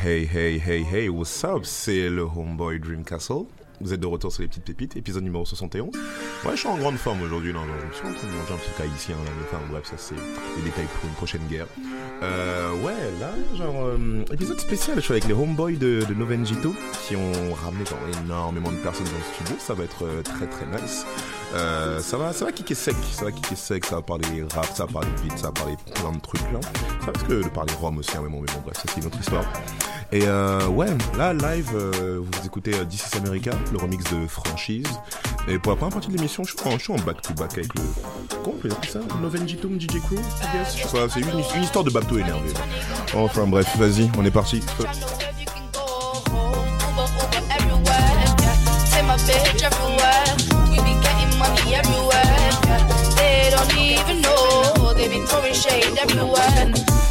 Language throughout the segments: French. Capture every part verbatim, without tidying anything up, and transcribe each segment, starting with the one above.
Hey, hey, hey, hey, what's up? C'est le Homeboy Dreamcastle. Vous êtes de retour sur les petites pépites, épisode numéro soixante et onze. Ouais, je suis en grande forme aujourd'hui. Non, non, je me suis en train de manger un petit caïtien. Là, mais enfin, bref, ça c'est des détails pour une prochaine guerre. Euh, ouais, là, genre, euh, épisode spécial. Je suis avec les Homeboys de, de Novengito qui ont ramené genre, énormément de personnes dans le studio. Ça va être euh, très très nice. Euh, ça va, ça va kicker sec. Ça va kicker sec. Ça va parler rap, ça va parler beat, ça va parler plein de trucs là. Ça va de parler rhum aussi, hein, mais bon, mais bon, bref, ça c'est une autre histoire. Et euh, ouais, là, live, euh, vous écoutez uh, This is America, le remix de Franchise. Et pour la première partie de l'émission, je suis en back-to-back avec le... Comment on peut appeler ça? Novengito D J Crew, I guess. Je sais pas, c'est une, une histoire de Babto énervé. Enfin bref, vas-y, on est parti.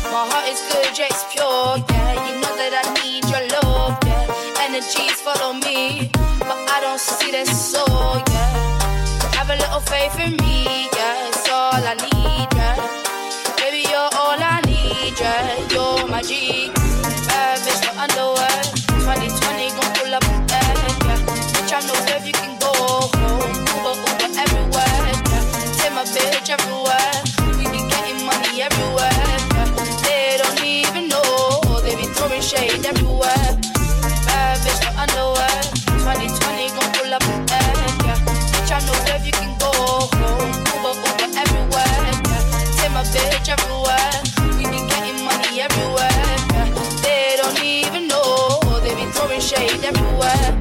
My heart is good, yeah, it's pure, yeah. You know that I need your love, yeah. Energies follow me, but I don't see that soul, yeah. Have a little faith in me, yeah. It's all I need, yeah. Baby, you're all I need, yeah. You're my G, bad bitch, no underwear. twenty twenty gon' pull up with that, yeah. Bitch, I know where you can go home. Uber, Uber everywhere, yeah. Take my bitch everywhere. We be getting money everywhere. Shade everywhere, bad bitch no underwear. twenty twenty gon' pull up with that, yeah. Bitch, I know where you can go home. Uber, Uber everywhere, yeah. Take my bitch everywhere. We be getting money everywhere, yeah. They don't even know, they be throwing shade everywhere.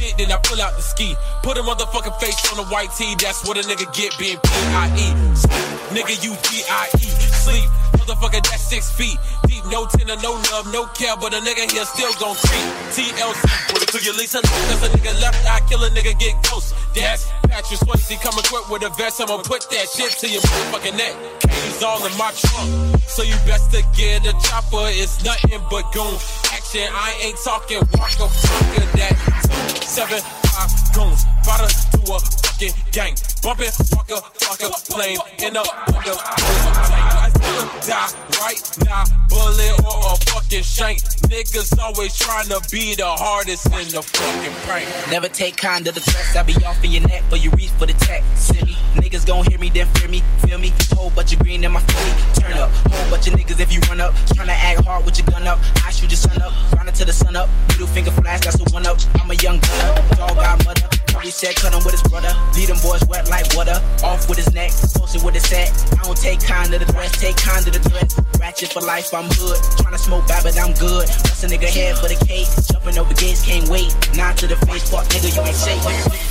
pit, then I pull out the ski. Put a motherfucking face on a white tee. That's what a nigga get being P I E. Nigga, you D I E. Sleep, motherfucker, that's six feet. Deep, no tender, no love, no care. But a nigga here still gon' treat. T L C, put it to your lease. Cause a nigga left eye, kill a nigga, get ghost. That's Patrick Swayze, come equipped with a vest. I'ma put that shit to your motherfucking neck. He's all in my trunk. So you best to get a chopper. It's nothing but goon. I ain't talking walk a fucker that two, seven, five goons, bottle to a fucking gang, bumping, walker, fucker, flame in a fucker. I still die right now, bullet or a fucking shank. Niggas always trying to be the hardest in the fucking prank. Never take kind of the threats. I be off in your neck, but you reach for the tech. Silly niggas gon' hear me, then fear me, feel me. Whole bunch of green in my feet, turn up. Whole bunch of niggas if you run up, tryna act hard with your gun up. I shoot your son up. Grind to the sun up, middle finger flash, that's a one up. I'm a young gunner, dog got mother. Probably said cut him with his brother. Lead them boys wet like water. Off with his neck, posted with his sack. I don't take kind of the threat, take kind of the threat. Ratchet for life, I'm good. Tryna smoke bad, but I'm good. Bust a nigga head for the cake. Jumping over gates, can't wait. Nine to the face, fuck nigga, you ain't safe.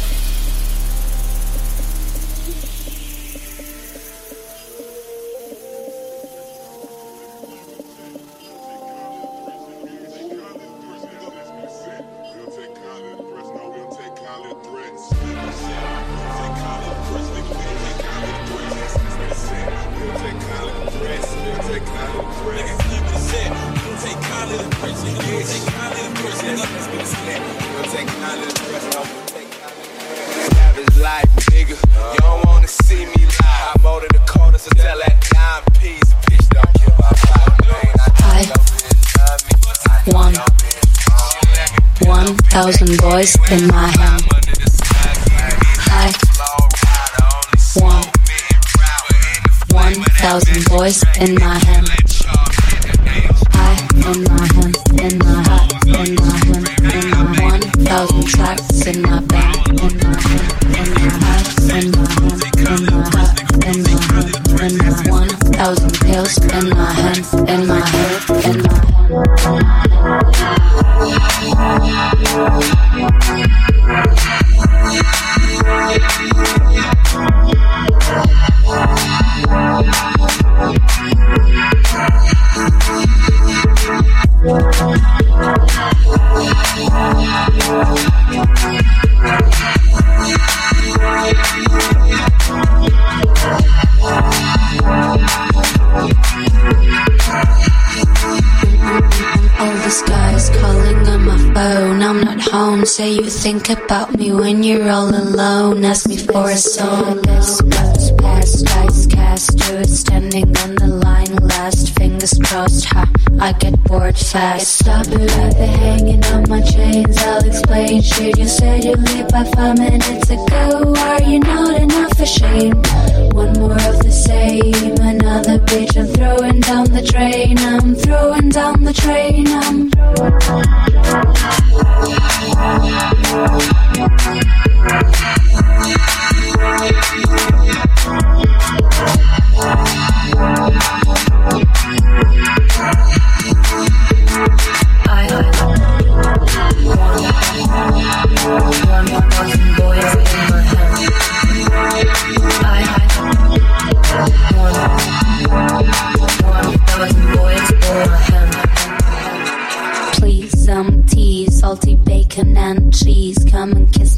Thousand boys in my hand. High. One. One thousand boys in my hand. High in my hand, in my heart, in my hand, in my one thousand tracks in my back, in my hand, in my heart, in my hand, in my heart, in my hand, in my one thousand pills in my hand, in my hand, in my hand. Say you think about me when you're all alone. Ask me for a song. This goes past dice casters standing on the line. Last fingers crossed, ha, I get bored fast. Stop it, I've been hanging on my chains. I'll explain shit. You said you leave by five minutes ago. Are you not enough ashamed? One more of the same. Another bitch, I'm throwing down the drain. I'm throwing down the drain. I'm throwing down the drain.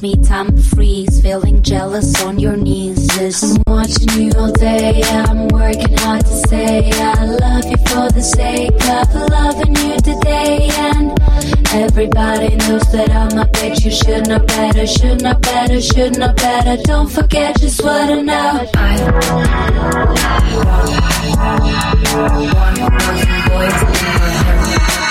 Me time freeze, feeling jealous on your knees. This I'm watching you all day, I'm working hard to say I love you for the sake of loving you today. And everybody knows that I'm a bitch. You should know better, should know better, should know better. Don't forget just what I know. I want one thousand boys for a hand.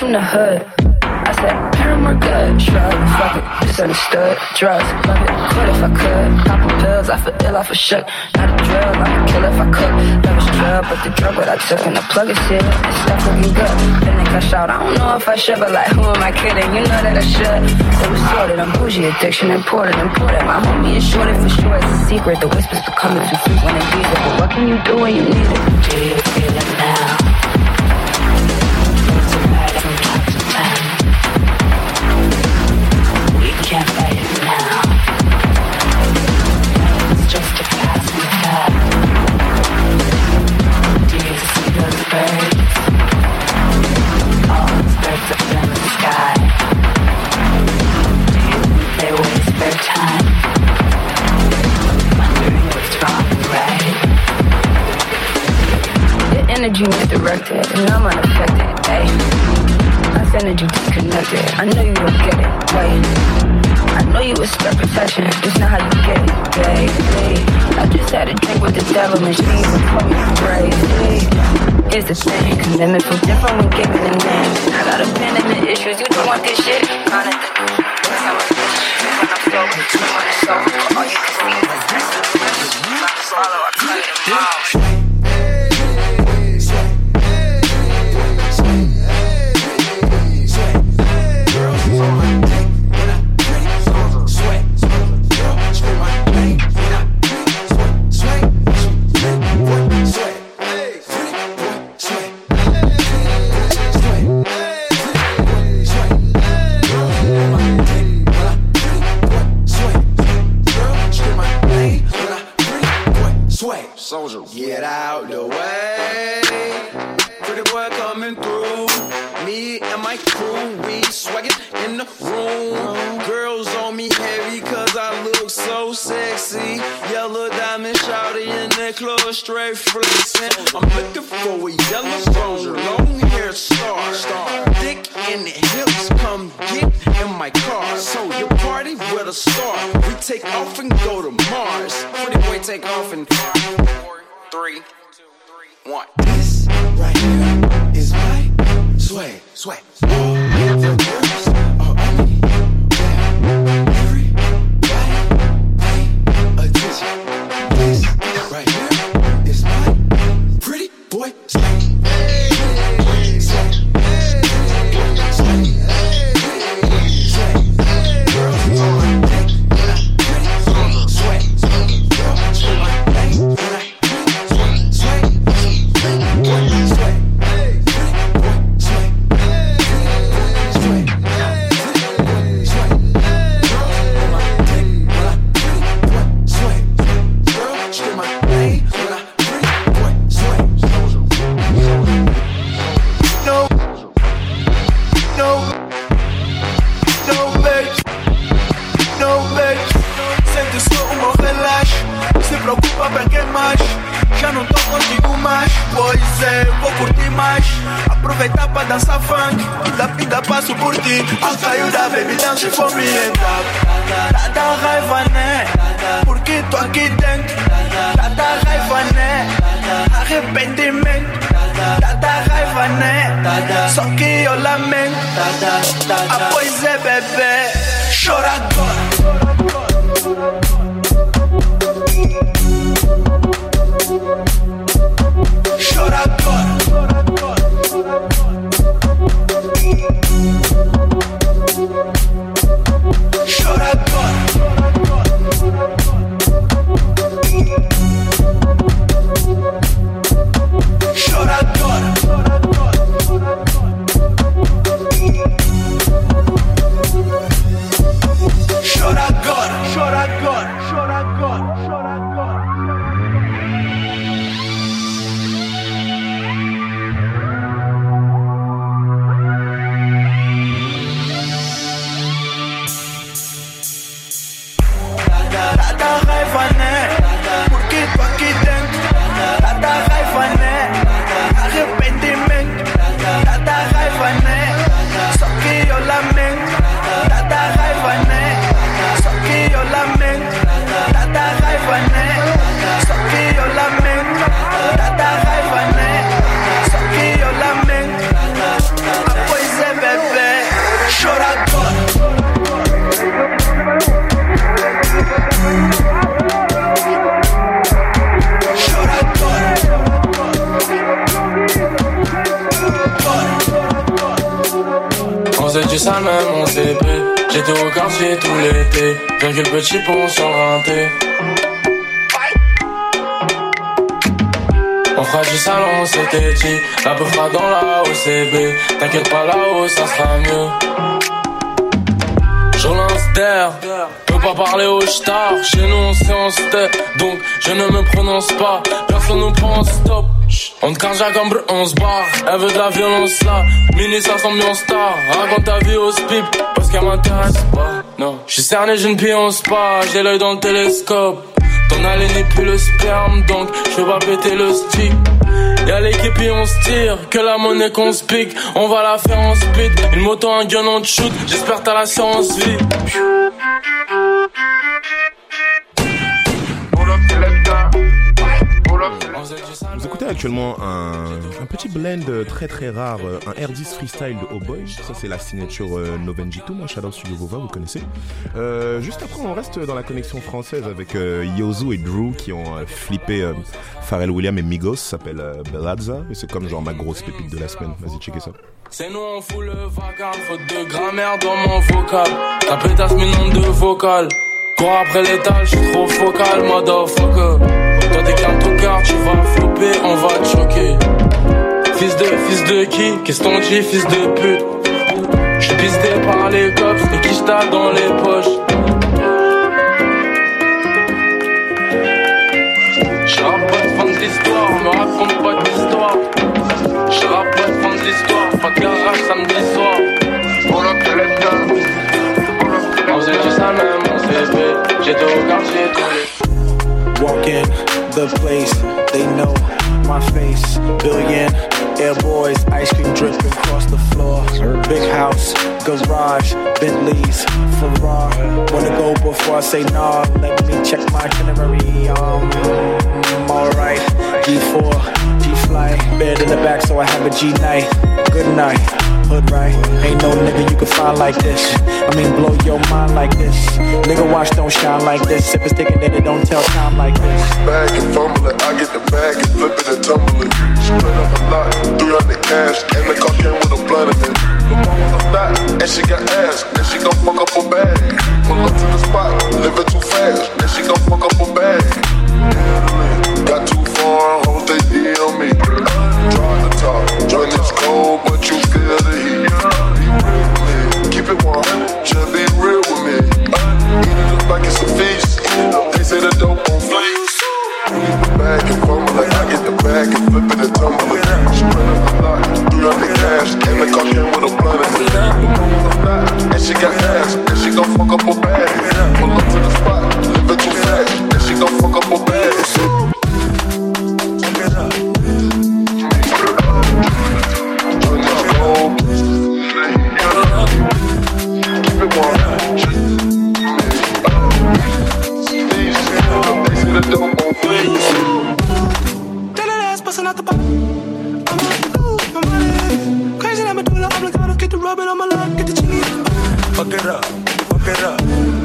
from the hood. I said, pair my good, shrug, fuck it, misunderstood, drugs, love it, quit if I could. Popping pills, I feel ill, I feel shook. Not a drill, I could kill if I could. Love is drug, but the drug what I took and the plug is here. It's stuff looking good. Then they got shot, I don't know if I should, but like, who am I kidding? You know that I should. It was sorted, I'm bougie, addiction imported, imported. My homie is shorted for sure, it's a secret. The whispers becoming too frequent and easy. But what can you do when you need it? Do you feel it now? Can't fight it now. It's just a passing thought. Do you see those birds? All those birds up in the sky. Do you think they waste their time? Wondering what's wrong and right. The energy misdirected, and I'm unaffected. Hey, that's energy disconnected. I know you don't get it. Wait. I know you expect protection, it's not how you get it, baby. I just had a drink with the devil and she even called me crazy. Here's the thing, commitment feels different when giving a name. I got abandonment issues, you don't want this shit. Honest, because I'm a bitch. When I'm sober, you want it sober. All you can see is this. I just swallow, I cut it in miles. Get out the way, pretty boy coming through. Me and my crew, we swaggin' in the room. Girls on me heavy cause I look so sexy. Yellow diamond shawty in that club, straight flexin'. I'm looking for a yellow soldier, long hair star, star. Dick in the hips, come get in my car. So you party with a star, we take off and go to Mars. Pretty boy take off and fly. Three, two, three, one. This right here is my sway, sway. All the girls are on me. Everybody pay attention. This right here is my pretty boy sway. Shut J'étais au quartier tout l'été, virgule petit pont sans rinté. On fera du salon, c'était dit, la peu fera dans la O C B. T'inquiète pas là-haut, ça sera mieux. Je relance d'air, peux pas parler au star. Chez nous on sait on se tait, donc je ne me prononce pas. Personne nous prend en stop. On te carja comme brr, on se barre. Elle veut de la violence là, mini ça semble en star. Raconte ta vie au spip, parce qu'elle m'intéresse pas. Non, j'suis cerné, je ne pionce pas, j'ai l'œil dans le télescope. Ton haleine n'est plus le sperme, donc je veux pas péter le stick. Y'a l'équipe et on se tire, que la monnaie qu'on se pique. On va la faire en speed, une moto, un gun, on te shoot. J'espère t'as la science vie. Vous écoutez actuellement un, un petit blend très très rare, un R dix freestyle de OBoy. Ça c'est la signature euh, Novengito, mon shout-out Studio Vova, vous connaissez. Euh, juste après on reste dans la connexion française avec euh, Yozu et Drew qui ont euh, flippé euh, Pharrell William et Migos, ça s'appelle euh, Belazza. Et c'est comme genre ma grosse pépite de la semaine, vas-y checker ça. C'est nous on fout le vacarme, faute de grammaire dans mon vocal. Ta pétasse mes noms de vocales. Cours après l'étal, j'suis trop focal, motherfucker. Toi t'es qu'un tocard, tu vas flopper, on va te choquer. Fils de, fils de qui? Qu'est-ce qu'on dit, fils de pute? J'suis pissé par les cops et qui j'tape dans les poches. J'rappe pas de fin de l'histoire, me raconte pas d'histoire. J'rappe pas de fin de l'histoire, pas de garage samedi soir. On a que les gars, on faisait tout ça même, on s'est fait. J'étais au quartier tous les... Walk in the place, they know my face. Billion air boys, ice cream dripping across the floor. Big house, garage, Bentley's, Ferrari. Wanna go before I say nah, let me check my itinerary. Um, alright, G four, G-Flight. Bed in the back so I have a G night. Good night, hood right. Ain't no nigga you can find like this. I mean blow your mind like this. Nigga watch don't shine like this. If it's thicker than it don't tell time like this. Bag and fumble it, I get the bag and flip it and tumble it. Split up a lot, three hundred cash. And the car came with a blood in it. The mama's a fat, and she got ass. And she gon' fuck up a bag. Pull up to the spot, living too fast. And she gon' fuck up a bag. Got too far, hoes they D M me. Try to talk, join this cold, but you feel the heat. Be real with me, keep it warm, just be real with me. Eat it up like it's a feast, they say the dope won't flee. Bag and fumble it, I get the bag and flip it and tumble it. Spread up a lot, three hundred cash, and the car came with a blood in it. And she got ass, and she gon' fuck up her bag. Pull up to the spot, live it too fast, and she gon' fuck up her bag. Check it out. Join the home, keep it warm. They say the dope won't flee. Fuck it up, fuck it up.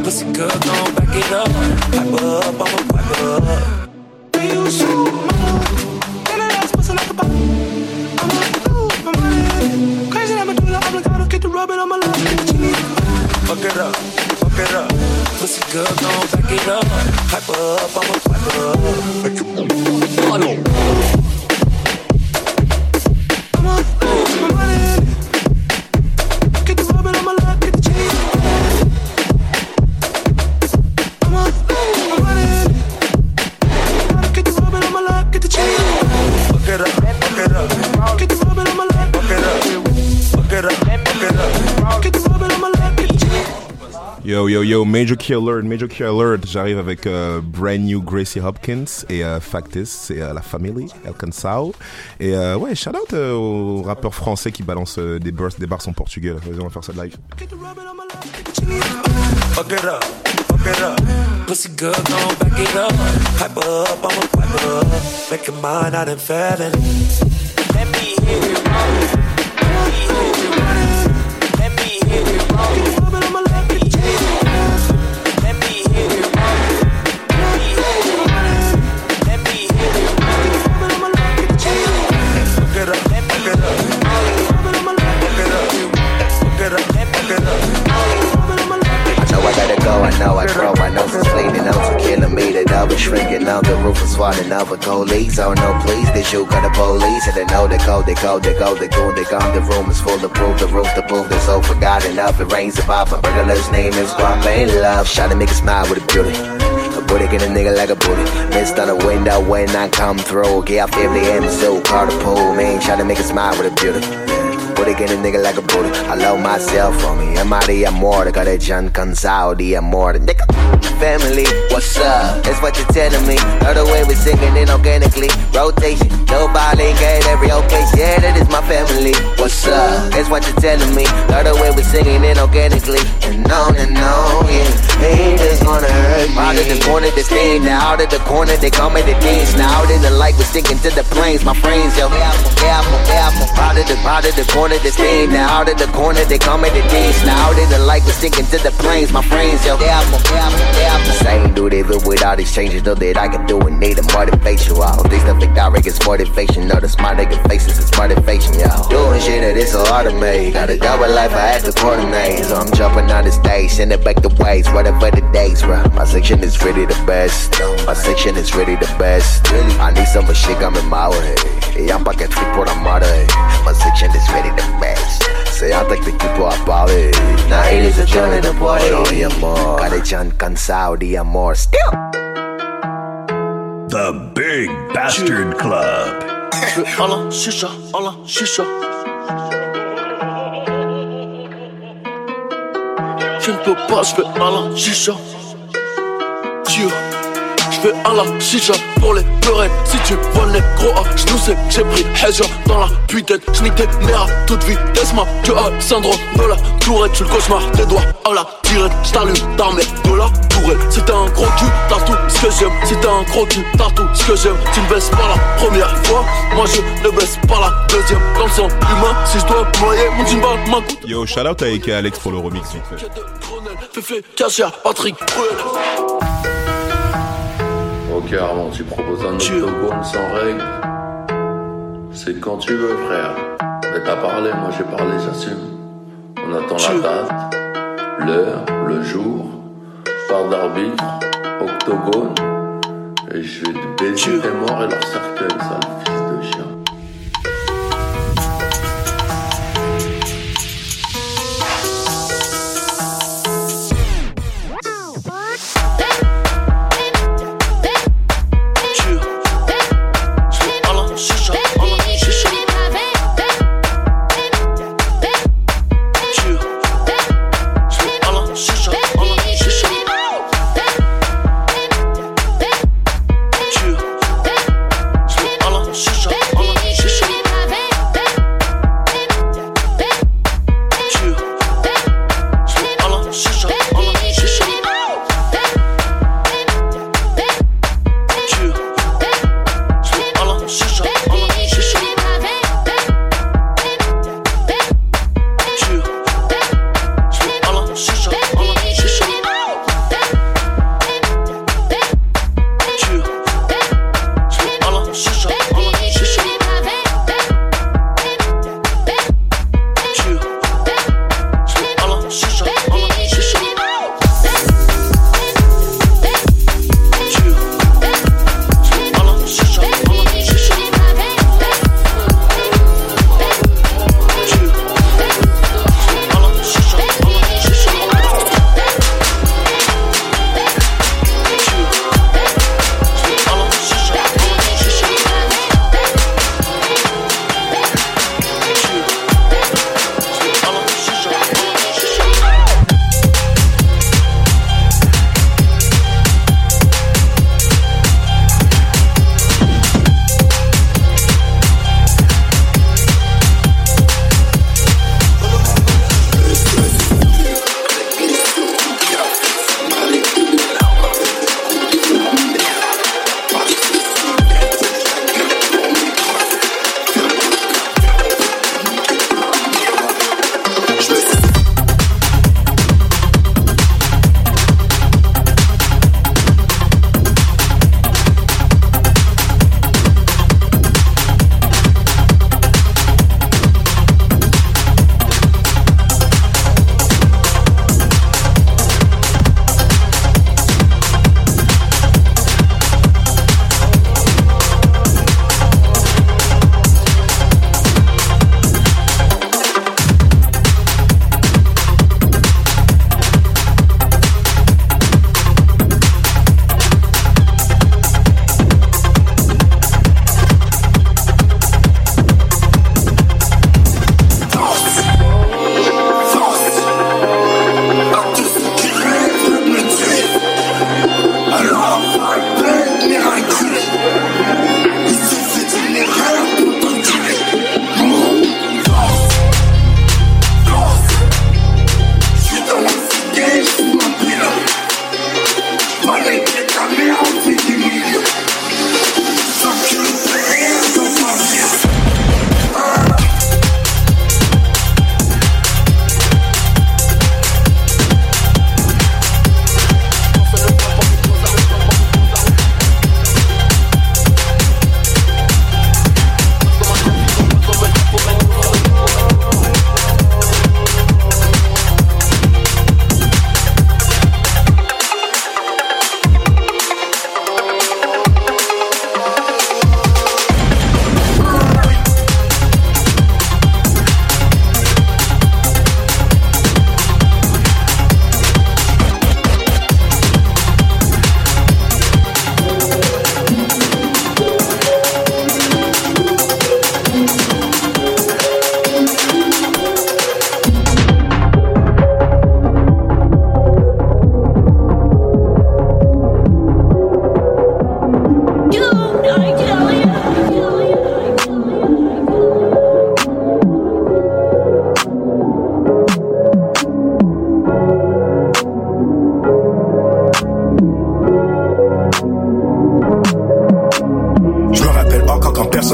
Pussy girl, gon' back it up. Pipe up, I'ma pipe up. Do you shoot my mouth? Then I ask bustin' like a bop. I'm like, ooh, my money. Crazy, I'ma do the obligato. Get the rubbin' on my love, get the chili. Fuck it up, fuck it up. Pussy girl, gon' back it up. Pipe up, I'ma pipe up. Make it move. Yo yo yo, Major Key Alert, Major Key Alert. J'arrive avec euh, Brand New Gracie Hopkins et euh, Factis, c'est euh, La Famille, El Cansao. Et euh, ouais, shout out euh, aux rappeurs français qui balancent euh, des bars, des bars en portugais. Là. Vas-y, on va faire ça de live. Fuck it up, fuck it up. Pussy girl, gon' back it up. Pipe up, I'ma pipe up. Make your mind out and fallin'. Let me hear you roll. Let me hear you roll. Let me hear you roll. Fuck it up, fuck it up. how I grow. My nose is leaning out a kilometer. Now we're shrinking, now the roof is falling out for colleagues. Oh no, please, they shoot at the police. And they know they go, they go, they go, they go, they gone. The room is full of proof, the roof, the booth, it's all forgotten. Now it rains above. My burglar's name is Bombay Love. Shot to make a smile with a beauty. A booty get a nigga like a booty. Missed on the window when I come through. Get off every end, so car to pull. Man, shot to make a smile with a beauty. Booty get a nigga like a booty. I love myself for me. I'm out of here more. Got a Julien Clerc, the immortal nigga. Family, what's up? That's what you're telling me. Heard the way we singing it organically. Rotation, nobody get every occasion. Yeah, that is my family. What's up? That's what you're telling me. Heard the way we singing it organically. And on and on, yeah. Haters gonna hurt me. Out of the corner, they sting. Now out of the corner, they call me the deans. Now out in the light, we're sticking to the planes. My friends, yo. Out of the, out of the corner. Corner this thing, now out of the corner they call me the dish. Now out in the light we're sinking to the plains. My friends, yo, they out, they out, they out. Same dude even without these changes, though that I can do it. Need a motivation, wow. These stuff like direct is motivation. No, the smart nigga faces is motivation, y'all. Doing shit that it's so hard to make. Got a double life, I had to coordinate. So I'm jumping on the stage, sending back the waves. Whatever the days, bro. My section is really the best. My section is really the best. I need some of shit coming my way. I'm back at three point, I'm out of it. My section is really the best. Say I take the people à parler. Now it is a journey to party. Got a Julien Clerc, the amor. Still the Big Bastard Club. Hola, shisha, hola, shisha. Je ne peux pas, je fais à la shisha. Dieu, je fais à la shisha pour les pleurer. Si tu vois les gros A, j'nous sais, j'ai pris Major dans la puitaine. J'nique tes nerfs à toute vitesse, ma que a syndrome de la tourette. J'suis le cauchemar des doigts à la tirette. J't'allume ta mère de la tourette. Si t'es un gros cul, t'as tout ce que j'aime. Si t'es un gros cul, t'as tout ce que j'aime. Tu ne baisses pas la première fois, moi je ne baisse pas la deuxième. Dans le sang humain, si j'dois noyer, mon jean balle ma coûte. Yo, shout out à Ike Alex pour le remix vite fait. Féfé, cachère, Patrick Bruel. Ok Armand, tu proposes un octogone sans règles. C'est quand tu veux frère. Mais t'as parlé, moi j'ai parlé, j'assume. On attend Dieu. La date, l'heure, le jour. Part d'arbitre, octogone. Et je vais te baiser tes morts et leur cercueil, sale fils de chien.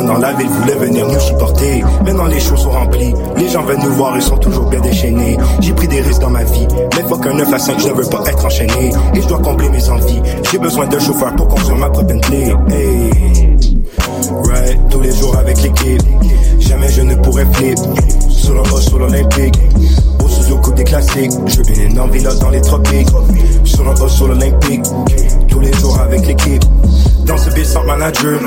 personne dans la ville voulait venir nous supporter. Maintenant les shows sont remplis, les gens veulent nous voir, ils sont toujours bien déchaînés. J'ai pris des risques dans ma vie, mais faut qu'un neuf à cinq, je ne veux pas être enchaîné. Et je dois combler mes envies, j'ai besoin de chauffeur pour construire ma propre Bentley. Hey. Right, tous les jours avec l'équipe, jamais je ne pourrais flip. Sur le haut, sur l'Olympique, au Suzuku des classiques. Je vis une énorme villa dans les tropiques. Sur le haut, sur l'Olympique, tous les jours avec l'équipe. Dans ce B sans manager,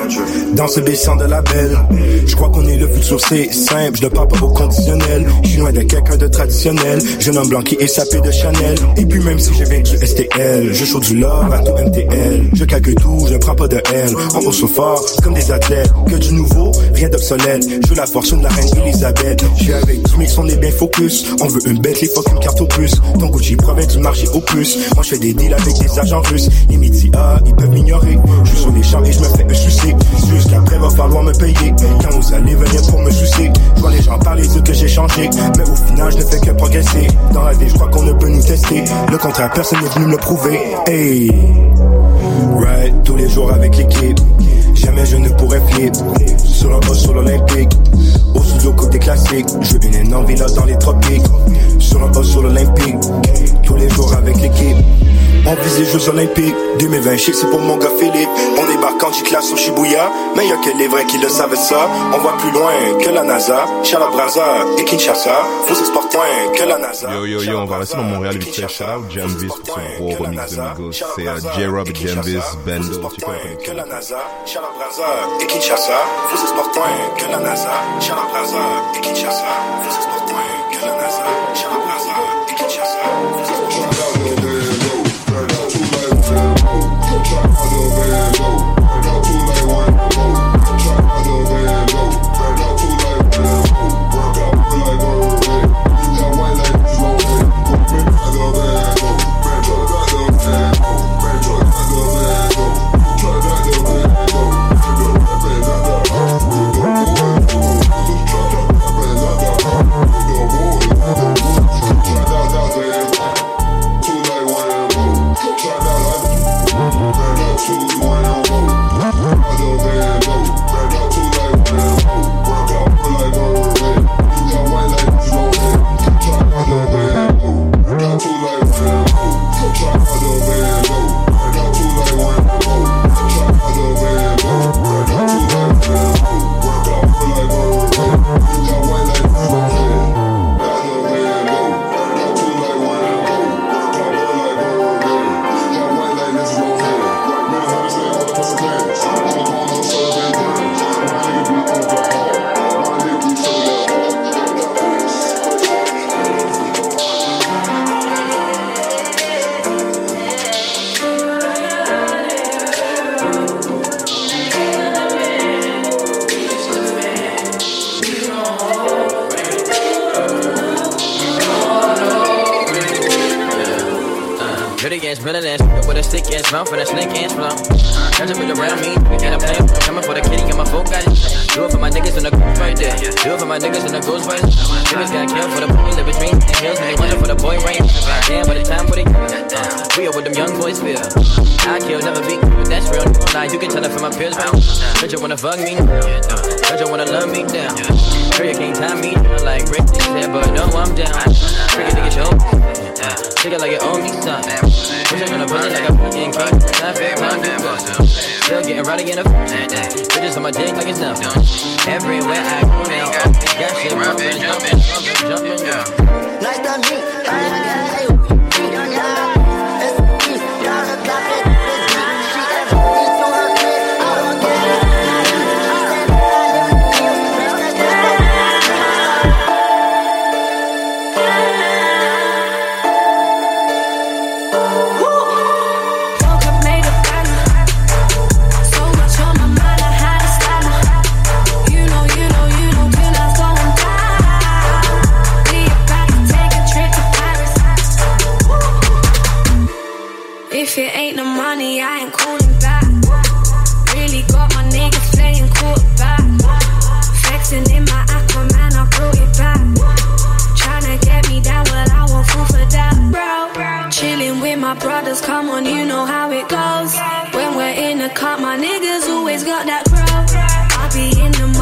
dans ce B sans de label. Je crois qu'on est le futur, c'est simple, je ne parle pas au conditionnel. Je suis loin de quelqu'un de traditionnel, jeune homme blanc qui est sapé de Chanel. Et puis même si je viens du S T L, je show du love à tout M T L. Je calcule tout, je ne prends pas de haine. On bosse fort comme des athlètes, que du nouveau, rien d'obsolète. Je veux la fortune de la reine Elisabeth. Je suis avec du mix, on est bien focus. On veut une bête, les fuck une carte au plus. Ton Gucci provient du marché au plus. Moi je fais des deals avec des agents russes. Les médias, ils peuvent m'ignorer. Je sur les champs et je me fais un sucer. Jusqu'après va falloir me payer. Quand vous allez venir pour me sucer, je vois les gens parler de que j'ai changé, mais au final je ne fais que progresser. Dans la vie je crois qu'on ne peut nous tester, le contraire personne n'est venu me le prouver. Hey. Right, tous les jours avec l'équipe, jamais je ne pourrais flip. Sur le haut, sur l'Olympique, au studio côté classique. Je vis une énorme villa dans les tropiques. Sur le haut, sur l'Olympique, tous les jours avec l'équipe. On vise les Jeux Olympiques, deux mille vingt, chic, c'est pour mon gars Philippe. On débarque en G-Class au Shibuya, mais y'a que les vrais qui le savaient ça. On va plus loin que la NASA, Chalabraza et Kinshasa. Vous exportez loin que la NASA. Yo yo yo, on va rester dans Montréal vite fait. Shout out Jamvis pour son gros remix de Migos. C'est uh, J-Rob, Jamvis, Bendo. Vous exportez loin que la NASA, Chalabraza et Kinshasa. Vous exportez loin que la NASA, Chalabraza et Kinshasa. Vous exportez loin que la NASA, Chalabraza et Kinshasa. Vous exportez loin que la NASA. Caught my niggas always got that crowd. I be in the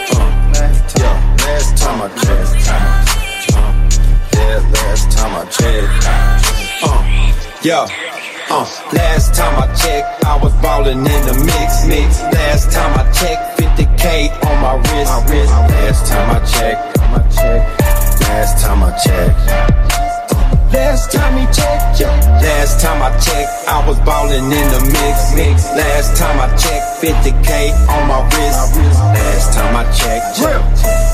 uh, yeah, last time I checked, uh, yeah, last time I checked, uh, yeah. Uh, last time I checked, I was ballin' in the mix, mix. Last time I checked, fifty K on my wrist, my wrist. Last time I checked, I checked. Last time I checked, uh, last time he checked, yeah. Last time I checked, I was ballin' in the mix, mix. Last time I checked, fifty K on my wrist, my wrist. Last time I checked, yeah.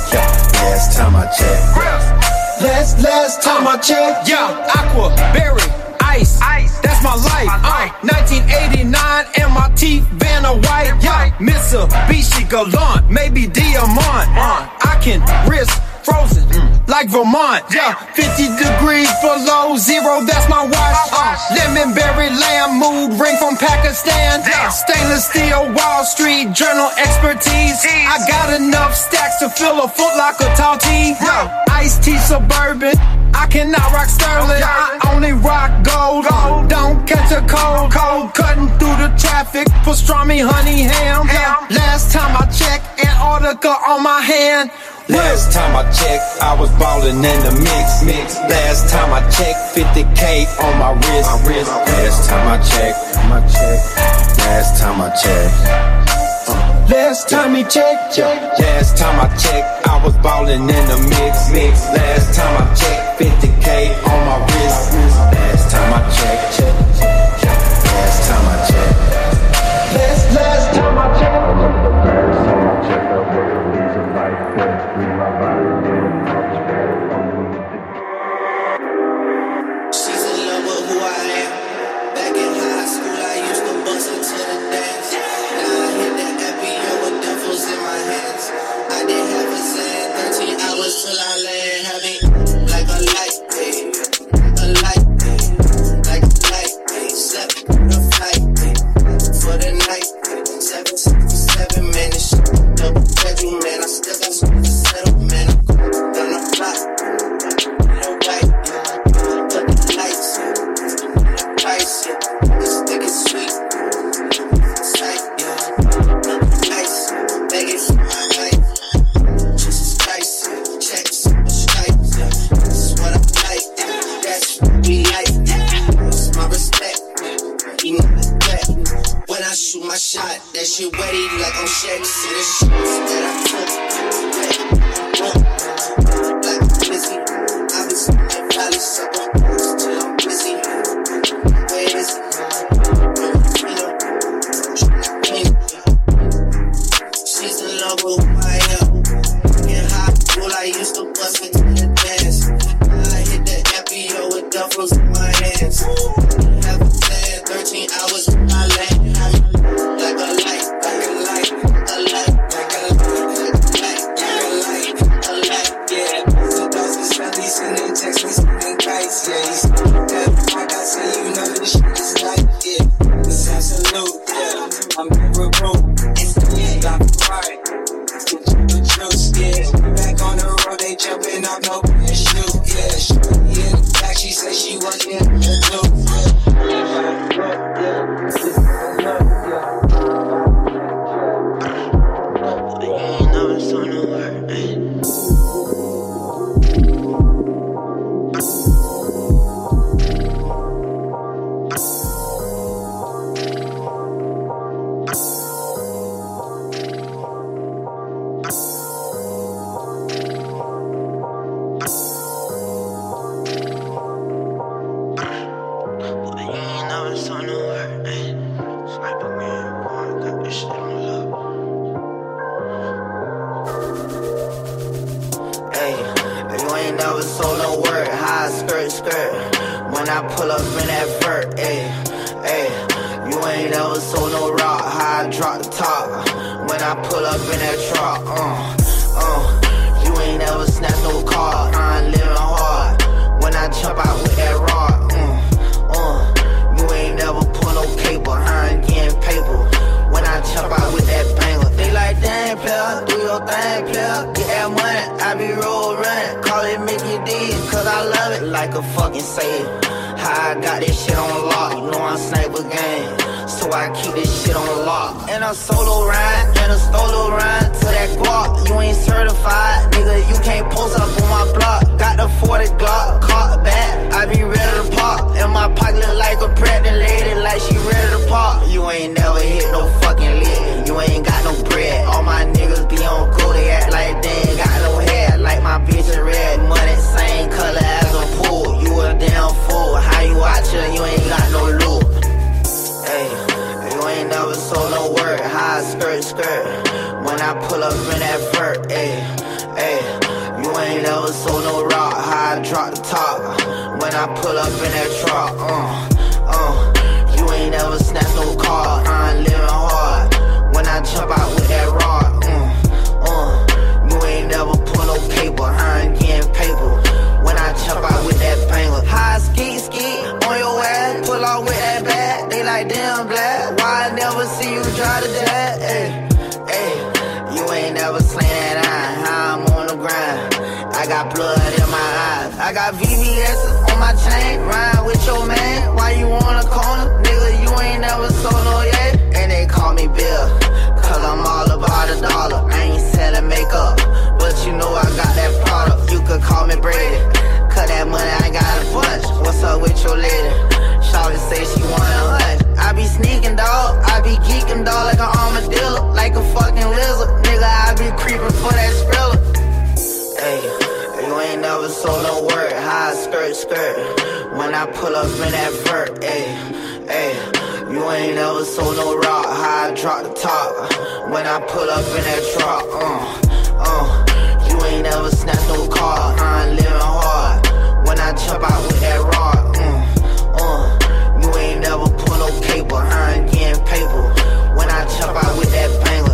Yeah. Last time I checked, last last time I checked, yeah. Aqua, berry. Ice. Ice, that's my life. My life. nineteen eighty-nine and my teeth been a white. Yeah. Mitsubishi Galant, maybe Diamond. Uh. I can risk frozen mm. like Vermont. Yeah, fifty degrees below zero, that's my watch. Uh. Lemon berry lamb mood ring from Pakistan. Yeah. Stainless steel Wall Street Journal expertise. Jeez. I got enough stacks to fill a Foot Locker tall tee. Yeah. Iced tea Suburban. I cannot rock Sterling, I only rock gold. Gold, don't catch a cold, cold. Cutting through the traffic, pastrami, honey, ham. ham. Last time I checked, Antarctica on my hand. Last time I checked, I was ballin' in the mix, mix. Last time I checked, fifty K on my wrist, my wrist. Last time I checked, my check. Last time I checked. Uh, last time he checked, yeah. Last time I checked, I was ballin' in the mix, mix. Last time I checked, fifty K on my wrist. Last time I checked, check, check, check. Last time I checked, last last time I checked. I keep this shit on lock. And a solo rhyme, and a solo rhyme to that guap. You ain't skirt. When I pull up in that vert, ayy, ayy. You ain't never sold no rock, how I drop the top. When I pull up in that truck, uh, uh. You ain't never snap no car, I ain't living hard. When I jump out with that rod, uh, uh. You ain't never pull no cable, I ain't getting paper. When I jump out with that banger, high ski ski on your ass, pull off with that bag. They like damn black, why I never see you drive to that, ayy. I got blood in my eyes. I got V V S on my chain. Rhyme with your man. Why you on a corner? Nigga, you ain't never sold no yet. And they call me Bill, cause I'm all about a dollar. I ain't selling makeup, but you know I got that product. You could call me Brady, cause that money I got a bunch. What's up with your lady? Shawty say she want a hunch. I be sneaking, dog. I be geeking, dog, like an armadillo, like a fucking lizard. Nigga, I be creeping for that thriller. Hey. You ain't never sold no word, high skirt, skirt. When I pull up in that vert, ayy, ayy. You ain't never sold no rock, how I drop the top. When I pull up in that truck, uh, uh. You ain't never snatched no car, I ain't living hard. When I jump out with that rod, uh, uh. You ain't never pull no cable, I ain't getting paper. When I jump out with that banger, uh.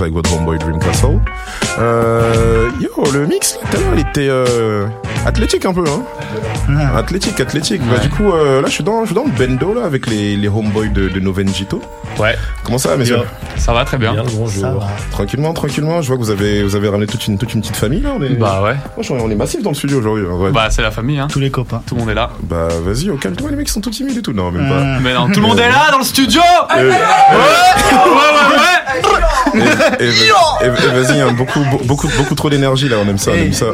Avec votre homeboy Dreamcastle. Euh, yo, le mix, tout à l'heure, il était euh, athlétique un peu. Hein ouais. Athlétique, athlétique. Ouais. Bah, du coup, euh, là, je suis dans, je suis dans le bendo là, avec les, les homeboys de, de Novengito. Ouais. Comment ça, messieurs ? Ça va très bien. Bien, bonjour. Tranquillement, tranquillement. Je vois que vous avez, vous avez ramené toute une, toute une petite famille là. On est... Bah ouais. Moi, on est massif dans le studio aujourd'hui. Ouais. Bah c'est la famille. Hein. Tous les copains. Tout le monde est là. Bah vas-y, au calme toi, les mecs sont tout timides et tout. Non, même mmh. pas. Mais non, tout le monde est là dans le studio. Euh... Ouais, ouais, ouais, ouais. Et, et, et, et vas-y, hein, beaucoup, beaucoup, beaucoup trop d'énergie là. On aime ça, on aime ça.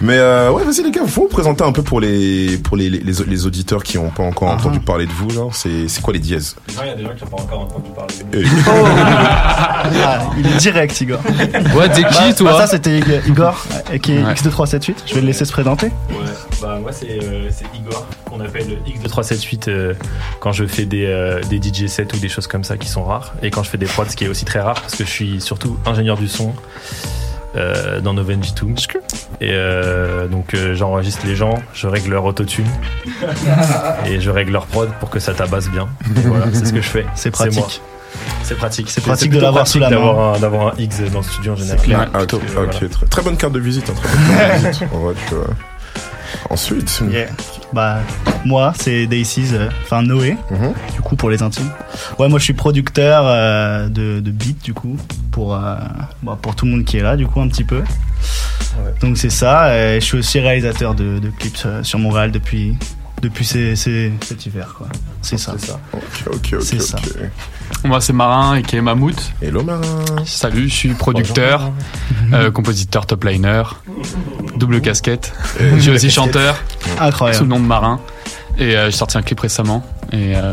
Mais euh, ouais, vas-y les gars, vous présentez un peu pour les, pour les, les, les auditeurs qui n'ont pas encore uh-huh. entendu parler de vous. Genre, c'est, c'est quoi les dièses ? Il y a des gens qui n'ont pas encore entendu parler. Et... Ah, il est direct, Igor. Ouais, t'es qui, bah, toi bah, ça, c'était Igor, qui est ouais. X deux trois sept huit. Je vais le laisser se présenter. Ouais, bah, moi, c'est, euh, c'est Igor, qu'on appelle X deux trois sept huit euh, quand je fais des, euh, des D J sets ou des choses comme ça qui sont rares. Et quand je fais des prods, ce qui est aussi très rare, parce que je suis surtout ingénieur du son euh, dans Novengito. Et euh, donc, euh, j'enregistre les gens, je règle leur autotune et je règle leur prod pour que ça tabasse bien. Et voilà, c'est ce que je fais. C'est pratique. C'est moi. C'est pratique, c'est, c'est pratique de l'avoir pratique sous la main, un, d'avoir un X dans le studio en général. C'est clair. Ah, okay, que, voilà. Okay, très, très bonne carte de visite. Hein, très bonne carte de visite. En vrai, tu vois. Ensuite, yeah. bah moi c'est Daisy's, enfin euh, Noé, mm-hmm. du coup pour les intimes. Ouais, moi je suis producteur euh, de, de beat du coup pour euh, bah, pour tout le monde qui est là du coup un petit peu. Ouais. Donc c'est ça. Et je suis aussi réalisateur de, de clips euh, sur Montréal depuis. Depuis ces, ces, cet hiver, quoi. C'est, ça. c'est ça. Ok, ok, ok. C'est ça. Okay. Moi, c'est Marin et qui est Mammouth. Hello, Marin. Salut, je suis producteur, euh, compositeur, topliner. double casquette. Euh, je suis aussi chanteur, incroyable, sous le nom de Marin. Et euh, j'ai sorti un clip récemment et il euh,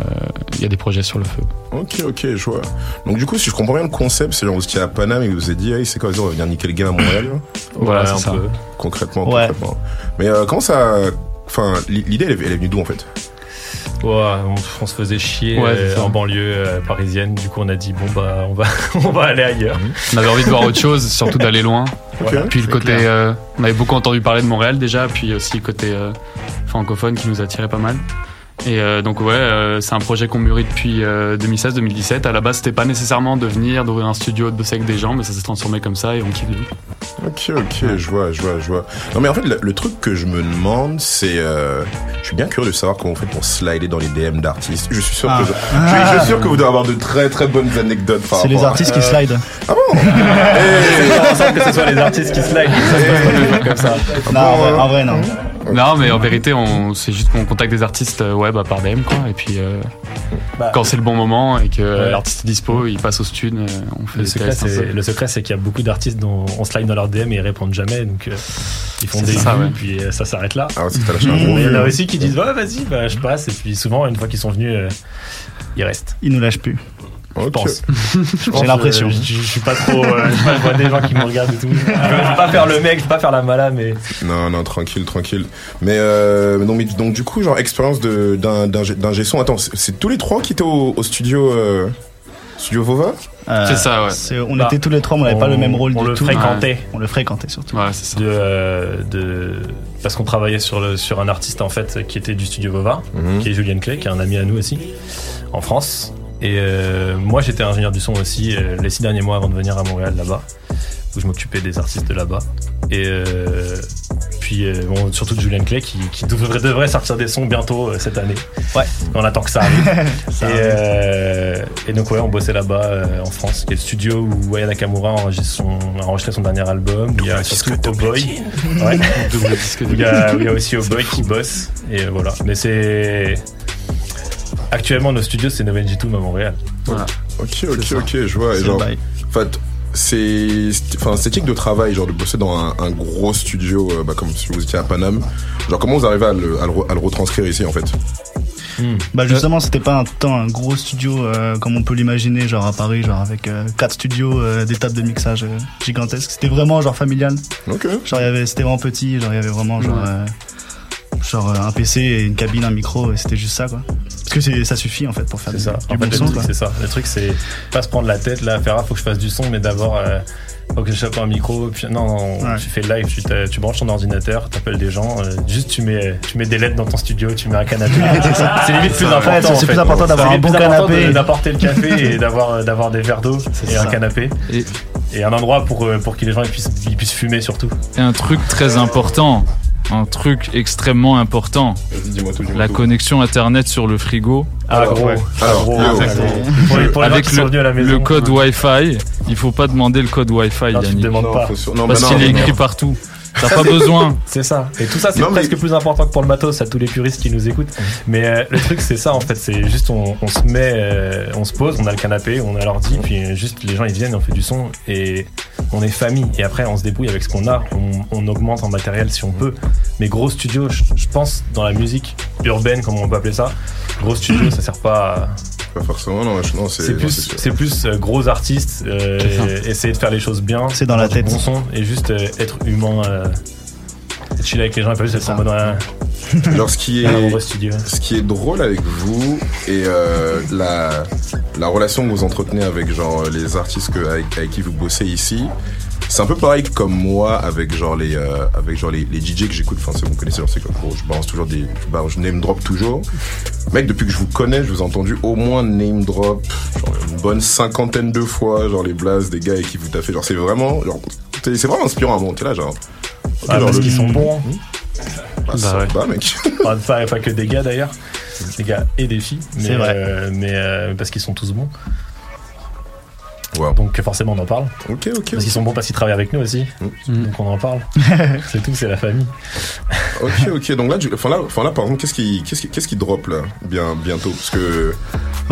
y a des projets sur le feu. Ok, ok, je vois. Donc du coup, si je comprends bien le concept, c'est genre vous étiez à Paname et vous vous êtes dit, hey, c'est quoi, on va venir niquer le gars à Montréal. Voilà, c'est ça. Peu. Concrètement, ouais. concrètement. Mais euh, comment ça... Enfin, l'idée, elle est, elle est venue d'où en fait? Wow, on, on se faisait chier ouais, euh, en banlieue euh, parisienne. Du coup, on a dit bon bah on va on va aller ailleurs. On avait envie de voir autre chose, surtout d'aller loin. Okay, puis le côté, euh, on avait beaucoup entendu parler de Montréal déjà, puis aussi le côté euh, francophone qui nous attirait pas mal. Et euh, donc ouais, euh, c'est un projet qu'on mûrit depuis euh, deux mille seize deux mille dix-sept. À la base, c'était pas nécessairement de venir d'ouvrir un studio, de bosser avec des gens, mais ça s'est transformé comme ça et on kiffe de lui. Ok, ok, je vois, je vois, je vois. Non mais en fait, le, le truc que je me demande, c'est, euh, je suis bien curieux de savoir comment on fait pour slider dans les D M d'artistes. Je suis sûr ah. que, je, je, je suis sûr que vous devez avoir de très très bonnes anecdotes. Par c'est les artistes à... qui slide. Ah bon? C'est pas ensemble que ce soit les artistes qui slide. Comme ça. Non, en vrai, en vrai non. Non mais en vérité, on, c'est juste qu'on contacte des artistes, euh, ouais, bah par D M quoi. Et puis euh, bah, quand c'est le bon moment et que ouais. l'artiste est dispo, il passe au stud. Euh, on fait le secret, c'est, le secret, c'est qu'il y a beaucoup d'artistes dont on slide dans leur D M et ils répondent jamais, donc euh, ils font c'est des ça, vues, ouais. puis euh, ça s'arrête là. Ah, il y en a aussi qui disent ouais, vas-y, bah je passe. Et puis souvent, une fois qu'ils sont venus, euh, ils restent. Ils nous lâchent plus. Je okay. pense. J'ai pense, l'impression. Je, je, je suis pas trop. Euh, je vois des gens qui me regardent et tout. Je vais pas faire le mec, je vais pas faire la mala, mais. Non, non, tranquille, tranquille. Mais, euh, non, mais donc, du coup, genre, expérience de, d'un, d'un, d'un G-son. Attends, c'est, c'est tous les trois qui étaient au, au studio. Euh, studio Vova euh, C'est ça, ouais. C'est, on bah, était tous les trois, mais on n'avait pas le même rôle du tout. On le fréquentait. Ouais. On le fréquentait surtout. Ouais, c'est ça. De, euh, de... Parce qu'on travaillait sur, le, sur un artiste, en fait, qui était du studio Vova, mm-hmm. qui est Julien Clerc, qui est un ami à nous aussi, en France. Et euh, moi j'étais ingénieur du son aussi euh, les six derniers mois avant de venir à Montréal là-bas, où je m'occupais des artistes de là-bas. Et euh, puis euh, bon, surtout de Julien Clé qui, qui devrait, devrait sortir des sons bientôt euh, cette année. Ouais. On attend que ça arrive. ça et, euh, et donc ouais, on bossait là-bas euh, en France, qui est le studio où Aya Nakamura a enregistré son dernier album. Il y a surtout OBoy. Ouais. Il y a aussi OBoy qui bosse. Et euh, voilà. Mais c'est... Actuellement, nos studios, c'est Novengito à Montréal. Voilà. Ok, ok, c'est ok, je vois. Et genre, en fait, c'est, enfin, c'est éthique de travail, genre de bosser dans un, un gros studio, euh, bah, comme si vous étiez à Paname. Genre, comment vous arrivez à le, à le, à le retranscrire ici, en fait? Mmh. Bah justement, c'était pas un temps un gros studio euh, comme on peut l'imaginer, genre à Paris, genre avec euh, quatre studios, euh, des tables de mixage euh, gigantesques. C'était vraiment genre familial. Ok. Genre, y avait, c'était vraiment petit. Genre, il y avait vraiment genre. Mmh. Euh, Genre un P C et une cabine, un micro, et c'était juste ça quoi. Parce que c'est, ça suffit en fait pour faire c'est du, ça. du en bon fait, son. Le truc, c'est ça. Le truc c'est pas se prendre la tête là, faire ah faut que je fasse du son, mais d'abord euh, faut que je chope un micro. Puis, non, non ouais. tu fais live, tu, tu branches ton ordinateur, t'appelles des gens, euh, juste tu mets tu mets des L E D dans ton studio, tu mets un canapé. c'est, ça. c'est limite c'est plus ça. important. C'est, en c'est fait. plus important d'avoir c'est un bon canapé, de, d'apporter le café et d'avoir d'avoir des verres d'eau c'est et ça. un canapé. Et... et un endroit pour pour que les gens ils puissent ils puissent fumer surtout. Et un truc très euh... important. Un truc extrêmement important. Dis-moi tout, dis-moi la tout. connexion internet sur le frigo. Ah, gros. Alors, gros. Alors, pour les, pour les Avec le, à la maison, le code Wi-Fi, il faut pas demander le code Wi-Fi, non, Yannick. Non, pas. Sur... non, parce bah non, qu'il est écrit partout. T'as ça, pas c'est... besoin. C'est ça. Et tout ça, c'est non, presque mais... plus important que pour le matos à tous les puristes qui nous écoutent. Mais euh, le truc, c'est ça en fait. C'est juste, on, on se met, euh, on se pose, on a le canapé, on a l'ordi, puis juste les gens ils viennent, on fait du son et on est famille. Et après, on se débrouille avec ce qu'on a. On, on augmente en matériel si on peut. Mais gros studio, je, je pense dans la musique urbaine, comme on peut appeler ça, gros studio, ça sert pas. À... Pas forcément. Non, non c'est, c'est plus, non, c'est, c'est plus euh, gros artistes, euh, essayer de faire les choses bien. C'est dans la tête. Bon son et juste euh, être humain. Euh, Je suis là avec les gens, pas juste être en mode dans un gros studio. Ce qui est drôle avec vous et euh, la, la relation que vous entretenez avec genre, les artistes que, avec, avec qui vous bossez ici, c'est un peu pareil comme moi avec genre les, euh, avec, genre, les, les D J que j'écoute. Enfin, c'est, vous connaissez, genre, c'est quoi, je balance toujours des. Je, balance, je name drop toujours. Mec, depuis que je vous connais, je vous ai entendu au moins name drop genre, une bonne cinquantaine de fois, genre les blazes des gars avec qui vous taffez. Genre, c'est vraiment. Genre, c'est, c'est vraiment inspirant à monter là, genre. Ah, parce le... qu'ils sont bons. Mmh. Bah, bah ouais. Pas, mec. Pas, pas, pas que des gars d'ailleurs, des gars et des filles, mais, c'est vrai. Euh, mais euh, parce qu'ils sont tous bons. Wow. Donc forcément on en parle. Ok, ok. Parce qu'ils okay. sont bons parce qu'ils travaillent avec nous aussi, mmh. donc on en parle. C'est tout, c'est la famille. Ok, ok. Donc là, du... enfin là, enfin là, par exemple, qu'est-ce qui, qu'est-ce qui, qu'est-ce qui drop là, bien, bientôt, parce que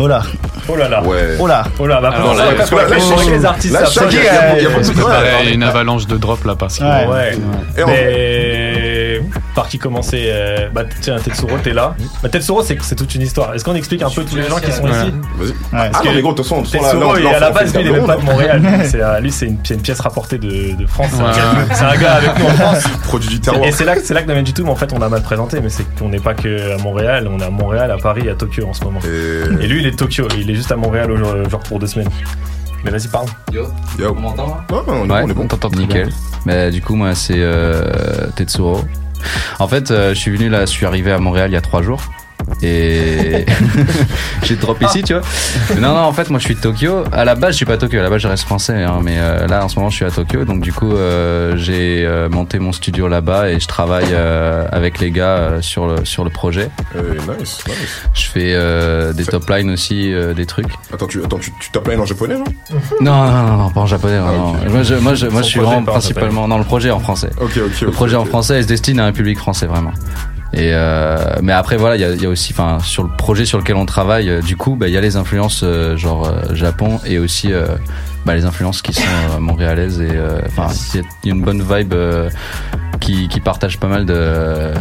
Oh là. Oh là là. Ouais. Oh là. Oh là. Bah, alors là, parce que là, que les artistes, là, chaque il y a une avalanche de drops là, parce que. Ouais. Mais par qui commencer? Bah tiens, Tetsuro, t'es là. Bah Tetsuro, c'est c'est toute une histoire. Est-ce qu'on explique un peu tous les gens qui sont ici? Vas-y. Ah non, les gros, de toute façon, Tetsuro, il est à la base, lui, il est même pas de Montréal. Lui, c'est une pièce rapportée de France. C'est un gars avec nous en France. Produit du terroir. Et c'est là, c'est là que Novengito, en fait, on a mal présenté, mais c'est qu'on n'est pas que à Montréal, on est à Montréal, à Paris, à Tokyo en ce moment. Et lui, il est de Tokyo, il est juste à Montréal genre pour deux semaines. Mais vas-y, parle. Yo, Yo. On m'entend là? Ouais, on est ouais, bon, on bon. T'entend nickel. Mais du coup, moi, c'est euh, Tetsuro. En fait, euh, je suis venu là, je suis arrivé à Montréal il y a trois jours. Et j'ai drop ici, tu vois. Non, non, en fait, moi je suis de Tokyo. À la base, je suis pas à Tokyo, à la base, je reste français. Hein, mais euh, là, en ce moment, je suis à Tokyo. Donc, du coup, euh, j'ai euh, monté mon studio là-bas et je travaille euh, avec les gars euh, sur, le, sur le projet. Euh, nice, nice. Je fais euh, des top lines aussi, euh, des trucs. Attends, tu, attends, tu, tu top lines en japonais, genre? Non, non, non, non, pas en japonais. Ah, non. Okay. Moi, je, moi, je, moi, je suis vraiment principalement dans le projet en français. Okay, okay, okay, le projet okay, en okay. français, il se destine à un public français, vraiment. Et euh, mais après voilà, il y a, y a aussi, enfin, sur le projet sur lequel on travaille, euh, du coup, bah il y a les influences euh, genre euh, Japon et aussi euh, bah les influences qui sont euh, montréalaises et enfin euh, il y a une bonne vibe euh, qui qui partage pas mal de euh,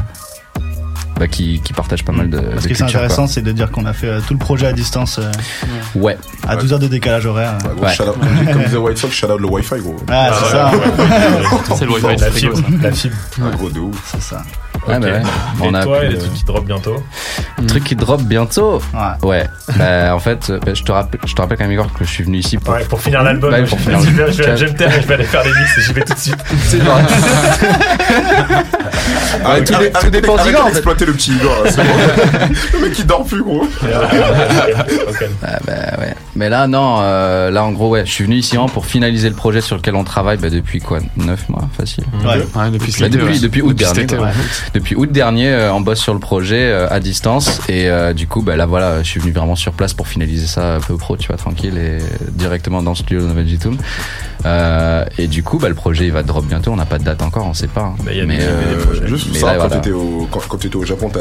bah qui qui partage pas mal de. Ce qui est intéressant, quoi. C'est de dire qu'on a fait euh, tout le projet à distance. Euh, ouais. À ouais. douze heures de décalage horaire. Bah, gros, ouais. Shout out, comme disait White Sox, shout out le Wi-Fi gros. Ah, c'est ah, ça. Ouais. C'est le Wi-Fi, la fibre, la fibre. Un gros de ouf, c'est ça. Ah okay. bah ouais. On et toi, a et les de... trucs qui drop bientôt. Les mmh. trucs qui drop bientôt. Ouais. ouais. Bah, en fait, bah, je te rappelle, je te rappelle quand même Igor que je suis venu ici pour, ouais, pour finir l'album. Ouais, pour finir l'album. Je vais, je vais me taire et je vais aller faire des mix et j'y vais tout de suite. C'est vrai. Arrête, tout, arrête, tout arrête, dépend d'Igor. En fait. Exploiter le petit Igor. Là, c'est bon. Le mec qui dort plus gros. okay. bah, bah ouais. Mais là non, euh, là en gros ouais, je suis venu ici hein, pour finaliser le projet sur lequel on travaille bah, depuis quoi, neuf mois facile. Ouais. ouais depuis bah, depuis depuis août dernier. Depuis août dernier, euh, on bosse sur le projet euh, à distance et euh, du coup, bah là voilà, je suis venu vraiment sur place pour finaliser ça un peu pro, tu vois, tranquille et directement dans le studio de Novengito. Euh, et du coup, bah le projet il va drop bientôt. On n'a pas de date encore, on sait pas. Hein. Bah, y a mais des, euh, des projets. Juste mais ça, là, quand voilà. t'étais au quand, quand t'étais au Japon, t'as,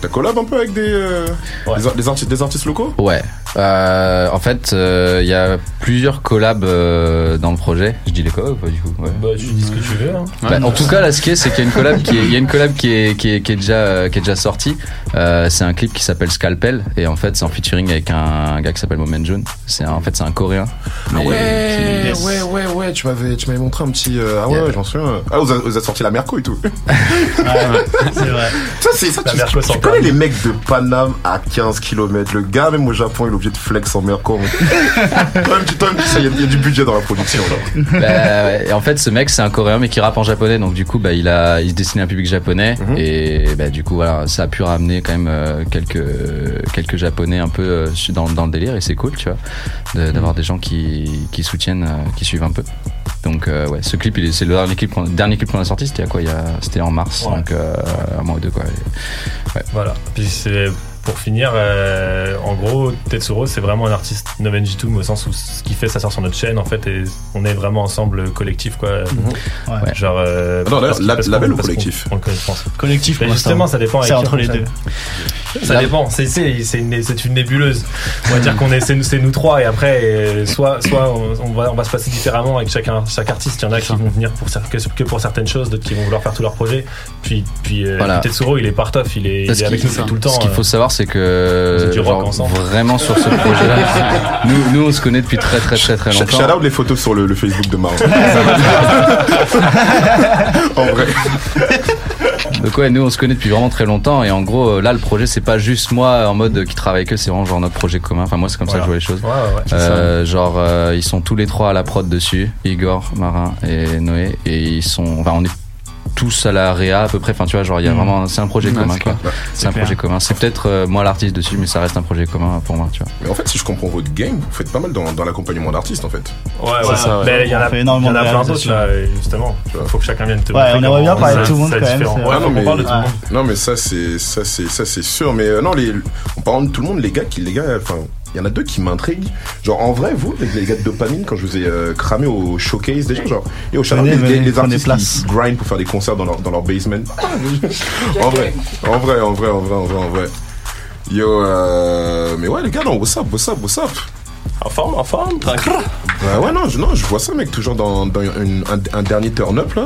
t'as collab un peu avec des euh, ouais. des, des, artistes, des artistes locaux. Ouais. Euh, en fait, il euh, y a plusieurs collabs euh, dans le projet. Je dis les collabs pas du coup. Ouais. Bah tu dis ce que tu veux. Hein. Bah, en tout cas, là ce qui est, c'est qu'il y a une collab qui, il y a une collab qui Qui est, qui, est, qui, est déjà, euh, qui est déjà sorti. Euh, c'est un clip qui s'appelle Scalpel et en fait c'est en featuring avec un, un gars qui s'appelle Moment Jones. C'est un, en fait c'est un Coréen. Ah ouais, qui... ouais, ouais, ouais. Tu m'avais, tu m'avais montré un petit. Euh, ah ouais, yeah. J'en souviens. Ah vous avez sorti la Merco et tout. Ah, ouais, c'est vrai. Ça c'est ça. La tu, tu, tu connais les mecs de Paname à quinze kilomètres. Le gars même au Japon il est obligé de flex en Merco. Toi tu, toi tu sais, il y, y a du budget dans la production là. Bah, ouais. Et en fait ce mec c'est un Coréen mais qui rappe en japonais donc du coup bah il a, il se destine à un public japonais. Mmh. Et bah, du coup voilà, ça a pu ramener quand même euh, quelques euh, quelques japonais un peu euh, dans dans le délire et c'est cool tu vois de, d'avoir des gens qui qui soutiennent euh, qui suivent un peu donc euh, ouais ce clip il est, c'est le dernier clip qu'on, dernier clip qu'on a sorti c'était à quoi il y a c'était en mars ouais. donc euh, un mois ou deux quoi et, ouais. Voilà puis c'est pour finir euh, en gros Tetsuro c'est vraiment un artiste Novengito au sens où ce qu'il fait ça sort sur notre chaîne en fait et on est vraiment ensemble collectif quoi mm-hmm. ouais. genre euh, non, non, la, label ou collectif on, on le connaît, collectif pour justement ça dépend c'est entre les deux ça la... dépend c'est, c'est, c'est, une, c'est une nébuleuse on va dire qu'on est c'est, c'est nous trois et après et soit, soit on, on, va, on va se passer différemment avec chacun, chaque artiste il y en a qui vont venir pour, que, que pour certaines choses d'autres qui vont vouloir faire tout leur projet puis, puis euh, voilà. Tetsuro il est part of il est, il est avec nous tout le temps ce qu'il faut savoir c'est que genre, vraiment sur ce projet-là, nous, nous on se connaît depuis très très très très longtemps. Shout out les photos sur le, le Facebook de Marigold. En vrai. Donc ouais, nous on se connaît depuis vraiment très longtemps et en gros là le projet c'est pas juste moi en mode qui travaille avec eux, c'est vraiment genre notre projet commun. Enfin moi c'est comme voilà. ça que je vois les choses. Ouais, ouais, euh, genre euh, ils sont tous les trois à la prod dessus, Igor, Marin et Noé et ils sont, enfin on est tous à la réa à peu près, enfin tu vois genre il y a vraiment c'est un projet ouais, commun c'est quoi. Clair. C'est, c'est un clair. projet commun. C'est peut-être euh, moi l'artiste dessus mais ça reste un projet commun pour moi tu vois. Mais en fait si je comprends votre game, vous faites pas mal dans, dans l'accompagnement d'artistes en fait. Ouais c'est ouais. Ça, ouais. Mais il y en a énormément de plein d'autres là justement. Faut que chacun vienne te ouais, montrer. Ouais on aimerait bien parler de tout le monde quand même. Ouais, ah, non, mais, on parle de tout le monde. Non mais ça c'est ça c'est ça c'est sûr mais euh, non les on parle de tout le monde les gars qui les gars enfin il y en a deux qui m'intriguent. Genre, en vrai, vous, les gars de Dopamine, quand je vous ai euh, cramé au showcase, déjà, genre, et au charnier, les, les artistes qui grind pour faire des concerts dans leur, dans leur basement. en, vrai, en vrai, en vrai, en vrai, en vrai, en vrai. Yo, euh... mais ouais, les gars, non, what's up, what's up, what's up? En forme, en forme, tranquille. Bah ouais, non, je, non, je vois ça, mec, toujours dans, dans une, un, un dernier turn-up, là.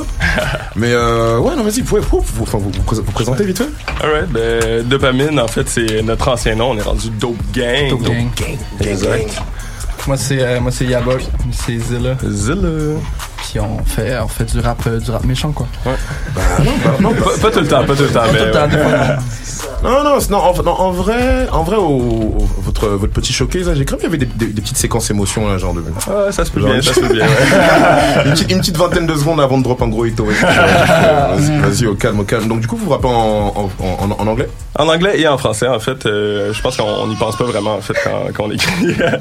Mais euh, ouais, non, vas-y, vous pouvez vous, vous, vous, vous, vous présenter vite fait. Alright, ben, Dopamine, en fait, c'est notre ancien nom, on est rendu Dope Gang. Dope Gang. Dope Gang. Gang. Gang. Moi, c'est, euh, moi, c'est Yabok, c'est Zilla. Zilla. Puis on fait, on fait du rap, euh, du rap méchant, quoi. Ouais. Bah non, bah, non pas, pas tout le temps, pas tout le temps, pas mais... Tout le temps, ouais. Non, non, non, en, non, en vrai, en vrai, au, au, votre, votre petit showcase, là, j'ai cru qu'il y avait des, des, des petites séquences émotions, là, genre de... Ah, ça se peut genre, bien, ça se peut bien, ouais. une, petite, une petite vingtaine de secondes avant de drop un gros hit. Vas-y, vas-y, au calme, au calme. Donc, du coup, vous vous rappez en, en, en, en anglais? En anglais et en français, en fait. Euh, je pense qu'on n'y pense pas vraiment, en fait, quand, quand on écrit.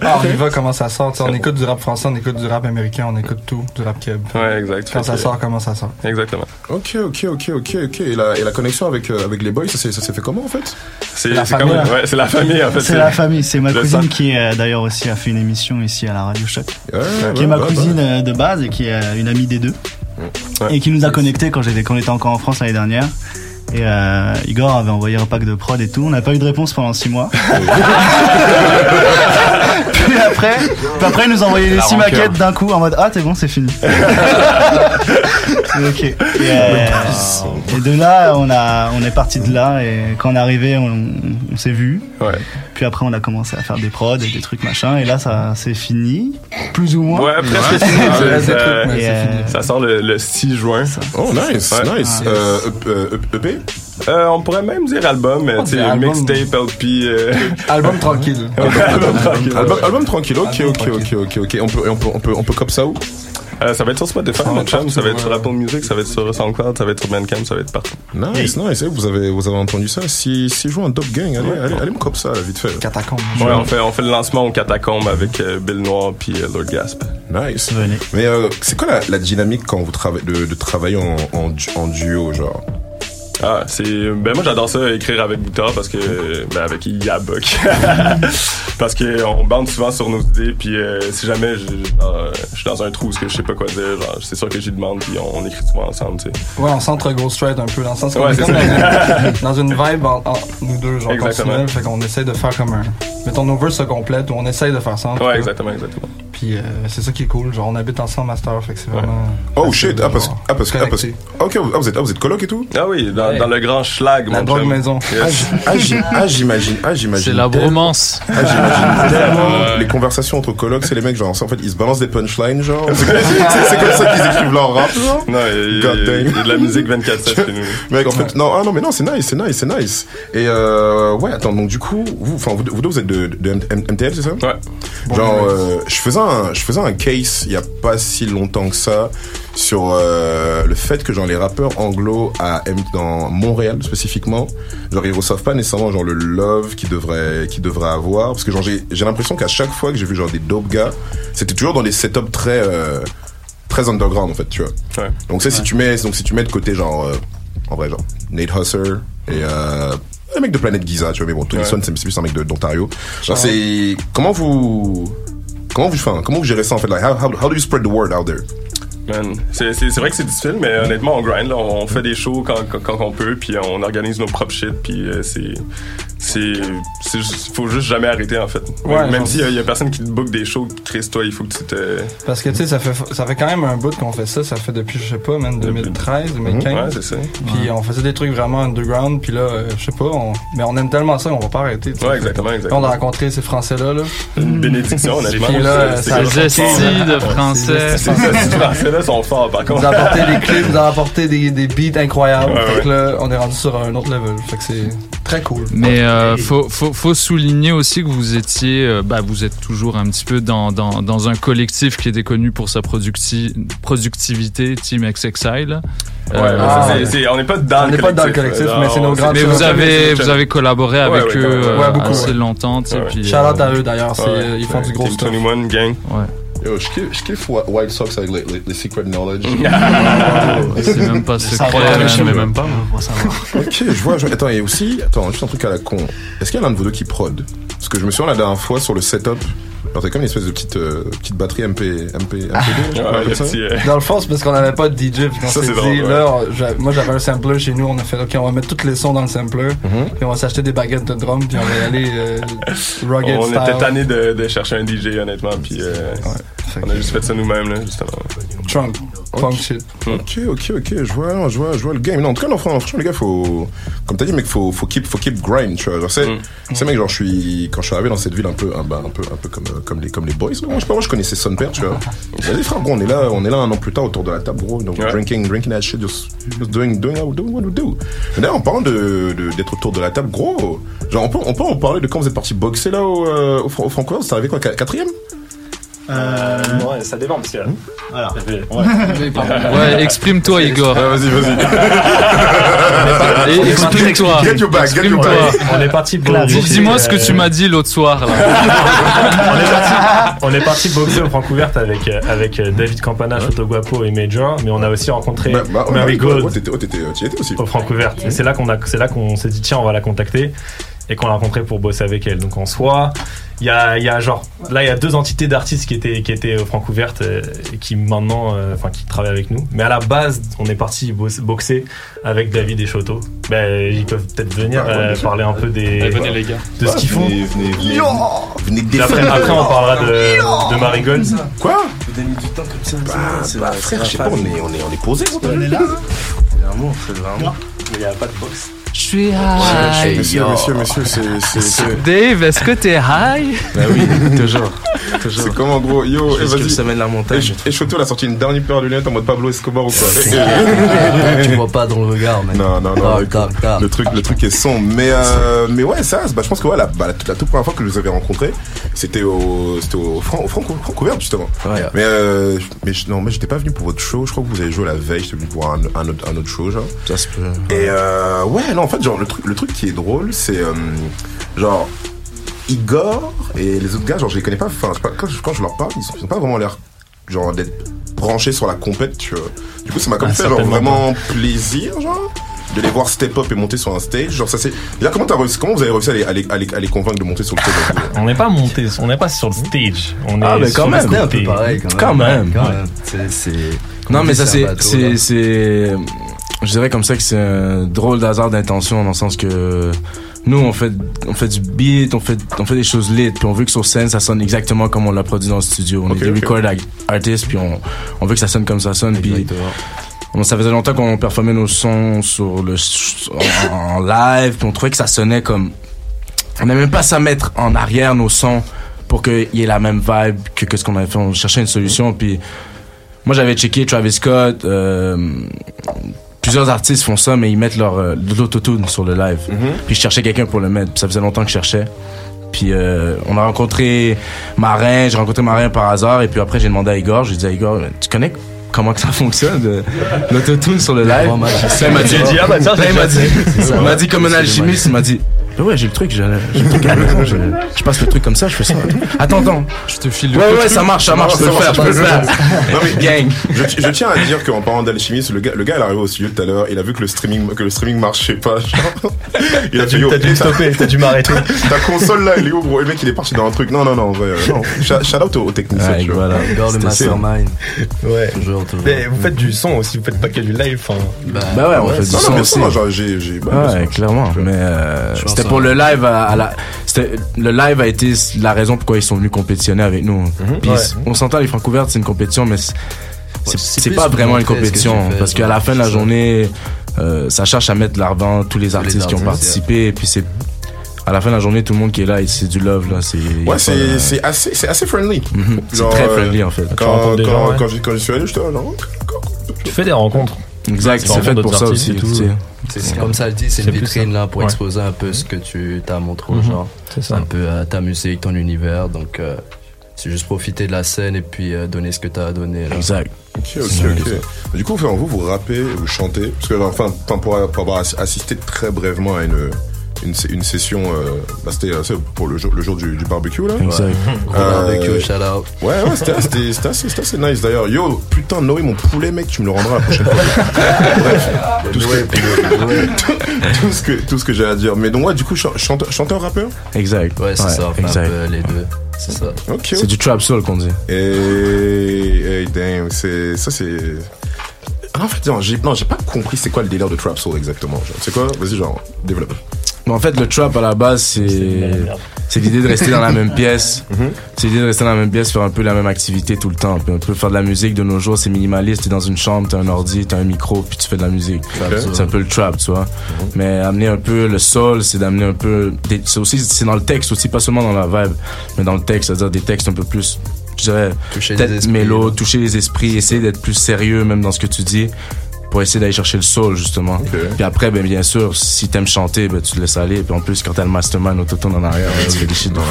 Ah, on y va, comment ça sort, t'sais, on écoute du rap français, on écoute du rap américain, on écoute tout, du rap keb. Ouais, exact. Quand ça que... sort, comment ça sort. Exactement. Ok, ok, ok, ok, ok. Et la, et la connexion avec, euh, avec les boys, ça, ça s'est fait comment? En fait c'est la, c'est famille, comme, ouais, c'est la famille en fait. C'est, c'est la famille, c'est ma cousine qui euh, d'ailleurs aussi a fait une émission ici à la Radio Choc, ouais, qui ouais, est ma ouais, cousine ouais. de base et qui est euh, une amie des deux ouais. et qui nous a connectés quand, j'étais, quand on était encore en France l'année dernière. Et euh, Igor avait envoyé un pack de prod et tout, on n'a pas eu de réponse pendant six mois. Puis après, puis après il nous a envoyé les six maquettes d'un coup en mode ah t'es bon c'est fini. Ok. Et, euh, et de là on a on est parti de là et quand on est arrivé on, on s'est vu. Ouais. Puis après on a commencé à faire des prods et des trucs machin et là ça c'est fini plus ou moins. Ouais presque ouais. fini. C'est, c'est, euh, trucs, euh, fini. Ça sort le, le six juin. Ça, oh nice ouais. nice. Ah, euh, euh, E P. Euh, on pourrait même dire album, oh, tu sais, mixtape, L P. Euh... Album tranquille. Album tranquille. Album, album tranquille, ok, ok, ok, ok, ok. On peut, on peut, on peut, on peut cop ça où? Euh, ça va être sur Spotify, oh, notre chum, ça va être sur Apple Music, ça va être sur SoundCloud, ça va être sur Bandcamp, ça va être partout. Nice, yeah. nice, vous avez, vous avez entendu ça? Si, si joue un Dope Gang, allez, ouais. allez, allez me cop ça, là, vite fait. Catacombes. Ouais, on fait, on fait le lancement au Catacombes avec euh, Bill Noir puis euh, Lord Gasp. Nice. Venez. Mais euh, c'est quoi la, la dynamique quand vous travaillez, de, de travailler en, en, en duo, genre? Ah, c'est. Ben, moi, j'adore ça, écrire avec guitare parce que. Ben, avec Yabok. Parce qu'on bande souvent sur nos idées, puis euh, si jamais je, euh, je suis dans un trou, parce que je sais pas quoi dire, genre, c'est sûr que j'y demande, puis on, on écrit souvent ensemble, tu sais. Ouais, on s'entre ghostwrite un peu, dans le sens qu'on ouais, est comme dans, dans une vibe en, en, nous deux, genre, continuelle, fait qu'on essaie de faire comme un. Mettons, nos verses se complètent, ou on essaie de faire ça. Ouais, exactement, exactement. Puis euh, c'est ça qui est cool, genre on habite ensemble master, fait que c'est vraiment... Oh shit, ah parce, ah, parce, ah, parce que... Ok, ah, vous êtes, ah, vous êtes coloc et tout? Ah oui, dans, ouais. dans le grand schlag, la grande maison. Yes. Ah, j'im, ah j'imagine, ah j'imagine... C'est la bromance. Ah j'imagine tellement euh... les conversations entre colocs, c'est les mecs genre, en fait ils se balancent des punchlines genre, c'est, c'est, c'est comme ça qu'ils écrivent leur rap genre. Non, il y, y, y, y a de la musique vingt-quatre sept chez nous. Mec en fait, ouais. non, ah, non mais non, c'est nice, c'est nice, c'est nice. Et euh, ouais, attends, donc du coup, vous, enfin vous, vous deux vous êtes de, de, de M T L, c'est ça? Ouais. Genre, euh, je faisais Un, je faisais un case il y a pas si longtemps que ça sur euh, le fait que genre les rappeurs anglo à dans Montréal spécifiquement genre ils reçoivent pas nécessairement genre le love qu'ils devraient qu'ils devraient avoir parce que genre j'ai j'ai l'impression qu'à chaque fois que j'ai vu genre des dope gars c'était toujours dans des setups très euh, très underground en fait tu vois ouais. donc c'est ouais. si tu mets donc si tu mets de côté genre euh, en vrai genre Nate Husser et euh, un mec de Planète Giza tu vois mais bon Tony ouais. Son c'est plus un mec de, d'Ontario genre ouais. c'est comment vous Comment vous, enfin, comment vous gérez ça en fait? Like, how, how, how do you spread the word out there? Man, c'est, c'est, c'est vrai que c'est difficile, mais honnêtement, on grind, là, on fait des shows quand, quand, quand on peut, puis on organise nos propres shit, puis euh, c'est. C'est, c'est juste, faut juste jamais arrêter en fait. Ouais, même s'il y, y a personne qui te book des shows, Chris, toi, il faut que tu te. Parce que tu sais, ça fait, ça fait quand même un bout qu'on fait ça, ça fait depuis, je sais pas, même deux mille treize, deux mille quinze. Mmh, ouais, c'est ça. Puis ouais. on faisait des trucs vraiment underground, puis là, euh, je sais pas, on, mais on aime tellement ça, on va pas arrêter. T'sais. Ouais, exactement, exactement. Là, on a rencontré ces Français-là, là. Une bénédiction, honnêtement. Puis là, ça c'est aussi de Français. Ces Français-là sont forts, par contre. Ils ont apporté des clips, ils ont apporté des, des beats incroyables. Ouais, fait ouais. que là, on est rendu sur un autre level. Fait que c'est très cool. Mais, Euh, faut, faut, faut souligner aussi que vous étiez, euh, bah, vous êtes toujours un petit peu dans, dans, dans un collectif qui était connu pour sa producti- productivité, Team X X L. Ouais, euh, ah, c'est, c'est, on n'est pas dans le collectif, pas dans le collectif euh, mais c'est nos grands. Mais vous avez, vous avez collaboré avec ouais, ouais, eux ouais, euh, beaucoup, assez ouais. longtemps. Ouais, ouais. Shout out euh, à eux d'ailleurs, c'est, ouais, ils font ouais, du gros stuff. vingt et un gang. Ouais. Yo, je kiffe, je kiffe White Sox avec les, les, les Secret Knowledge. C'est même pas secret, je ne même pas, moi ça va. Ok, je vois, je... attends, et aussi, attends, juste un truc à la con. Est-ce qu'il y a l'un de vous deux qui prod? Parce que je me souviens la dernière fois sur le setup, Alors t'as comme une espèce de petite, euh, petite batterie M P deux. Ah, ouais, petit, euh... Dans le fond, c'est parce qu'on n'avait pas de D J. Puis on ça, s'est drôle, dit, ouais. là, on, moi j'avais un sampler chez nous, on a fait ok, on va mettre tous les sons dans le sampler, mm-hmm. puis on va s'acheter des baguettes de drum, puis on va y aller euh, rugged on style. On était tannés de, de chercher un D J, honnêtement, puis euh, ouais, on a juste fait ça nous-mêmes, là, justement. Trump, okay. Punk shit. Ok, ok, ok, je vois, je vois, je vois le game. Non, en tout cas, non, franchement, les gars, faut. Comme t'as dit, mec, faut, faut, keep, faut keep grind, tu vois. Genre, c'est, mm. c'est mec, genre, je suis. Quand je suis arrivé dans cette ville, un peu, un, bah, un peu, un peu comme. Comme les, comme les boys, moi je, moi je connaissais son père, tu vois. Les frères, gros, on est là, on est là un an plus tard autour de la table, gros. Donc ouais. drinking, drinking that shit, just, just doing, doing, doing what we do. Mais d'ailleurs, en parlant de, de, d'être autour de la table, gros, genre on peut, on peut en parler de quand vous êtes parti boxer là au, au, au Francois, c'est arrivé quoi, quatrième? Euh... Ouais, ça dépend parce que. Mmh. Voilà. Ouais, ouais, exprime-toi, Igor. Ouais, vas-y, vas-y. Exprime-toi. Get your back, get your back. On est parti boxer. Dis-moi ce que tu m'as dit l'autre soir. Là. on est parti. On est parti boxer au Francouvertes avec avec David Campana, ouais. Otto Guapo et Major, mais on a aussi rencontré bah, bah, Marigold. Oh, t'étais, oh, t'étais, tu y étais aussi. Au Francouvertes. Et c'est là qu'on a, c'est là qu'on s'est dit tiens, on va la contacter. Et qu'on l'a rencontrée pour bosser avec elle. Donc en soi, il y a, y a genre là il y a deux entités d'artistes qui étaient qui étaient Francouvertes euh, et qui maintenant, enfin euh, qui travaillent avec nous. Mais à la base, on est parti boxer avec David et Choto. Ben ils peuvent peut-être venir euh, parler un peu des ouais, venez, les gars. de ce qu'ils font. Venez, venez, venez, venez, venez après, après on parlera de, de Marigold. Quoi ? Vous avez mis du temps comme ça. Bah, c'est bah, frère, je sais pas, on est on est on est posé. On est là. Vraiment, c'est vraiment. Mais il y a pas de boxe. Je suis high. Monsieur, monsieur, monsieur, c'est, c'est, c'est... Dave, est-ce que t'es high? Bah oui, toujours. toujours. C'est comment, gros? Yo, je et vas-y. Ça mène la montagne. Et Choto, elle a sorti une dernière paire de lunettes en mode Pablo Escobar ou quoi? Tu vois pas dans le regard, mec. Non, non, non. Oh, écoute, tard, tard. Le truc, le truc est sombre. Mais, euh, mais ouais, ça, bah, je pense que ouais, la, bah, la, la toute première fois que je vous avais rencontré, c'était au, c'était au Fran- Francouverte, justement. Ouais, ouais. Mais, euh, mais non, mais j'étais pas venu pour votre show. Je crois que vous avez joué la veille. J'étais venu pour un, un, autre, un autre show, genre. Ça se peut. Et, euh, ouais, non, en fait, genre, le truc, le truc qui est drôle, c'est, euh, genre, Igor et les autres gars, genre, je les connais pas, enfin, quand, quand je leur parle, ils sont, ils sont pas vraiment l'air, genre, d'être branchés sur la compète, tu vois. Du coup, ça m'a comme ah, fait, genre, vraiment pas. plaisir, genre, de les voir step up et monter sur un stage. Genre, ça c'est. Déjà, comment t'as réussi, comment vous avez réussi à les, à les, à les convaincre de monter sur le stage? On n'est pas monté, on n'est pas sur le stage. On ah, est mais quand même, c'est un peu pareil, quand même. Quand même. Quand même. C'est, c'est... Non, mais ça, c'est, bateau, c'est, c'est. Je dirais comme ça que c'est un drôle d'hasard d'intention, dans le sens que nous on fait on fait du beat, on fait on fait des choses lit, puis on veut que sur scène ça sonne exactement comme on l'a produit dans le studio. On okay, est des okay. record artists, puis on on veut que ça sonne comme ça sonne. Puis ça faisait longtemps qu'on performait nos sons sur le en, en live, puis on trouvait que ça sonnait comme on n'aimait même pas ça mettre en arrière nos sons pour qu'il y ait la même vibe que, que ce qu'on avait fait. On cherchait une solution, puis moi j'avais checké Travis Scott. Euh, Plusieurs artistes font ça, mais ils mettent leur euh, de l'autotune sur le live. Mm-hmm. Puis je cherchais quelqu'un pour le mettre. Puis ça faisait longtemps que je cherchais. Puis euh, on a rencontré Marin. J'ai rencontré Marin par hasard. Et puis après, j'ai demandé à Igor. J'ai dit à Igor, tu connais comment que ça fonctionne de, l'autotune sur le live? Il m'a dit, ah bah tiens, il m'a dit, il m'a dit comme un alchimiste. Il m'a dit, ouais, j'ai le truc, j'ai, j'ai le truc à la maison, je, je passe le truc comme ça, je fais ça. Attends, attends, je te file le Ouais, ouais, truc. ça marche, ça marche, je peux le faire, je peux le faire. Non, mais, gang. Je, je tiens à dire qu'en parlant d'alchimiste, le gars, le gars, il est arrivé au studio tout à l'heure, il a vu que le streaming, que le streaming marchait pas, genre. Il a dit, t'as dû stopper, t'as dû m'arrêter. Ta console là, il est où, gros? Le mec, il est parti dans un truc. Non, non, non, ouais, non. Shout out aux techniciens, tu vois. Voilà, le mastermind. Ouais. Toujours, toujours. Mais vous faites du son aussi, vous faites pas que du live, enfin. Bah ouais, on fait du son aussi. Ouais, clairement, mais c'était pour le live à, à la, c'était, le live a été la raison pourquoi ils sont venus compétitionner avec nous. Mm-hmm. Puis ouais. On s'entend, les Francouvertes, c'est une compétition, mais c'est, c'est, ouais, c'est, c'est pas vraiment une compétition, parce qu'à ouais, la fin de la journée, euh, ça cherche à mettre l'argent tous les artistes les qui ont participé, et puis c'est à la fin de la journée, tout le monde qui est là, c'est du love là. C'est, ouais, c'est, pas, c'est assez, c'est assez friendly. Mm-hmm. C'est genre, très friendly en fait. Quand, quand, gens, ouais. quand, je, quand je suis allé, je te genre, tu fais des rencontres. Exact, c'est, c'est fait pour ça aussi. Tout. C'est, c'est, c'est comme ça le dit, c'est, c'est une vitrine là pour ouais. exposer un peu ce que tu t'as montré aux gens, un peu euh, ta musique, ton univers. Donc euh, c'est juste profiter de la scène et puis euh, donner ce que t'as à donner. Là. Exact. Ok, ok, ouais, ok. Ça. Du coup, enfin, vous vous rappez, vous chantez, parce que enfin, pour avoir assisté très brièvement à une Une, une session, euh, bah c'était euh, pour le jour, le jour du, du barbecue là. Exact. Euh, barbecue, shout out. Ouais, ouais, c'était, c'était, c'était, assez, c'était assez nice d'ailleurs. Yo, putain, Noé, mon poulet, mec, tu me le rendras la prochaine fois. Bref, tout, Noé, ce que, tout, tout ce que tout ce que j'ai à dire. Mais donc ouais, du coup, chanteur, chanteur, rappeur. Exact. Ouais, c'est ouais, ça. Exact. Un peu les deux. C'est ça. Okay. C'est du trap soul qu'on dit. Hey, hey, damn, c'est ça, c'est. En fait, non, j'ai, non, j'ai pas compris c'est quoi le délire de trap soul exactement. C'est quoi ? Vas-y, genre, développe. Mais en fait, le trap à la base, c'est, c'est l'idée de rester dans la même pièce. Mm-hmm. C'est l'idée de rester dans la même pièce, faire un peu la même activité tout le temps. Puis on peut faire de la musique de nos jours, c'est minimaliste. T'es dans une chambre, t'as un ordi, t'as un micro, puis tu fais de la musique. Okay. C'est un peu le trap, tu vois. Mm-hmm. Mais amener un peu le soul, c'est d'amener un peu. Des, c'est aussi, c'est dans le texte aussi, pas seulement dans la vibe, mais dans le texte, c'est-à-dire des textes un peu plus. Je dirais, toucher peut-être les esprits, mélo, toucher les esprits, essayer d'être plus sérieux même dans ce que tu dis, pour essayer d'aller chercher le soul justement. Okay. Puis après, ben, bien sûr, si t'aimes chanter, ben, tu te laisses aller. Puis en plus, quand t'as le mastermind autotone en arrière, tu fais des shit dans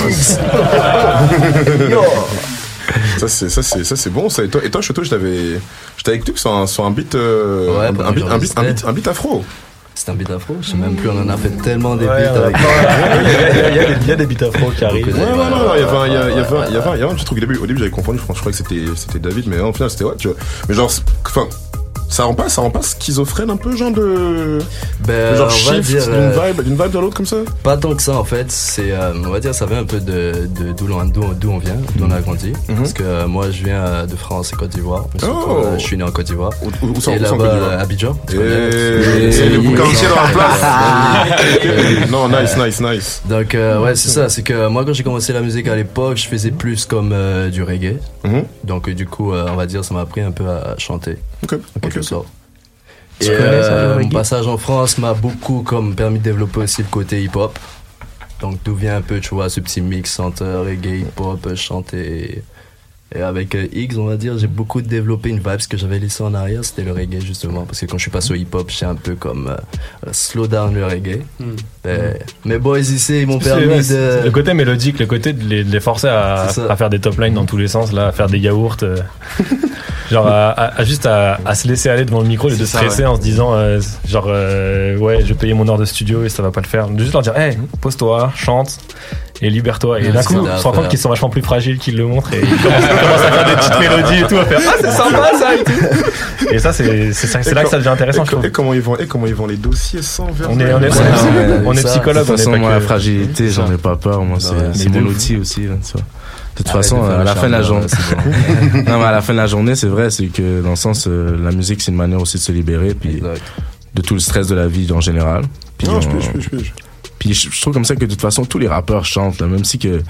ça, c'est, ça, c'est, ça, c'est bon, ça. Et toi, et toi Choto, je t'avais, je t'avais écouté sur un, sur un beat, euh, ouais, un, bah, un, beat, un, beat, un, beat, un beat afro. C'est un beat afro, je sais même plus, on en a fait tellement des beats avec. Il y a des beats afro qui arrivent. Ouais, ouais, ouais, il y avait, il y avait, il y avait un petit truc au début, au début j'avais confondu, je crois que c'était, c'était David, mais en final c'était ouais, tu vois. Mais genre, enfin, ça rend pas, ça rend pas schizophrène un peu, genre de, ben, genre shift dire, d'une vibe, d'une vibe dans l'autre comme ça. Pas tant que ça en fait, c'est, euh, on va dire, ça vient un peu de, de d'où, l'on, d'où, d'où on vient, d'où on a grandi. Mm-hmm. Parce que euh, moi, je viens de France et Côte d'Ivoire. Oh. Je suis né en Côte d'Ivoire. Où, où, où ça, et où là-bas, Côte d'Ivoire. Abidjan. Et... Et... C'est le bouc entier dans la place. Non, nice, nice, nice. Donc euh, ouais, c'est ça. C'est que moi, quand j'ai commencé la musique à l'époque, je faisais plus comme euh, du reggae. Mm-hmm. Donc euh, du coup, euh, on va dire, ça m'a appris un peu à chanter. Ok. Okay. So. Et connais, euh, mon passage en France m'a beaucoup comme permis de développer aussi le côté hip-hop. Donc d'où vient un peu, tu vois, ce petit mix entre reggae, hip-hop, chanter. Et avec euh, X, on va dire, j'ai beaucoup développé une vibe. Ce que j'avais laissé en arrière, c'était le reggae justement. Parce que quand je suis passé au hip-hop, j'étais un peu comme euh, slow down le reggae. Mm. Et, mes boys ici, ils m'ont c'est permis c'est, de... Le côté mélodique, le côté de les, de les forcer à, à faire des top lines dans tous les sens, là, à faire des yaourts... Euh... Genre à, à, à juste à, à se laisser aller devant le micro et de stresser, ouais, en se disant euh, genre euh, ouais, je vais payer mon heure de studio et ça va pas le faire. Juste leur dire hey, pose-toi, chante et libère-toi. Et d'un coup, on se rend compte qu'ils sont vachement plus fragiles qu'ils le montrent et ils commencent, ils commencent à faire des petites mélodies et tout, à faire ah c'est sympa ça et tout. Et ça c'est c'est, c'est, c'est là que ça devient intéressant, je trouve. Et comment ils vont et comment ils vont les dossiers sans vers. On est on est, ouais, on est, est psychologue, on est pas moi, que la fragilité, j'en ai pas peur, moi c'est, c'est, c'est mon outil aussi, ça. De toute façon, à la fin de la journée, non mais à la fin de la journée, c'est vrai, c'est que dans le sens, euh, la musique c'est une manière aussi de se libérer, puis exact, de tout le stress de la vie en général. Puis non, on... je peux, je peux, je peux. Puis je, je trouve comme ça que de toute façon tous les rappeurs chantent, là, même si que,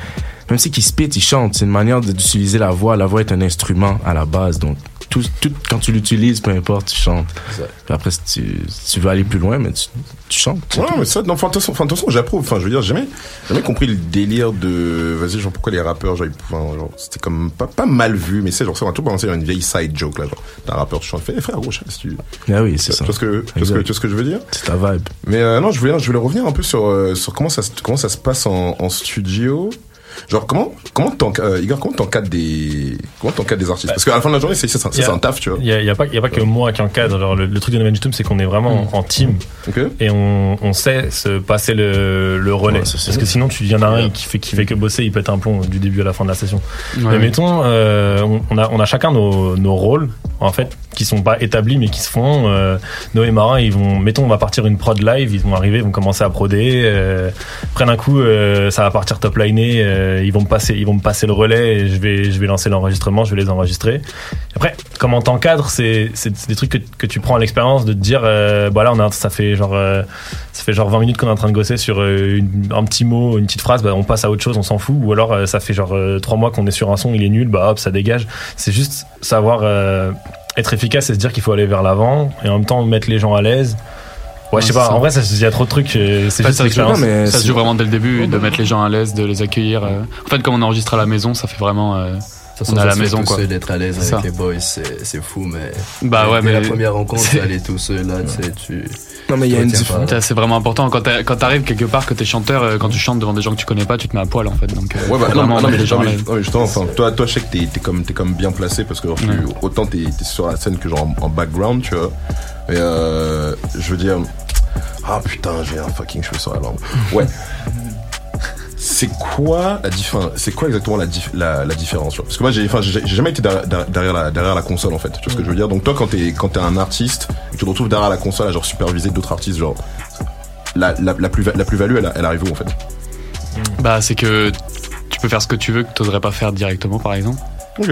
même si qu'ils spit, ils chantent. C'est une manière d'utiliser la voix. La voix est un instrument à la base, donc tout, tout quand tu l'utilises, peu importe, tu chantes. Exact. Puis après, si tu, si tu veux aller plus loin, mais tu, tu chantes. Tu ouais, mais ça, non, enfin, de toute façon, enfin, de toute façon, j'approuve. Enfin, je veux dire, j'ai jamais, jamais compris le délire de, vas-y, genre, pourquoi les rappeurs, genre, enfin, genre c'était comme pas, pas mal vu, mais c'est genre, ça va tout balancer une vieille side joke, là, genre, t'as un rappeur, tu chantes, fais, frère, gros, si tu. Ah oui, c'est ça. Tu vois ce que, tu vois ce que, tu vois ce que je veux dire? C'est ta vibe. Mais, euh, non, je voulais, je voulais revenir un peu sur, euh, sur comment ça, comment ça se passe en, en studio. Genre comment comment euh, Igor, comment t'encadres des comment t'encadres des artistes, parce qu'à la fin de la journée c'est c'est, c'est, c'est a, un taf, tu vois. Il y, y a pas il y a pas que moi qui encadre. Genre le, le truc de Novengito, c'est qu'on est vraiment mmh. en, en team, okay, et on on sait se passer le le relais, ouais, ça, parce que sinon tu viens d'un rien qui fait qui fait que bosser, il pète un plomb du début à la fin de la session. Ouais. Mais mettons euh, on, on a on a chacun nos nos rôles en fait, qui sont pas établis mais qui se font. euh, Noé et Marin, ils vont, mettons on va partir une prod live, ils vont arriver, ils vont commencer à proder, euh, après d'un coup euh, ça va partir top liné, euh, ils vont me passer ils vont me passer le relais et je vais je vais lancer l'enregistrement, je vais les enregistrer. Après comme on t'encadre, c'est c'est des trucs que que tu prends à l'expérience, de te dire euh, bah là on a ça fait genre euh, ça fait genre vingt minutes qu'on est en train de gosser sur euh, une, un petit mot, une petite phrase, bah on passe à autre chose, on s'en fout, ou alors euh, ça fait genre euh, trois mois qu'on est sur un son, il est nul, bah hop ça dégage. C'est juste savoir euh, être efficace et se dire qu'il faut aller vers l'avant et en même temps mettre les gens à l'aise. Ouais, non, je sais pas, ça. En vrai, il y a trop de trucs, c'est, c'est juste l'expérience. Ça se joue vraiment dès le début, de mettre les gens à l'aise, de les accueillir. En fait, comme on enregistre à la maison, ça fait vraiment... Euh... On est à la maison, quoi. D'être à l'aise avec ça. Les boys, c'est, c'est fou, mais. Bah ouais, mais. La première rencontre, c'est aller tout seul, là, tu sais, tu. Non, mais il y a une différence. C'est vraiment important. Quand, quand t'arrives quelque part, que t'es chanteur, quand tu chantes devant des gens que tu connais pas, tu te mets à poil, en fait. Donc, ouais, bah, non, non, non, mais les gens. Mais, ouais, justement, enfin, toi, toi, je sais que t'es, t'es, comme, t'es comme bien placé, parce que genre, ouais. tu, autant t'es, t'es sur la scène que genre en, en background, tu vois. Et euh, je veux dire. Ah putain, j'ai un fucking cheveu sur la langue. Ouais. C'est quoi la différence? C'est quoi exactement la, dif- la, la différence? Parce que moi, j'ai, enfin, j'ai, j'ai jamais été derrière, derrière, la, derrière la console en fait. Tu vois ce que je veux dire? Donc toi, quand t'es, quand t'es un artiste, tu te retrouves derrière la console à genre superviser d'autres artistes, genre la, la, la plus la plus value, elle, elle arrive où en fait? Bah, c'est que Tu peux faire ce que tu veux que tu n'oserais pas faire directement, par exemple. Ok.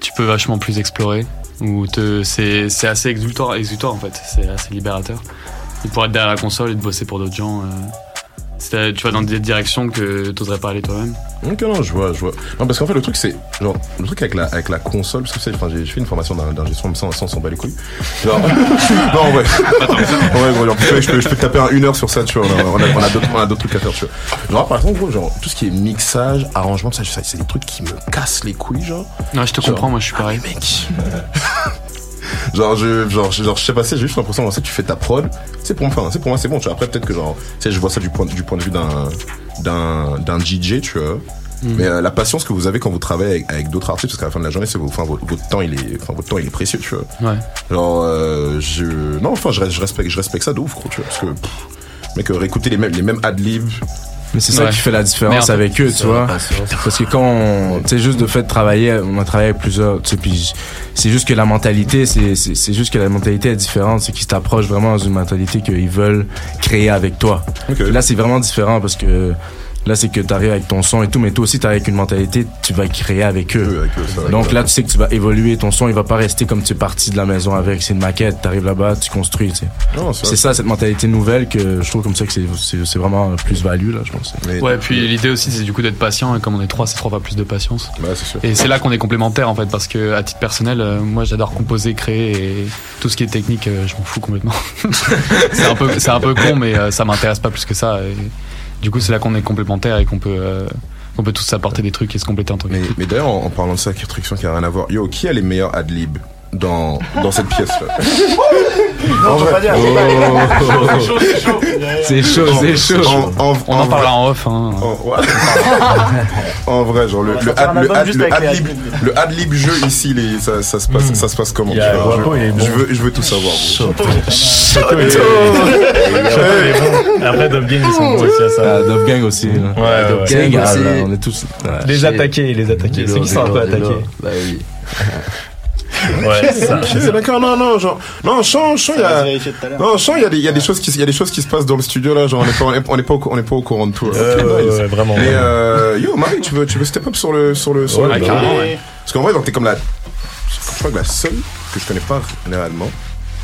Tu peux vachement plus explorer. Ou te, c'est, c'est assez exultant, exultant en fait. C'est assez libérateur. Et pour être derrière la console et de bosser pour d'autres gens. Euh, c'est, tu vas dans des directions que tu n'oserais pas aller toi-même. Ok, non, je vois, je vois. Non, parce qu'en fait, le truc, c'est. Genre, le truc avec la, avec la console, parce que c'est. Enfin, j'ai, j'ai fait une formation d'ingé son, sans s'en bat les couilles. Genre. non, ouais. Attends, ouais, bon, genre, je peux, je peux te taper un une heure sur ça, tu vois. On a, on a, on a, d'autres, on a d'autres trucs à faire, tu vois. Genre, par exemple, genre, tout ce qui est mixage, arrangement, ça, c'est des trucs qui me cassent les couilles, genre. Non, je te genre, comprends, moi, je suis pareil. Ah, mec. Genre je, genre, je, genre, je sais pas, c'est juste l'impression, genre, tu fais ta prod, c'est pour, enfin, c'est pour moi, c'est bon, tu vois. Après, peut-être que, genre, tu sais, je vois ça du point, du point de vue d'un, d'un, d'un D J, tu vois. Mmh. Mais euh, la patience que vous avez quand vous travaillez avec, avec d'autres artistes, parce qu'à la fin de la journée, c'est, enfin, votre, votre temps, il est, enfin, votre temps, il est précieux, tu vois. Ouais. Genre, euh, je, non, enfin, je, je respecte, je respecte ça de ouf, gros, tu vois, parce que, pff, mec, réécouter les mêmes, les mêmes ad-libs. Mais c'est ouais. ça qui fait la différence Merde. avec eux, tu ça vois. Parce que quand on, tu sais, juste de fait de travailler, on a travaillé avec plusieurs, tu sais, puis c'est juste que la mentalité, c'est, c'est, c'est juste que la mentalité est différente, c'est qu'ils t'approchent vraiment dans une mentalité qu'ils veulent créer avec toi. Okay. Là, c'est vraiment différent parce que là, c'est que t'arrives avec ton son et tout, mais toi aussi, t'arrives avec une mentalité, tu vas créer avec eux. Oui, avec eux ça, donc là, tu sais que tu vas évoluer, ton son, il va pas rester comme tu es parti de la maison avec. C'est une maquette, t'arrives là-bas, tu construis, tu sais. Non, c'est, c'est ça, cette mentalité nouvelle que je trouve comme ça que c'est, c'est, c'est vraiment plus value, là, je pense. Mais, ouais, puis l'idée aussi, c'est du coup d'être patient, et comme on est trois, c'est trois fois plus de patience. Bah, c'est sûr. Et c'est là qu'on est complémentaires, en fait, parce que, à titre personnel, euh, moi, j'adore composer, créer, et tout ce qui est technique, euh, je m'en fous complètement. c'est un peu, c'est un peu con, mais euh, ça m'intéresse pas plus que ça. Et... Du coup, c'est là qu'on est complémentaires et qu'on peut, euh, qu'on peut tous s'apporter des trucs et se compléter en tant que mais, mais d'ailleurs, en, en parlant de ça, qui n'a rien à voir, yo, qui a les meilleurs ad-libs dans, dans cette pièce-là? Non, je veux pas dire. C'est chaud, c'est chaud. On en parlera en off. Hein. En, ouais. en vrai, genre, le, le, ad, le, ad, le, ad-lib, le ad-lib jeu ici, les, ça, ça se passe, ça se passe comment? Yeah, vois, Guapo, je, bon. je, veux, je veux tout savoir. Après, Dope Gang, ils sont bons aussi à ça. Dope Gang aussi. Dope Gang, on est tous. Les attaquer, les attaquer. Ceux qui sont un peu attaqués. Bah oui. Ouais, ça, c'est ça. D'accord, non, non, genre, non, chant, chant, il y a, non, chant, il y a des, il y a des choses qui, il y a des choses qui se passent dans le studio là, genre, on est pas, on est, on est pas, au, on est pas au courant de tout. Là. Euh, okay, ouais, nice. ouais, vraiment. Mais vraiment. Euh, yo, Marie, tu veux, tu veux step up sur le, sur le, sur ouais, le. Carrément, ouais. Parce qu'en vrai, donc t'es comme la, je crois que la seule que je connais pas généralement.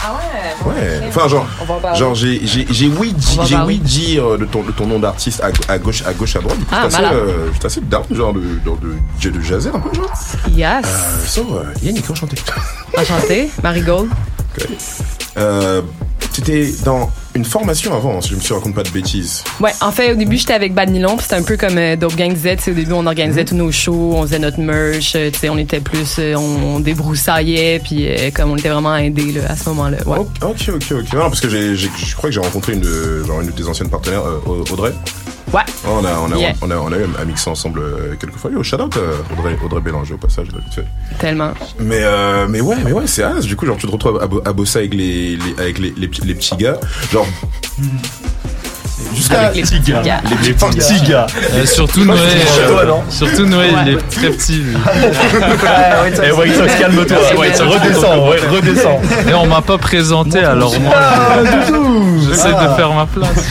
Ah ouais. Ouais. Bon, enfin, genre, genre, j'ai, j'ai, j'ai oui, j'ai oui dire de ton, de ton nom d'artiste à, à gauche, à gauche, à droite. Du coup, ah, c'est assez, euh, c'est assez down, genre de, de, de, de jazzer un peu, genre. Yes. Euh, so, euh, Yannick, enchanté. Enchanté, Marigold. Okay. Euh, t'étais dans une formation avant, si je me suis raconté pas de bêtises. Ouais, en fait, au début, j'étais avec Bad Nylon, puis c'était un peu comme euh, Dope Gang disait, tu sais, au début, on organisait mm-hmm. tous nos shows, on faisait notre merch, tu sais, on était plus, euh, on, on débroussaillait, puis euh, comme on était vraiment aidés, là, à ce moment-là, ouais. Ok, ok, ok. Non, parce que j'ai, j'ai, je crois que j'ai rencontré une de, genre, une de tes anciennes partenaires, euh, Audrey. Ouais. Oh, on, a, on, a, yeah. on, a, on a eu à mixer ensemble quelques fois. Yo, shout out Audrey, Audrey Bélanger au passage, l'habitude. Tellement. Mais, euh, mais ouais, mais ouais, c'est as. Du coup, genre, tu te retrouves à, à bosser avec les, les, avec les, les, les petits gars. Genre. Jusqu'à avec les petits gars. gars. Les, les petits gars. Euh, surtout Noël. Euh, surtout Noël, il est très petit. Et White Sox, calme-toi. Redescends, redescends. Et on m'a pas présenté, alors moi. J'essaie de faire ma place.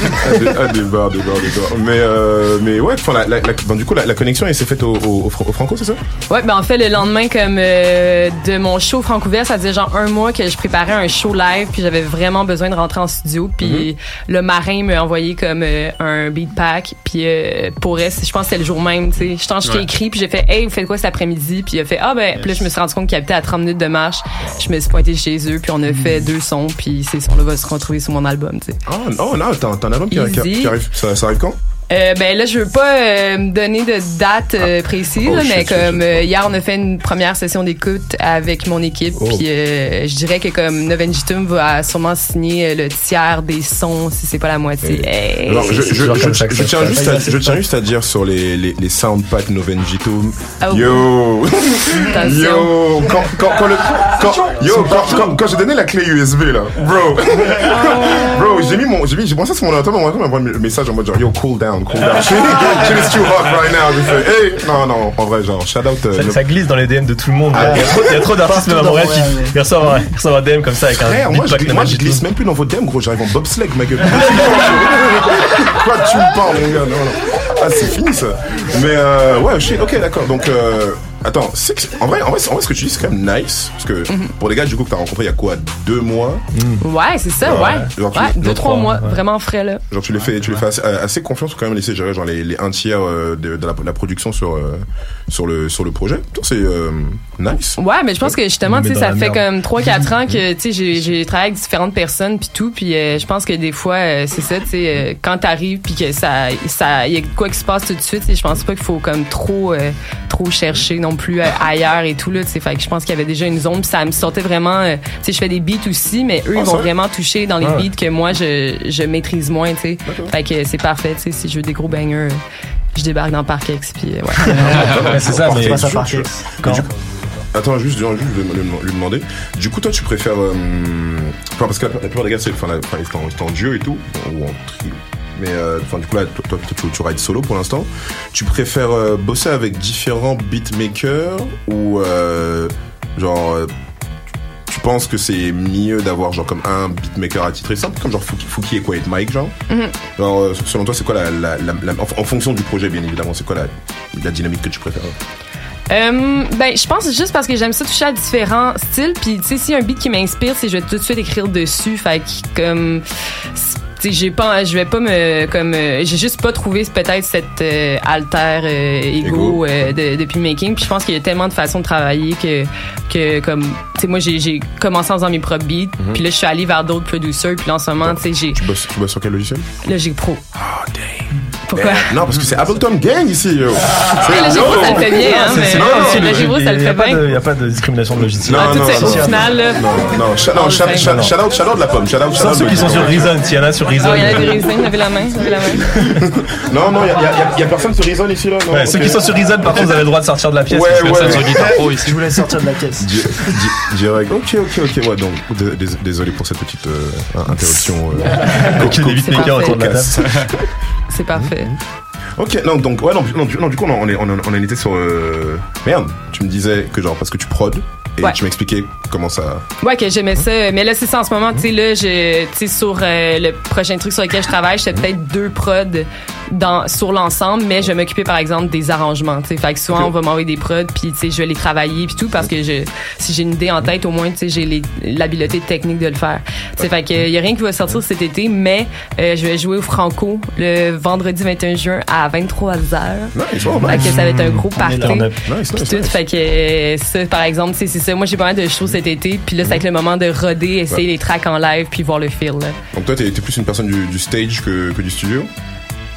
Ah, des barres, des barres, des barres. Mais, euh, mais ouais, la, la, la, ben, du coup, la, la connexion, elle s'est faite au, au, au, au Franco, c'est ça? Ouais, ben en fait, le lendemain, comme euh, de mon show Francouvertes, ça faisait genre un mois que je préparais un show live, puis j'avais vraiment besoin de rentrer en studio, puis mm-hmm. le marin m'a envoyé comme euh, un beat pack, puis euh, pour elle, je pense que c'était le jour même, tu sais. Je t'en je t'ai ouais. écrit, puis j'ai fait, hey, vous faites quoi cet après-midi? Puis il a fait, ah ben, yes. puis là, je me suis rendu compte qu'il habitait à trente minutes de marche. Je me suis pointée chez eux, puis on a fait mm-hmm. deux sons, puis ces sons-là vont se retrouver sur mon album, tu sais. Oh, oh non, t'as un album qui, qui arrive, ça, ça arrive quand? Euh, ben là, je veux pas euh, me donner de date euh, précise, ah. oh, mais shit, comme shit, euh, shit. hier, on a fait une première session d'écoute avec mon équipe, oh. puis euh, je dirais que comme Novengito va sûrement signer le tiers des sons, si c'est pas la moitié. Hey. Alors, je, je, je, je, je tiens juste à, je tiens juste à dire sur les les, les soundpacks Novengito, oh. yo, yo, quand quand quand le quand yo quand quand, quand j'ai donné la clé U S B là, bro, bro, j'ai mis mon j'ai mis j'ai pensé sur mon laptop, on m'a envoyé un message en mode genre yo cool down. Cool down. Shit is too hot right now. J'ai fait, hey, non, non, en vrai, genre, shout out. Ça, le... ça glisse dans les D M de tout le monde. Ah, il, y a trop, il y a trop d'artistes même à Montréal qui ils reçoivent, un, ils reçoivent un D M comme ça avec frère, un. Moi, je, gl- moi je glisse même plus dans vos D M, gros, j'arrive en bobsleigh, ma gueule. Quoi, tu me parles, mon gars, non, non. Ah, c'est fini ça. Mais euh, ouais, shit, ok, d'accord. Donc, euh, attends, six, en, vrai, en, vrai, en vrai, ce que tu dis, c'est quand même nice. Parce que mm-hmm. pour les gars, du coup, que t'as rencontré il y a quoi, deux mois mm. Ouais, c'est ça, ouais. ouais. Genre, tu, ouais deux, genre, trois mois, ouais. vraiment frais, là. Genre, tu les fais, tu les fais assez, assez confiance pour quand même laisser gérer genre, les, les un tiers euh, de, de, la, de la production sur, euh, sur, le, sur le projet. C'est euh, nice. Ouais, mais je pense que justement, tu sais, ça fait merde. Comme trois quatre ans que, tu sais, j'ai, j'ai travaillé avec différentes personnes, puis tout, puis euh, je pense que des fois, euh, c'est ça, tu sais, euh, quand t'arrives, puis que ça, ça, y a quoi qui se passe tout de suite, je pense pas qu'il faut comme trop, euh, trop chercher non plus ailleurs et tout là, tu sais, fait que je pense qu'il y avait déjà une zone, puis ça me sortait vraiment, euh, tu sais, je fais des beats aussi, mais eux, ah, ils vont vraiment toucher dans les ah, beats que moi, je, je maîtrise moins, tu sais, fait que c'est parfait, tu sais, si je veux des gros bangers, je débarque dans Parkex, puis ouais. ouais. C'est ça, mais ça Parkex. Quand? Du coup, attends, juste, juste lui demander. Du coup, toi, tu préfères, euh, enfin, parce que la plupart des gars, c'est, enfin, la, enfin, c'est en, c'est en duo et tout, ou en trio. Mais euh, enfin, du coup là, toi, toi tu, tu rides solo pour l'instant. Tu préfères euh, bosser avec différents beatmakers ou euh, genre euh, tu penses que c'est mieux d'avoir genre comme un beatmaker attitré simple comme genre Fouki, Fouki et Quiet Mike genre. Mm-hmm. Genre euh, selon toi c'est quoi la, la, la, la en, en fonction du projet bien évidemment c'est quoi la, la dynamique que tu préfères? Euh, ben, je pense juste parce que j'aime ça toucher à différents styles. Puis tu sais si y a un beat qui m'inspire, c'est je vais tout de suite écrire dessus. Fait que comme t'sais, j'ai pas, je vais pas me, comme, euh, j'ai juste pas trouvé peut-être cette euh, alter euh, ego euh, de, de beatmaking. Puis je pense qu'il y a tellement de façons de travailler que, que comme, tu sais, moi j'ai, j'ai commencé en faisant mes propres beats. Mm-hmm. Puis là, je suis allée vers d'autres producers. Puis là, en ce moment, tu sais, j'ai. Tu bosses, tu bosses sur quel logiciel? Logique Pro. Oh, dang. Pourquoi? Eh, non, parce que c'est Ableton Gang ici. Yo. Ah, c'est Logic Pro, ça le fait bien. Hein, c'est, c'est, mais Logic Pro, ça le fait bien. Il n'y a pas de discrimination de logiciel. Non, non, c'est original. Non, non, shout out de la pomme. Shout out de ceux qui sont sur Reason, s'il y en a sur Reason. Il y en a des Reason, levez la main. Non, non, il n'y a personne sur Reason ici. Ceux qui sont sur Reason, par contre, vous avez le droit de sortir de la pièce. Je voulais sortir de la pièce. Direct. Ok, ok, ok. Ouais, donc, désolé pour cette petite interruption. Aucune des beatmakers autour de la table. C'est parfait. Mmh. Ok, non, donc, ouais, non, non, du, non du coup, on, est, on, on en était sur. Euh... Merde, tu me disais que, genre, parce que tu prod, et ouais. tu m'expliquais comment ça. Ouais, que j'aimais mmh. ça. Mais là, c'est ça, en ce moment, tu sais, là, je, tu sais, sur euh, le prochain truc sur lequel je travaille, j'étais peut-être mmh. deux prods dans, sur l'ensemble, mais je vais m'occuper, par exemple, des arrangements, tu sais. Fait que souvent, okay. on va m'envoyer des prods, puis, tu sais, je vais les travailler, puis tout, parce que je, si j'ai une idée en tête, au moins, tu sais, j'ai les, l'habileté technique de le faire. Tu sais, fait que, y a rien qui va sortir cet été, mais, euh, je vais jouer au Franco le vendredi vingt et un juin à à vingt-trois heures. Nice, oh, nice. Fait que ça va être un gros party. Nice, nice, tout, nice. Fait que ça, par exemple, c'est, c'est ça. Moi, j'ai pas mal de shows cet été, puis là, ça va être le moment de roder, essayer ouais. les tracks en live, puis voir le feel. Là. Donc toi, t'es, t'es plus une personne du, du stage que, que du studio?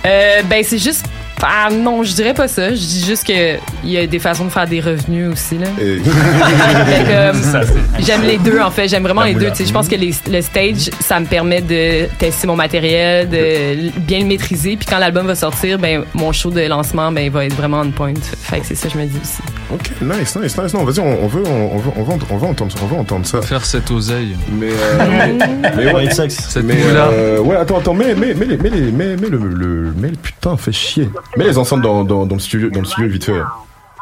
Euh, ben, c'est juste... Ah non, je dirais pas ça. Je dis juste que il y a des façons de faire des revenus aussi là. Et... comme, ça, j'aime les deux en fait. J'aime vraiment la les boula. Deux. Tu sais, je pense que les, le stage, ça me permet de tester mon matériel, de bien le maîtriser. Puis quand l'album va sortir, ben mon show de lancement, ben il va être vraiment on point. Fait que c'est ça, je me dis aussi. Ok, nice, nice, nice. Non, vas-y, on, on veut, on veut, on veut, on veut entendre, on veut entendre ça. Faire cette oseille. Mais, euh, mais ouais, cette mais, euh, ouais, attends, attends, mais, mais, mais, mais, mais, mais, mais le, le, mais putain, fait chier. Mets les ensembles dans, dans, dans, le studio, dans le studio vite fait.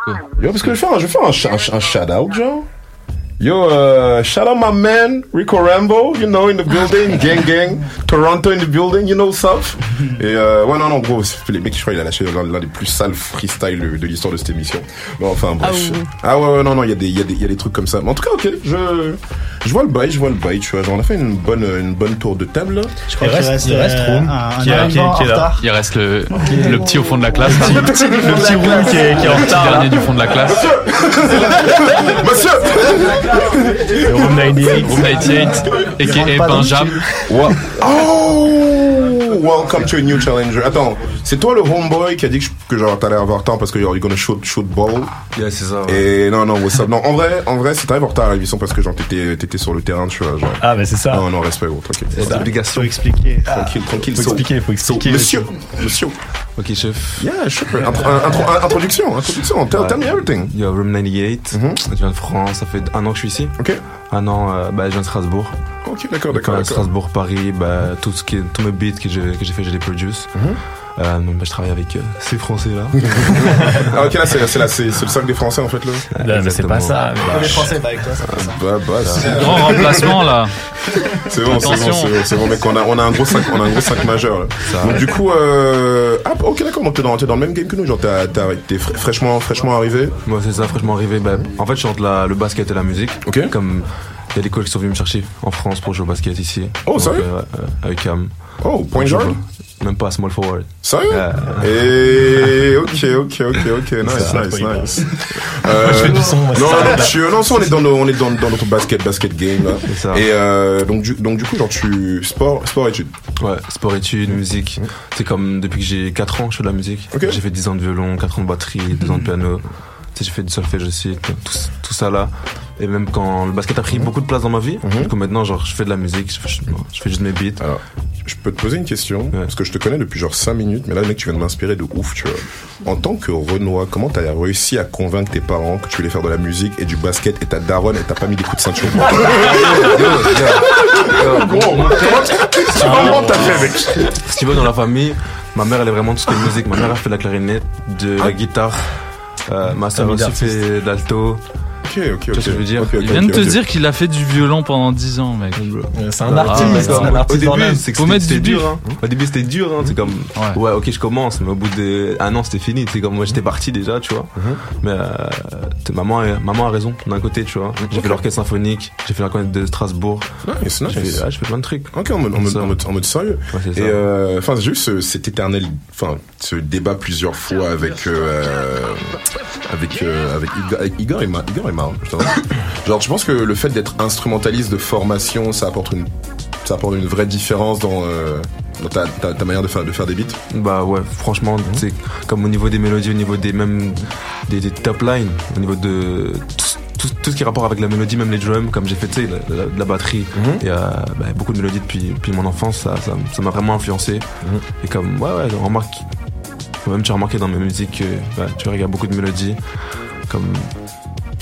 Cool. Yo, parce que je vais faire, je vais faire un, un, un shout-out, genre. Yo, uh, shout-out my man, Rico Rambo, you know, in the building, gang gang, Toronto in the building, you know, South. Et euh, ouais, non, non, gros, les mecs, je crois qu'il a lâché l'un des plus sales freestyles de l'histoire de cette émission. Bon, enfin, bref. Ah, oui. ah ouais, ouais, non, non, il y a des, il y a des, il y a des trucs comme ça. Mais en tout cas, ok, je... Je vois le bail, je vois le bail, tu vois. Genre, on a fait une bonne, une bonne tour de table. Je crois il qu'il reste, il reste Room. Qui est là. Il reste le, okay. le petit au fond de la classe. Le petit, le le petit Room qui est, qui est en retard. Le dernier du fond de la classe. Monsieur! Monsieur! Le Room quatre-vingt-dix-huit. Room quatre-vingt-dix-huit. Et qui est Benjam. Oh! Welcome to a new challenger. Attends, c'est toi le homeboy qui a dit que, je, que genre t'allais avoir temps parce que genre, you're gonna shoot, shoot ball. Yeah, c'est ça. Ouais. Et non, non, what's up. Non, en vrai, en vrai, si t'arrives en retard à la émission parce que genre t'étais, t'étais sur le terrain, tu vois. Genre. Ah, mais c'est ça. Non, non, respect, gros, tranquille. C'est ça. Obligation. Faut expliquer. Tranquille, ah. tranquille. Faut so, expliquer, faut expliquer. So, monsieur, monsieur. Ok, chef. Yeah, chef. Intro, intro, introduction, introduction. Tell, ouais. tell me everything. Yo, Room quatre-vingt-dix-huit. Mm-hmm. Je viens de France, ça fait un an que je suis ici. Ok. Un an, euh, bah, je viens de Strasbourg. Ok, d'accord, d'accord. Quand d'accord. Strasbourg, Paris, bah, tout ce qui est, tous mes beats que j'ai, que j'ai fait, je les produce. Mm-hmm. Euh, donc bah, je travaille avec euh, ces Français là. Ah ok, là c'est, c'est, là, c'est, c'est le sac des Français en fait là. Ah, bah, mais c'est pas ça. Bah, les Français bah, avec toi, c'est pas ça. Bah, bah, là, c'est un grand remplacement là. C'est bon, c'est bon, c'est bon, c'est bon mec, on a, on a un gros sac, on a un gros sac majeur. Là. Donc du coup, euh... ah ok d'accord, donc t'es dans, t'es dans le même game que nous, genre t'as, t'as, t'es fraîchement, fraîchement arrivé. Moi ouais, c'est ça, fraîchement arrivé. Bah, en fait je chante la, le basket et la musique. Ok. Comme il y a des collègues qui sont venus me chercher en France pour jouer au basket ici. Oh donc, sérieux? Euh, avec Cam. Oh point guard. Même pas small forward. Sérieux? Et ok, ok, ok, ok, nice, nice, nice. Euh, je fais du son. Non, non, tu, non, on est dans, nos, on est dans, dans notre basket, basket game là. C'est ça. Et euh, donc du, donc du coup, genre tu sport, sport études. Ouais, sport études, musique. C'est comme depuis que j'ai quatre ans, je fais de la musique. Okay. J'ai fait dix ans de violon, quatre ans de batterie, deux ans de piano. Tu sais, j'ai fait du solfège aussi, tout, tout ça là. Et même quand le basket a pris beaucoup de place dans ma vie, mm-hmm. du coup maintenant genre je fais de la musique, je, je, je fais juste mes beats. Alors, je peux te poser une question, ouais. parce que je te connais depuis genre cinq minutes, mais là mec tu viens de m'inspirer de ouf, tu vois. En tant que Renoir, comment t'as réussi à convaincre tes parents que tu voulais faire de la musique et du basket et ta daronne et t'as pas mis des coups de ceinture? Comment t'as fait avec? Si tu veux, dans la famille, ma mère elle est vraiment tout ce qui est musique. Ma mère a fait de la clarinette, de la guitare. Euh, ma sœur aussi fait d'alto. Ok, ok, ok. Tu vois ce que je veux dire? Okay, okay, il vient de okay, te okay. dire qu'il a fait du violon pendant dix ans, mec. C'est un artiste. Ah, ouais. Au début, c'est faut mettre du dur. Hein. Au début, c'était dur. Hein. C'est comme, ouais. ouais, ok, je commence, mais au bout d'un an, c'était fini. C'est comme, moi, j'étais parti déjà, tu vois. Mm-hmm. Mais euh, maman, maman a raison d'un côté, tu vois. J'ai okay. fait l'orchestre symphonique, j'ai fait la clarinette de Strasbourg. Nice, nice. J'ai fait, ouais, j'ai fait plein de trucs. Ok, en mode, en mode, en mode, en mode sérieux. Ouais, c'est ça. Et enfin, euh, juste ce, cet éternel, enfin, ce débat plusieurs fois avec euh, avec euh, avec Igor et Ma. Marrant, genre je pense que le fait d'être instrumentaliste de formation, ça apporte une, ça apporte une vraie différence dans, euh, dans ta, ta, ta manière de faire, de faire des beats. Bah ouais, franchement, c'est mm-hmm. comme au niveau des mélodies, au niveau des même des, des top lines, au niveau de tout, tout, tout ce qui est rapport avec la mélodie, même les drums, comme j'ai fait tu sais, la, la, la batterie, mm-hmm. et euh, bah, beaucoup de mélodies depuis, depuis mon enfance, ça, ça, ça m'a vraiment influencé. Mm-hmm. Et comme ouais ouais, on remarque, même tu as remarqué dans mes musiques, bah, tu regardes beaucoup de mélodies, comme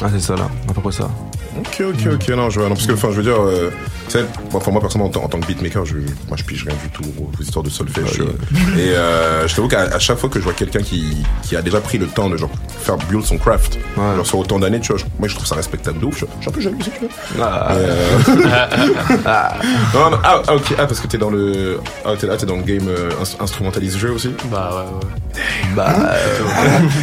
ah c'est ça là, à peu près ça. Ok ok ok, non je vois, non parce que enfin je veux dire, euh, tu sais, enfin moi personnellement en, t- en tant que beatmaker, je, moi je pige rien du tout aux histoires de solfège. Ouais, ouais. Et euh, je t'avoue qu'à à chaque fois que je vois quelqu'un qui qui a déjà pris le temps de genre faire build son craft, ouais. genre sur autant d'années, tu vois, je, moi je trouve ça respectable de ouf. Je, je suis un peu jaloux si tu veux. Ah. Euh... ah. Non, non, ah ok, ah parce que t'es dans le, ah t'es là, t'es dans le game euh, instrumentaliste jeu aussi. Bah ouais ouais. Bah.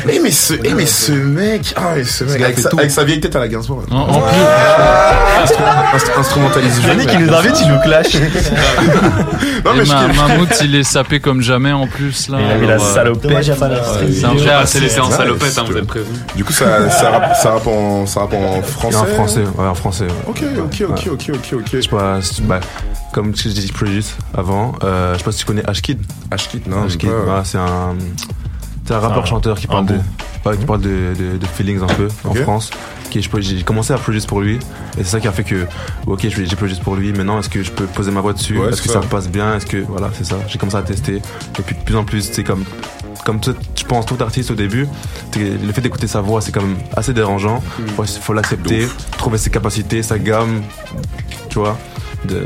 Eh euh... mais ce, eh mais ce mec, ah mais ce mec. Avec, sa, avec sa vieille tête à la Gainsbourg. En, en plus. Ah, instru- instrumentalise le jeu. Mec, il nous invite, il nous clash. Non, mais ma, Mahmoud, il est sapé comme jamais en plus là. Il a mis la salopette. Dommage, il a pas la salopette. Ah, c'est laissé en salopette, hein, vous êtes prévenus. Du coup, ça, ça, rappe, ça, rappe en, ça rappe en français. En français, ouais, en français. Ouais. Ok, ok, ok, ouais. ok, ok, ok. Je sais pas, bah, comme je disais Produce avant, euh, je sais pas si tu connais H-Kid. H-Kid, non. H-Kid, bah, c'est un. C'est un rappeur-chanteur qui parle de, bah, qui parle de, de, de feelings un peu okay. en France. Qui, je, j'ai commencé à produire pour lui et c'est ça qui a fait que ok j'ai, j'ai produit pour lui. Maintenant est-ce que je peux poser ma voix dessus? Ouais, est-ce que ça me passe bien? Est-ce que voilà c'est ça. J'ai commencé à tester et puis de plus en plus c'est comme comme tout, je pense tout artiste au début, le fait d'écouter sa voix c'est quand même assez dérangeant. Mmh. Il faut l'accepter, D'ouf. trouver ses capacités, sa gamme, tu vois. De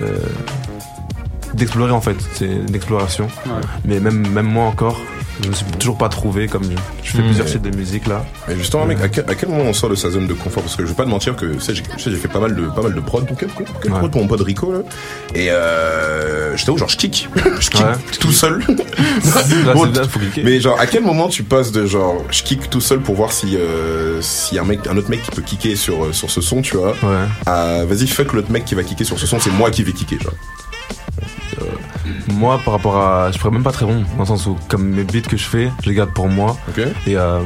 d'explorer en fait, c'est une exploration. Ouais. Mais même même moi encore, je me suis toujours pas trouvé comme je, je fais mmh. plusieurs styles de musique là. Et justement mec, à quel, à quel moment on sort de sa zone de confort? Parce que je vais pas te mentir que tu sais, j'ai, j'ai fait pas mal de pas mal de prod, donc quel ouais. prod pour mon pote Rico là. Et euh, j'étais où genre je kick, je kick ouais. tout seul. Là, bon, là, mais genre à quel moment tu passes de genre je kick tout seul pour voir si euh, si un mec, un autre mec qui peut kicker sur sur ce son, tu vois, ouais. à vas-y fuck l'autre mec qui va kicker sur ce son, c'est moi qui vais kicker genre. Moi, par rapport à, je pourrais même pas très bon, dans le sens où comme mes beats que je fais, je les garde pour moi. Okay. Et euh,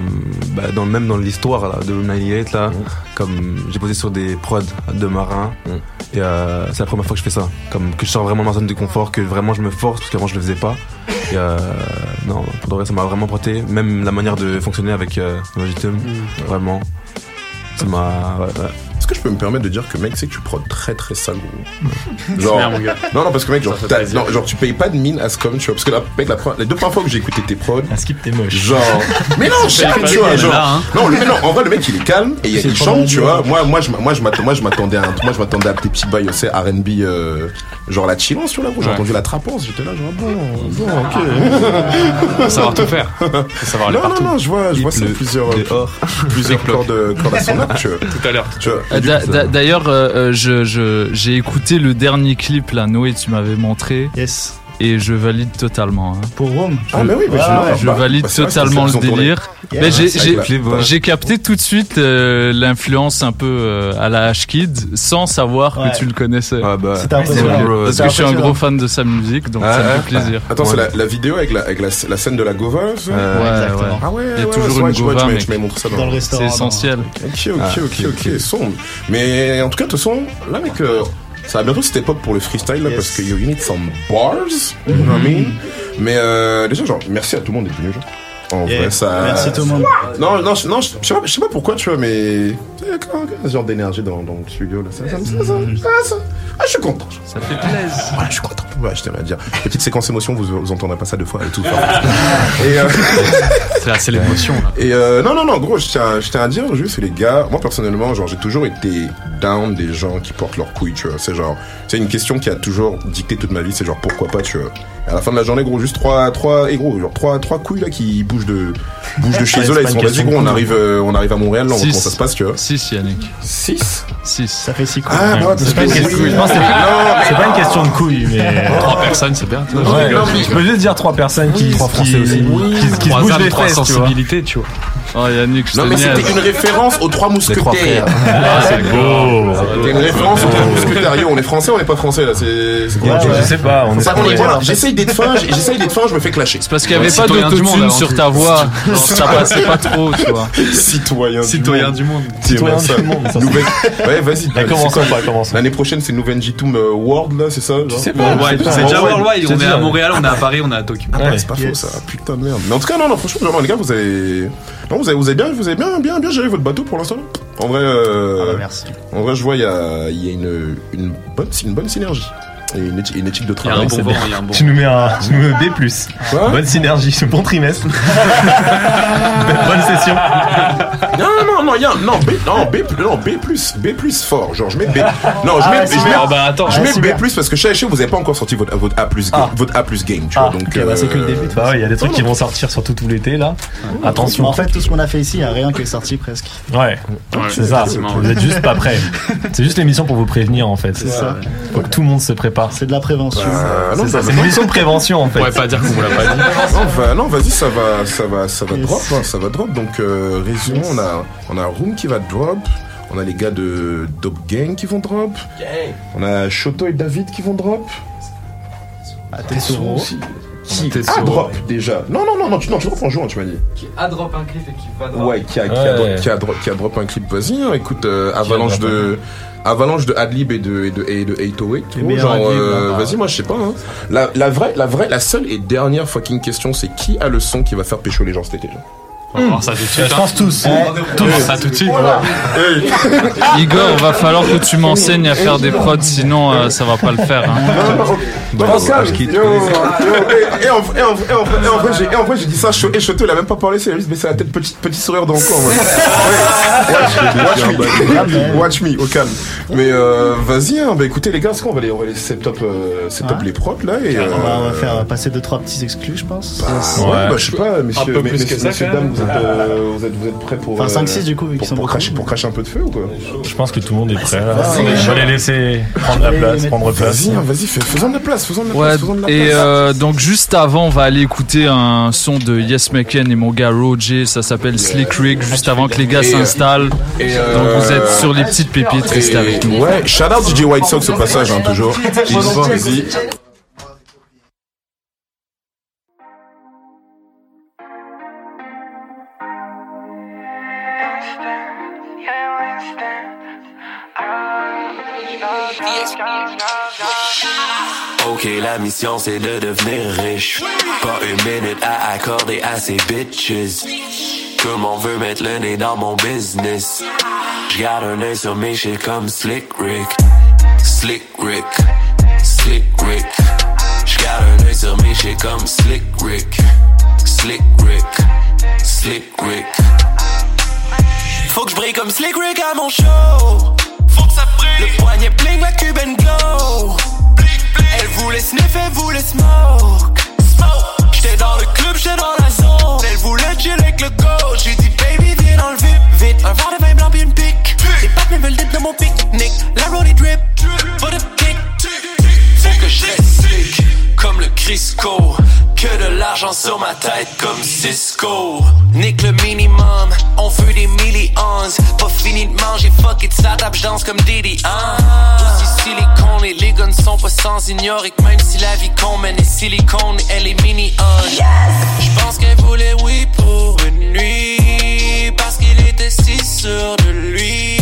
bah, dans même dans l'histoire là, de Room quatre-vingt-dix-huit là, mmh. comme j'ai posé sur des prods de Marin. Mmh. Et euh, c'est la première fois que je fais ça, comme que je sors vraiment de ma zone de confort, que vraiment je me force parce qu'avant je le faisais pas. Et euh, non, pour de vrai, ça m'a vraiment porté. Même la manière de fonctionner avec euh, Magitum, mmh. vraiment, ça m'a. Ouais, ouais. Est-ce que je peux me permettre de dire que mec, c'est que tu prods très très sale gros. Genre bien, mon gars. Non non parce que mec genre, non, genre tu payes pas de mine à Scum, tu vois, parce que la, mec la les deux premières fois que j'ai écouté tes prods, à skip t'es moche. Genre mais non, je tu vois genre là, hein. Non, le, mais non, en vrai le mec il est calme et c'est il chante, tu vois. Moi moi je moi je m'attendais moi je m'attendais à un, moi je m'attendais à tes petits bails, c'est R and B euh, genre la chillance sur la roue, j'ai ouais. entendu la trapance, j'étais là genre bon, bon ok. Faut savoir tout faire, faut savoir aller non, partout. Non, non, je vois, je vois ça plusieurs, dehors, plusieurs cordes, cordes à son arc. Tout à l'heure. D'ailleurs, euh, je, je, j'ai écouté le dernier clip là, Noé, tu m'avais montré. Yes. Et je valide totalement. Hein. Pour Rome je, Ah, mais oui, mais ah, je, ouais, je bah, valide bah, totalement vrai, le délire. Yeah, mais j'ai, j'ai, j'ai capté tout de suite euh, l'influence un peu euh, à la H-Kid sans savoir ouais. que tu le connaissais. Ah bah, c'est parce c'est que je suis un gros fan de sa musique, donc ah, ça me fait plaisir. Attends, ouais. c'est la, la vidéo avec, la, avec la, la scène de la Gova euh, ouais, exactement. Ouais. Ah ouais, il y a ouais, toujours ouais, une Gova, mais dans le restaurant. C'est essentiel. Ok, ok, ok, ok, sombre. Mais en tout cas, de toute façon, là, mec. Ça va bientôt cette époque pour le freestyle là, yes. parce que you need some bars, you know what I mean? Mais euh, déjà genre merci à tout le monde d'être venu genre. En yeah. vrai ça. Merci tout le monde. Non non non je sais pas je sais pas pourquoi tu vois mais un genre d'énergie dans dans le studio là ça ça ça, ça, ça, ça. Ah je suis content. Ça fait plaisir. Voilà je suis content. Ouais je t'aime à dire. Petite séquence émotion vous vous entendrez pas ça deux fois et tout. Et euh... c'est assez l'émotion là. Et euh, non non non gros je tiens je tiens à dire juste les gars moi personnellement genre j'ai toujours été down des gens qui portent leurs couilles tu vois c'est genre c'est une question qui a toujours dicté toute ma vie c'est genre pourquoi pas tu vois. À la fin de la journée gros juste trois trois et gros genre trois trois couilles là qui bouge de bouge de chez eux là ils sont vas-y gros on arrive euh, on arrive à Montréal là on voit comment ça se passe tu vois six Yannick six six ça fait six couilles ah bah ouais, c'est, c'est pas une question oui. non, c'est... Non, c'est pas une question de couilles mais trois personnes c'est bien tu vois ouais, non, mais... je peux juste dire trois personnes qui trois français aussi qui bougent les trois sensibilités tu vois oh Yannick je non mais c'était une référence aux trois mousquetaires c'est beau c'était une référence aux trois mousquetaires on est français on est pas français là c'est je sais pas on est j'essaye d'être fin j'essaye d'être fin je me fais clasher c'est parce qu'il y avait pas d'autotune sur ta voix, non, ça passait pas trop, tu vois. Citoyen, citoyen du monde, citoyen du monde. Nouvelle... ouais, vas-y. Allez, commençons pas, commençons. L'année prochaine, c'est Novengito World là, c'est ça. Tu sais pas. Ouais, c'est déjà Worldwide. On est à Montréal, on est à Paris, on est à Tokyo. Ah, ouais, ouais, c'est pas yes. faux ça. Putain de merde. Mais en tout cas, non, non, franchement, vraiment, les gars, vous avez, non, vous avez, vous avez bien, vous avez bien, bien, bien géré votre bateau pour l'instant. En vrai, euh... ah bah merci. En vrai, je vois, il y a, il y a une, une bonne, une bonne synergie. Et une, éthi- une éthique de travail. Bon bon, bon. Tu nous mets un, tu nous mets un B plus. Quoi? Bonne synergie, bon trimestre. Bonne session. Non, non, non, y a, non, B, non, B, non, B plus, B plus fort. Genre, je mets B. Non, je mets, ah, je mets, je mets, ah, bah, attends, je mets ah, B plus parce que chez H, vous avez pas encore sorti votre, votre A plus, ah. votre A plus game, tu vois. Ah, donc, okay, euh, bah, c'est que le début. Bah, il ouais, y a des trucs oh, qui vont sortir surtout tout l'été, là. Ah, attention. En fait, tout ce qu'on a fait ici, il y a rien qui est sorti presque. Ouais. ouais c'est ça. Vous êtes juste pas prêts. C'est juste l'émission pour vous prévenir, en fait. C'est ça. Faut que tout le monde se prépare. C'est de la prévention. Euh, non, c'est ça, c'est une mission de prévention en fait. On pourrait pas dire qu'on vous l'a pas dit. Non, va, non, vas-y, ça va, ça va, ça va yes. drop, hein, ça va drop. Donc euh, résumons, yes. on a, on a Room qui va drop, on a les gars de Dope Gang qui vont drop, yeah. on a Shoto et David qui vont drop, ah, Tetsuro aussi. Qui a drop ouais. déjà. Non, non, non, non, tu, non, tu drop en jouant, tu m'as dit. Qui a drop un clip et qui va drop. Ouais, qui a, qui a, ouais. Drop, qui a, drop, qui a drop un clip, vas-y, hein, écoute, euh, avalanche de. Avalanche de Adlib et de et de et de huit cent huit genre Adlib, euh, bah, vas-y moi je sais pas hein. La la vraie la vraie la seule et dernière fucking question c'est qui a le son qui va faire pécho les gens cet été genre. Mmh. Ça je pense tous. Tous. Ça tout de suite. Voilà. Hey. Igor, va falloir que tu m'enseignes à faire des prods, sinon euh, ça va pas le faire. Et en vrai, j'ai dit ça. Et Choteau, il a même pas parlé. C'est juste baisser la tête, petit petit sourire dans le coin. Ouais. Watch me, watch me, au calme. Mais euh, vas-y, hein. Bah écoutez les gars, ce qu'on va les, on va les set up, euh, set up les prods là et. Euh... On va faire passer deux trois petits exclus, je pense. Bah, ouais. Bah je sais pas, messieurs. Un peu plus que ça. Dame, vous, êtes, euh, vous êtes vous êtes prêts pour enfin, cinq six du coup pour, pour, pour cracher pour cracher un peu de feu ou quoi. Je pense que tout le monde est prêt. Je vais les laisser prendre la place, prendre place. Vas-y, vas-y, faisons de la place, faisons de la place, ouais, faisons de la place. Et euh, donc juste avant, on va aller écouter un son de Yes Maken et mon gars Roger, ça s'appelle Slick Rick juste avant que les gars et, s'installent. Et euh, donc vous êtes sur les petites pépites, restez avec nous. Ouais, shout out D J White Sox au passage hein, toujours. Vas-y. Ok, la mission c'est de devenir riche. Pas une minute à accorder à ces bitches. Comme on veut mettre le nez dans mon business. J'garde un œil sur mes shit comme Slick Rick. Slick Rick, Slick Rick. J'garde un œil sur mes shit comme Slick Rick. Slick Rick, Slick Rick. Faut que je brille comme Slick Rick à mon show. Faut que ça brille. Le poignet bling, la cubaine glow. Bling, bling. Elle voulait sniff, elle voulait smoke. Smoke. J'étais dans le club, j'étais dans la zone. Elle voulait chill avec le coach. J'ai dit baby viens dans le vip, vite. Un verre de vin blanc puis une pique. Les papiers veulent dip dans mon pique-nique. La roadie drip, for the kick. Faut que je reste slick, comme le Crisco. Que de l'argent sur ma tête comme Cisco. Nique le minimum, on veut des millions. Pas fini de manger, fuck it, ça tape, j'danse comme Diddy, hein. Aussi silicone, et les guns sont pas sans ignorer que même si la vie con mène est silicone, elle est mignonne. Yes! J'pense qu'elle voulait oui pour une nuit, parce qu'il était si sûr de lui,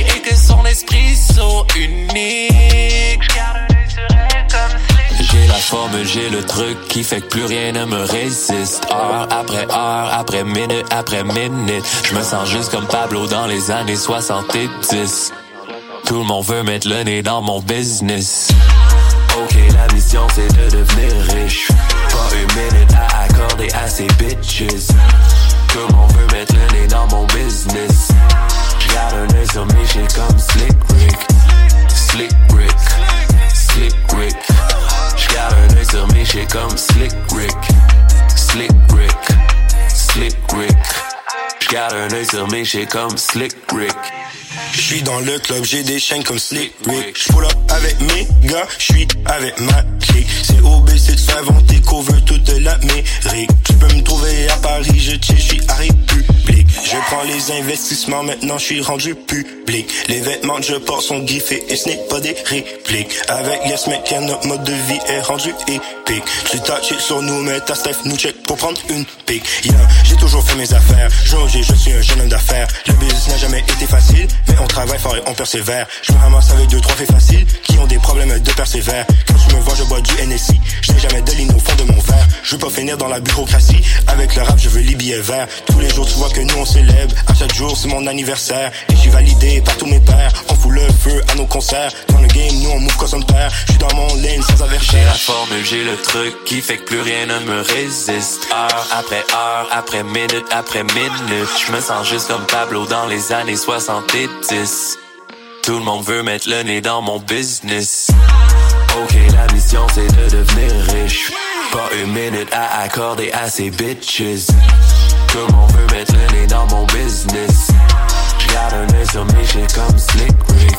et que son esprit sont unique. J'garde l'œil sur elle comme ça. J'ai la formule, j'ai le truc qui fait que plus rien ne me résiste. Heure après heure, après minute, après minute. Je me sens juste comme Pablo dans les années soixante-dix. Tout le monde veut mettre le nez dans mon business. Ok, la mission c'est de devenir riche. Pas une minute à accorder à ces bitches. Tout le monde veut mettre le nez dans mon business. J'garde un œil sur mes chiens comme Slick Rick. Slick Rick. Slick Rick. J'garde un œil sur mes chiens comme Slick Rick. Slick Rick. Slick Rick. J'garde un œil sur mes chiens comme Slick Rick. J'suis dans le club, j'ai des chaînes comme Slick Rick. J'pull up avec mes gars, j'suis avec ma clique. C'est O B, c'est de s'inventer qu'on veut toute l'Amérique. Tu peux me trouver à Paris, je tiens, j'suis à République. Je prends les investissements, maintenant j'suis rendu public. Les vêtements que je porte sont griffés et ce n'est pas des répliques. Avec Yes Mecca, notre mode de vie est rendu épique. Tu t'as check sur nous, mais ta Steph nous check pour prendre une pique. Yeah, j'ai toujours fait mes affaires, j'ai je suis un jeune homme d'affaires. Le business n'a jamais été facile, mais on travaille fort et on persévère. Je me ramasse avec deux, trois faits faciles qui ont des problèmes de persévère. Quand je me vois, je bois du N S I. Je n'ai jamais de ligne au fond de mon verre. Je veux pas finir dans la bureaucratie. Avec le rap, je veux les billets verts. Tous les jours, tu vois que nous on célèbre. À chaque jour, c'est mon anniversaire. Et je suis validé par tous mes pairs. On fout le feu à nos concerts. Dans le game, nous on move quand on perd. Je suis dans mon lane sans avertir. J'ai la formule, j'ai le truc qui fait que plus rien ne me résiste. Heure après heure, après minute, après minute. Je me sens juste comme Pablo dans les années soixante-dix. Tout le monde veut mettre le nez dans mon business. Ok, la mission c'est de devenir riche. Pas une minute à accorder à ces bitches. Tout le monde veut mettre le nez dans mon business. J'garde un œil sur mes chiens comme Slick Rick.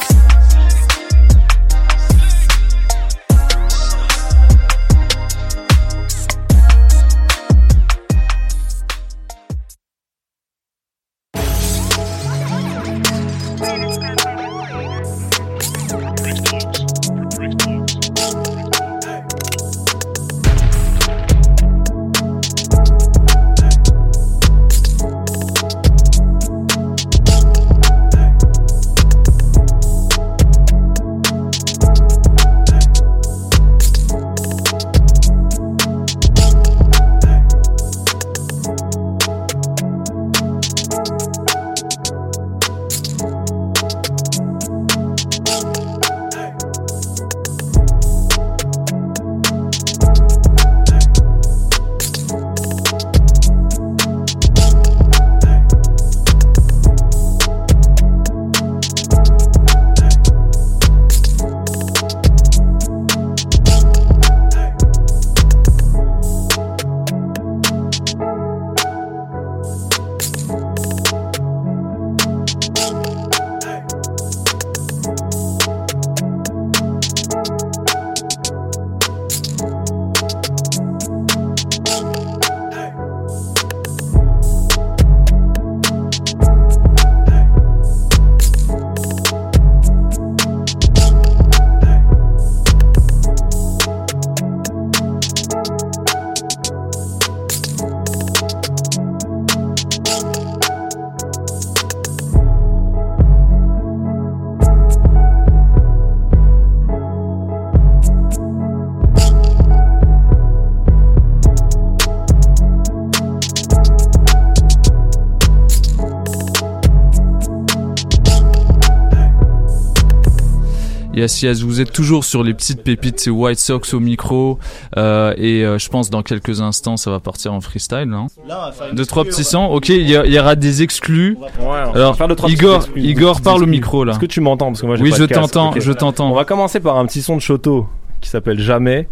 Yes, yes, vous êtes toujours sur les petites pépites, c'est White Sox au micro euh, et euh, je pense dans quelques instants ça va partir en freestyle. Hein. Là, deux trois petits sons, ok, il y, y aura des exclus. Ouais, alors faire trois Igor, exclus, Igor parle au micro là. Est-ce que tu m'entends parce que moi j'ai oui, pas de casque. Oui, je t'entends, okay. je t'entends. On va commencer par un petit son de Choto qui s'appelle Jamais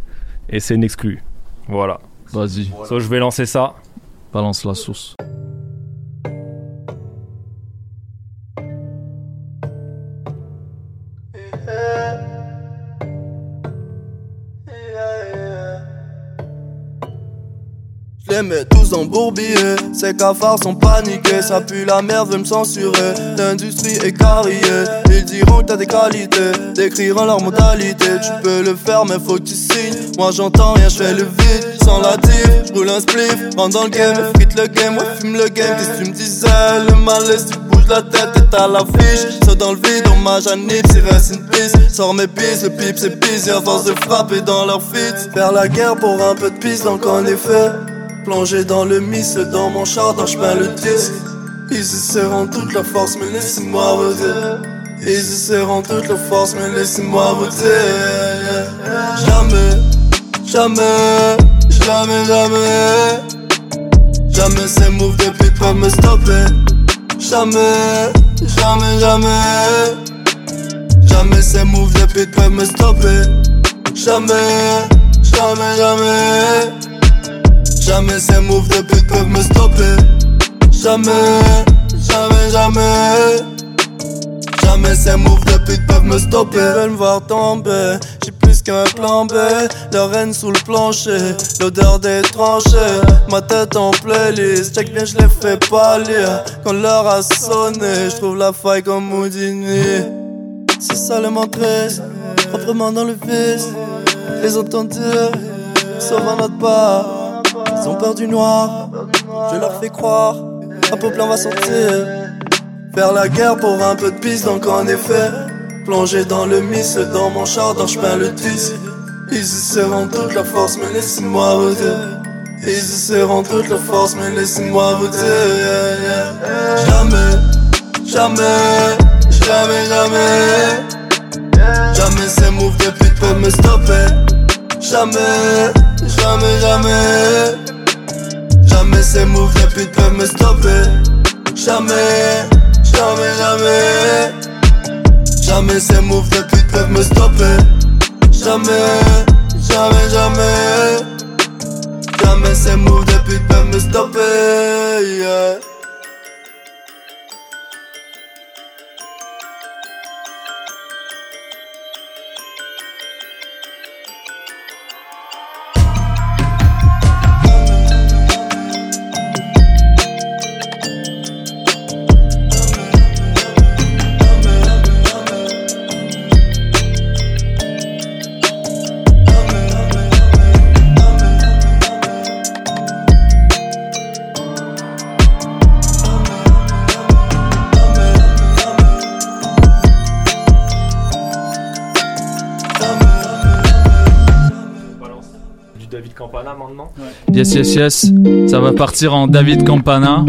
et c'est une exclue. Voilà. Vas-y. Voilà. So, je vais lancer ça. Balance la sauce. Les mecs tous embourbillés, ces cafards sont paniqués. Ça pue la merde, veut me censurer. L'industrie est carriée, ils diront que t'as des qualités, décriront leur modalité. Tu peux le faire mais faut que tu signes. Moi j'entends rien, je fais le vide. Sans la diff, j'roule un spliff. Rentre dans le game, frite le game, ouais fume le game. Qu'est-ce que tu me disais, le malaise tu bouges la tête et t'as l'affiche. Saut dans le vide, hommage à Nips, il reste une piste. Sors mes pistes, le pipe c'est pisse. Et à force de frapper dans leur fit, faire la guerre pour un peu de pisse, donc en effet plongé dans le mist, dans mon char, dans j'peins le disque. Ils essaieront toute la force, mais laissez-moi vous dire. Ils essaieront toute la force, mais laissez-moi vous dire. Jamais, jamais, jamais, jamais. Jamais ces moves de pute peuvent me stopper. Jamais, jamais, jamais. Jamais ces moves de pute peuvent me stopper. Jamais, jamais, jamais. Jamais ces moves de pute peuvent me stopper. Jamais, jamais, jamais. Jamais ces moves de pute peuvent me stopper. Ils veulent me voir tomber, j'ai plus qu'un plan B. Leur haine sous le plancher, l'odeur des tranchées. Ma tête en playlist, check bien je les fais pâlir. Quand l'heure a sonné, je trouve la faille comme Houdini. C'est ça le triste, proprement dans le vice. Les entendus, sauvant notre part. Ils ont peur du noir, je leur fais croire. Un peuple en va sortir. Faire la guerre pour un peu de pisse, donc en effet plongé dans le mist, dans mon char, dans j'peins le disque. Ils essaieront toute la force, mais laissez-moi vous dire. Ils essaieront toute la force, mais laissez-moi vous dire. Jamais, jamais, jamais, jamais. Jamais ces moves de pute peuvent me stopper. Jamais, jamais, jamais. Jamais ces moves de pute peuvent me stopper. Jamais, jamais, jamais. Jamais ces moves de pute peuvent me stopper. Jamais, jamais, jamais. Jamais ces moves de pute peuvent me stopper, yeah. Campana maintenant. Ouais. Yes, yes, yes. Ça va partir en David Campana.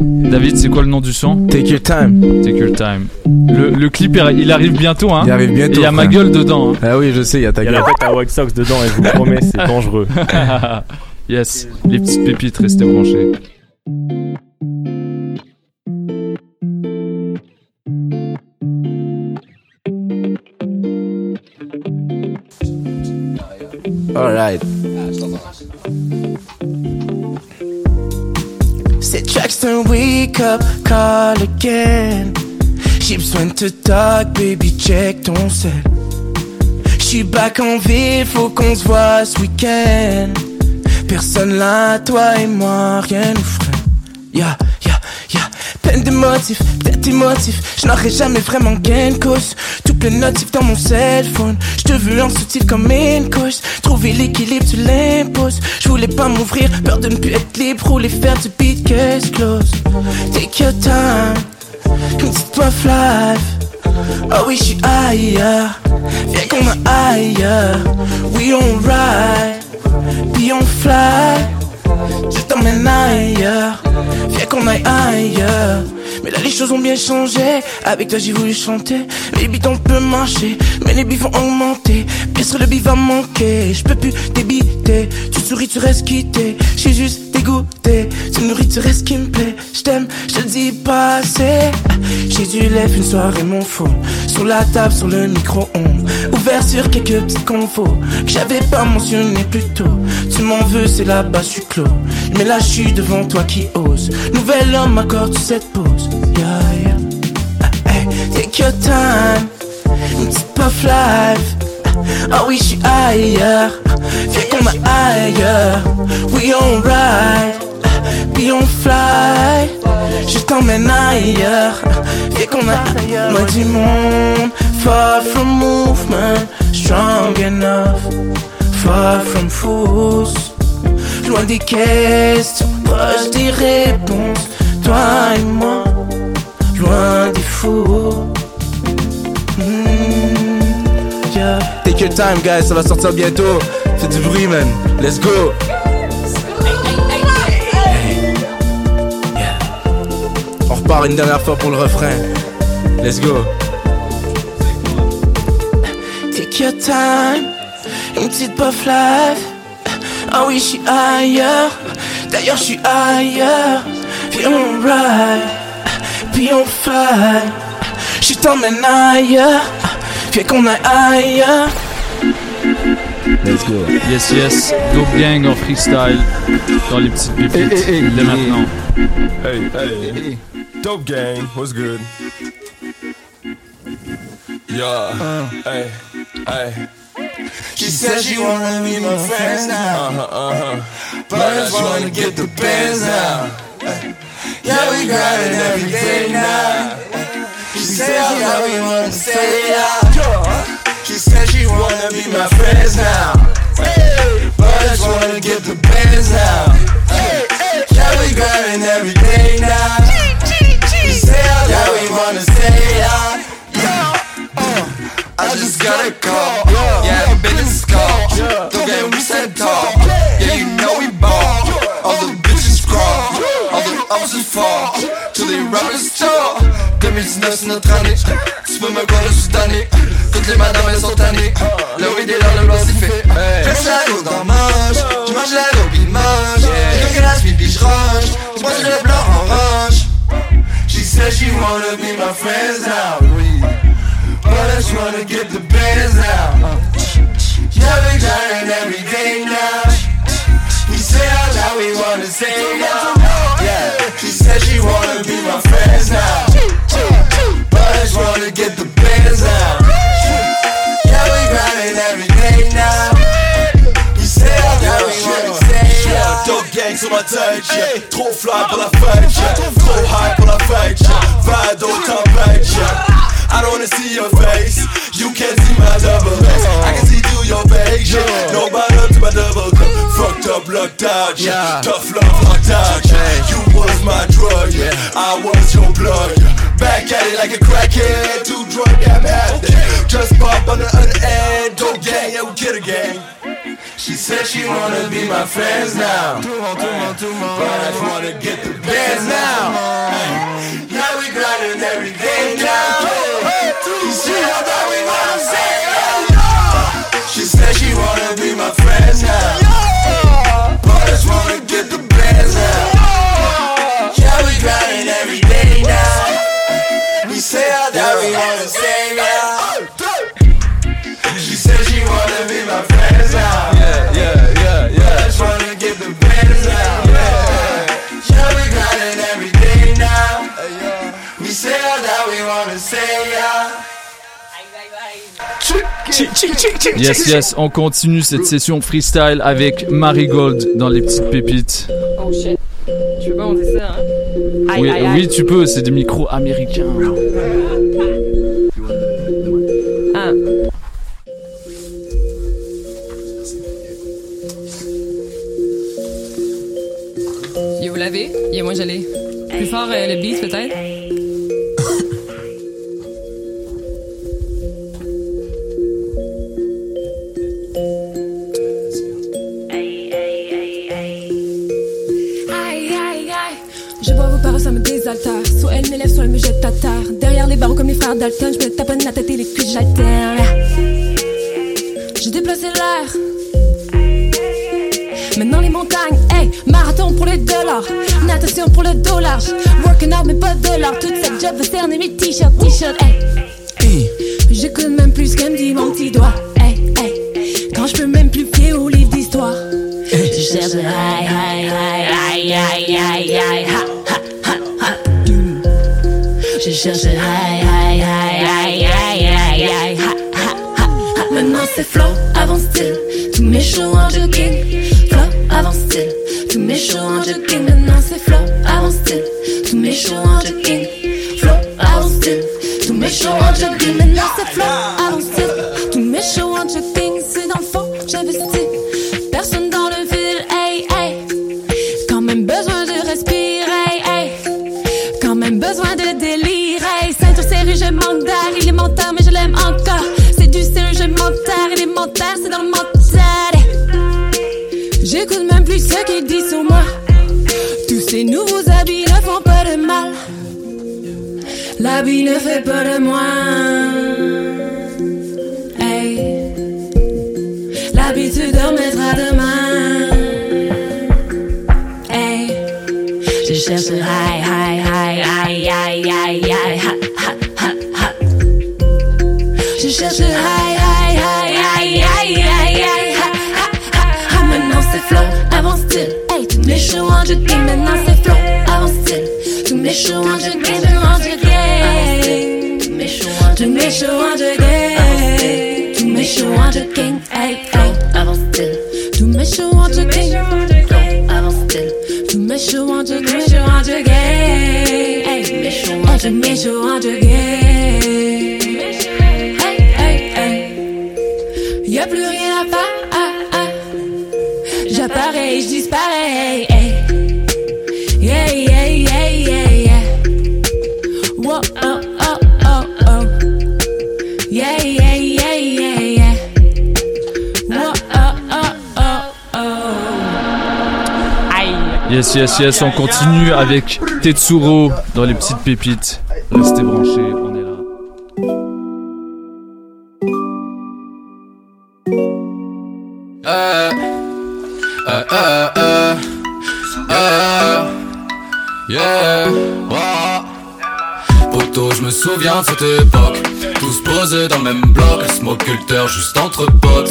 David, c'est quoi le nom du son? Take your time. Take your time. Le, le clip, il arrive bientôt, hein. Il arrive bientôt. Il y a ma gueule dedans. Hein. Ah oui, je sais, il y a ta gueule. Il y a la tête à White Sox dedans et je vous promets, c'est dangereux. Yes, les petites pépites, restez branchés. Alright. Said Jackson, wake up, call again. Chips went to talk, baby, check ton sel. J'suis back en ville, faut qu'on se voit ce week-end. Personne là, toi et moi, rien nous freine. Yeah, yeah, yeah. Peine de motifs, tête émotif. J'n'aurais jamais vraiment gain cause. Toutes les notifs dans mon cell phone. J'te veux en soutif comme une coach. Trouver l'équilibre, tu l'imposes. J'voulais pas m'ouvrir, peur de ne plus être libre. Rouler, faire du beat, case close. Take your time, une petite puff life. Oh oui, j'suis ailleurs. Viens qu'on a ailleurs. We on ride, puis on fly. Je t'emmène ailleurs. Viens qu'on aille ailleurs. Mais là les choses ont bien changé. Avec toi j'ai voulu chanter. Les bits on peut marcher. Mais les bits vont augmenter. Bien sûr le bif va manquer. Je peux plus débiter. Tu souris, tu restes quitté. Je suis juste dégoûté. Tu nourris, tu restes qui me plaît. Je t'aime, je te dis pas assez. J'ai dû lève une soirée mon faux. Sur la table, sur le micro-ondes. Ouvert ouvert sur quelques petites confos que j'avais pas mentionné plus tôt. Tu m'en veux, c'est là-bas, je suis clos. Mais là, je suis devant toi qui ose. Nouvel homme m'accorde cette pause. Yeah, yeah. Ah, hey, take your time. Une petite puff life. Ah oui, je suis ailleurs. Fais qu'on m'a ailleurs. We on ride. Puis on fly. Je t'emmène ailleurs. Fais qu'on a ailleurs. Loin du monde. Far from movement. Strong enough. Far from fools. Loin des questions. Proche des réponses. Toi et moi. Loin des fous. Mmh, yeah. Take your time guys, ça va sortir bientôt. Fais du bruit man, let's go. On repart une dernière fois pour le refrain. Let's go. Take your time. Une petite puff life. Ah oui, je suis ailleurs. D'ailleurs, je suis ailleurs. Puis on ride. Puis on fly. Je t'emmène ailleurs. Puis qu'on aille ailleurs. Let's go. Yes, yes. Dope Gang en freestyle. Dans les petites pépites. Hey, hey, hey, dès hey, maintenant. Hey, hey, hey, hey. Dope Gang, what's good? Yeah. Uh. Hey, hey. She said she wanna be my friends now. Uh-huh, uh-huh. But I just wanna get the bands now. Yeah, we grindin' every day now. She said she always wanna stay out. She said she wanna be my friends now. But I just wanna get the bands now. Yeah, we grindin' every day now. She said yeah, we wanna stay out. I just got a call. Yeah, I've been in skull. Don't get we said tall. Yeah, you know we ball. All the bitches crawl. All the options fall. Till they run us tall. deux mille dix-neuf c'est notre année. Tu peux me croire, je suis tanné. Toutes les madames elles sont tannées. Le weed est dans le blanc c'est fait. Presse la rose dans manche. Tu manges la robe il mange. J'ai que la suite puis je range. Tu manges le blanc en range. She said she wanna be my friends now. But I just wanna get the bands out. Yeah, we grindin' every day now. We say all that we wanna say now. Yeah, she said she wanna be my friends now. But I just wanna get the bands out. Yeah, we grindin' every day now. We say all that we wanna say now. Dope Gang sur ma tête, yeah. Trop fly pour la fête, yeah. Trop high pour la fête, yeah. Vado tempête, yeah. I don't wanna see your face. You can't see my double face. I can see through your face. Yeah. Nobody up to my double cup. Fucked up, locked out. Yeah. Tough love, locked out. Yeah. You was my drug. Yeah. I was your blood. Yeah. Back at it like a crackhead. Too drunk, I'm half dead. Just pop on the other end. Dope Gang, yeah, we get a gang. She said she wanna be my friends now. But I just wanna get the bands now. Yeah, we grindin' every day now. She knows that we wanna say yeah. She said she wanna be my friends now. Yeah. But I just wanna get the bands out. Yeah, we grindin' every day now. We say all that we wanna say now. She said she wanna be my friends now. Yeah, yeah, yeah, yeah. But I just wanna get the bands out. Yeah, yeah, we grindin' every day now. We say all that we wanna say yeah. Yes, yes, on continue cette session freestyle avec Marigold dans les petites pépites. Oh shit. Tu veux pas monter ça, hein? Oui, aïe, aïe, aïe. Oui, tu peux, c'est des micros américains. Ah. Yo, vous l'avez? Yo, moi j'allais. Plus fort euh, le beat peut-être? Soit elle m'élève, soit elle me jette à terre. Derrière les barreaux comme les frères Dalton, je me tape la tête et les cuisses j'alterne. J'ai déplacé l'air. Maintenant les montagnes, hey, marathon pour les dollars, natation pour le dos large, working out mais pas de l'art. Toute cette job, western et mes t-shirts, t-shirts, hey. J'écoute même plus ce qu'elle me dit mon petit doigt. Hey, hey. Quand je peux même plus fier au livre d'histoire. Je cherche aïe, aïe, aïe, aïe, aïe, aïe, aïe, ha, ha, ha, ha. Je cherche aïe, aïe, aïe, aïe, aïe, aïe, aïe, ha, ha, ha, ha. Maintenant c'est flow avant style, tous mes shows en jogging. Flow avant style, tous mes shows en jogging. Maintenant c'est flow avant style, tous mes shows en jogging. Flow avant style, tous mes shows en jogging. Maintenant c'est flow avant style, tous mes shows en jogging. C'est dans le fond, j'investis. Personne dans le ville, hey, hey. Quand même besoin de respirer, hey. Quand même besoin de délire, hey. Ceinture serrée, je manque d'air, il est menteur, mais je l'aime encore. C'est du sérieux, je m'enterre, il est menteur, c'est dans le mental. J'écoute même plus ce qu'ils disent sur moi. Tous ces nouveaux habits ne font pas de mal. L'habit ne fait pas de moi, hey. L'habitude en mettra demain. Hey, je cherche aïe, aïe, aïe, aïe, aïe, aïe, aïe, ha, ha, ha, ha. Je cherche aïe, aïe, aïe, aïe, aïe, aïe, aïe, ha, ha, ha, ha. Maintenant c'est flow, avant style. Hey, tous mes shows en jogging. Maintenant c'est flow, avant style. Tous mes shows en jogging, je m'en jogging. Tous mes shows en jogging, mes shows en jogging. Tous mes shows en jogging, hey. Avant style, tous mes shows en jogging. Avant style, tous mes shows en jogging. Tous mes shows en jogging. Hey, tous mes shows en jogging. Hey, hey, hey. Y'a plus rien à faire. J'apparais, j'disparais. Hey, yeah, yeah, yeah, yeah, yeah. Whoa, oh, oh, oh, oh. Yeah, yeah, yeah, yeah, yeah. Yes, yes, yes, on continue avec Tetsuro dans les petites pépites. Restez branchés, on est là. Euh, euh, euh, euh, euh, yeah, wow. Poto, je me souviens de cette époque. Tous posés dans le même bloc, smoke-culteur juste entre potes.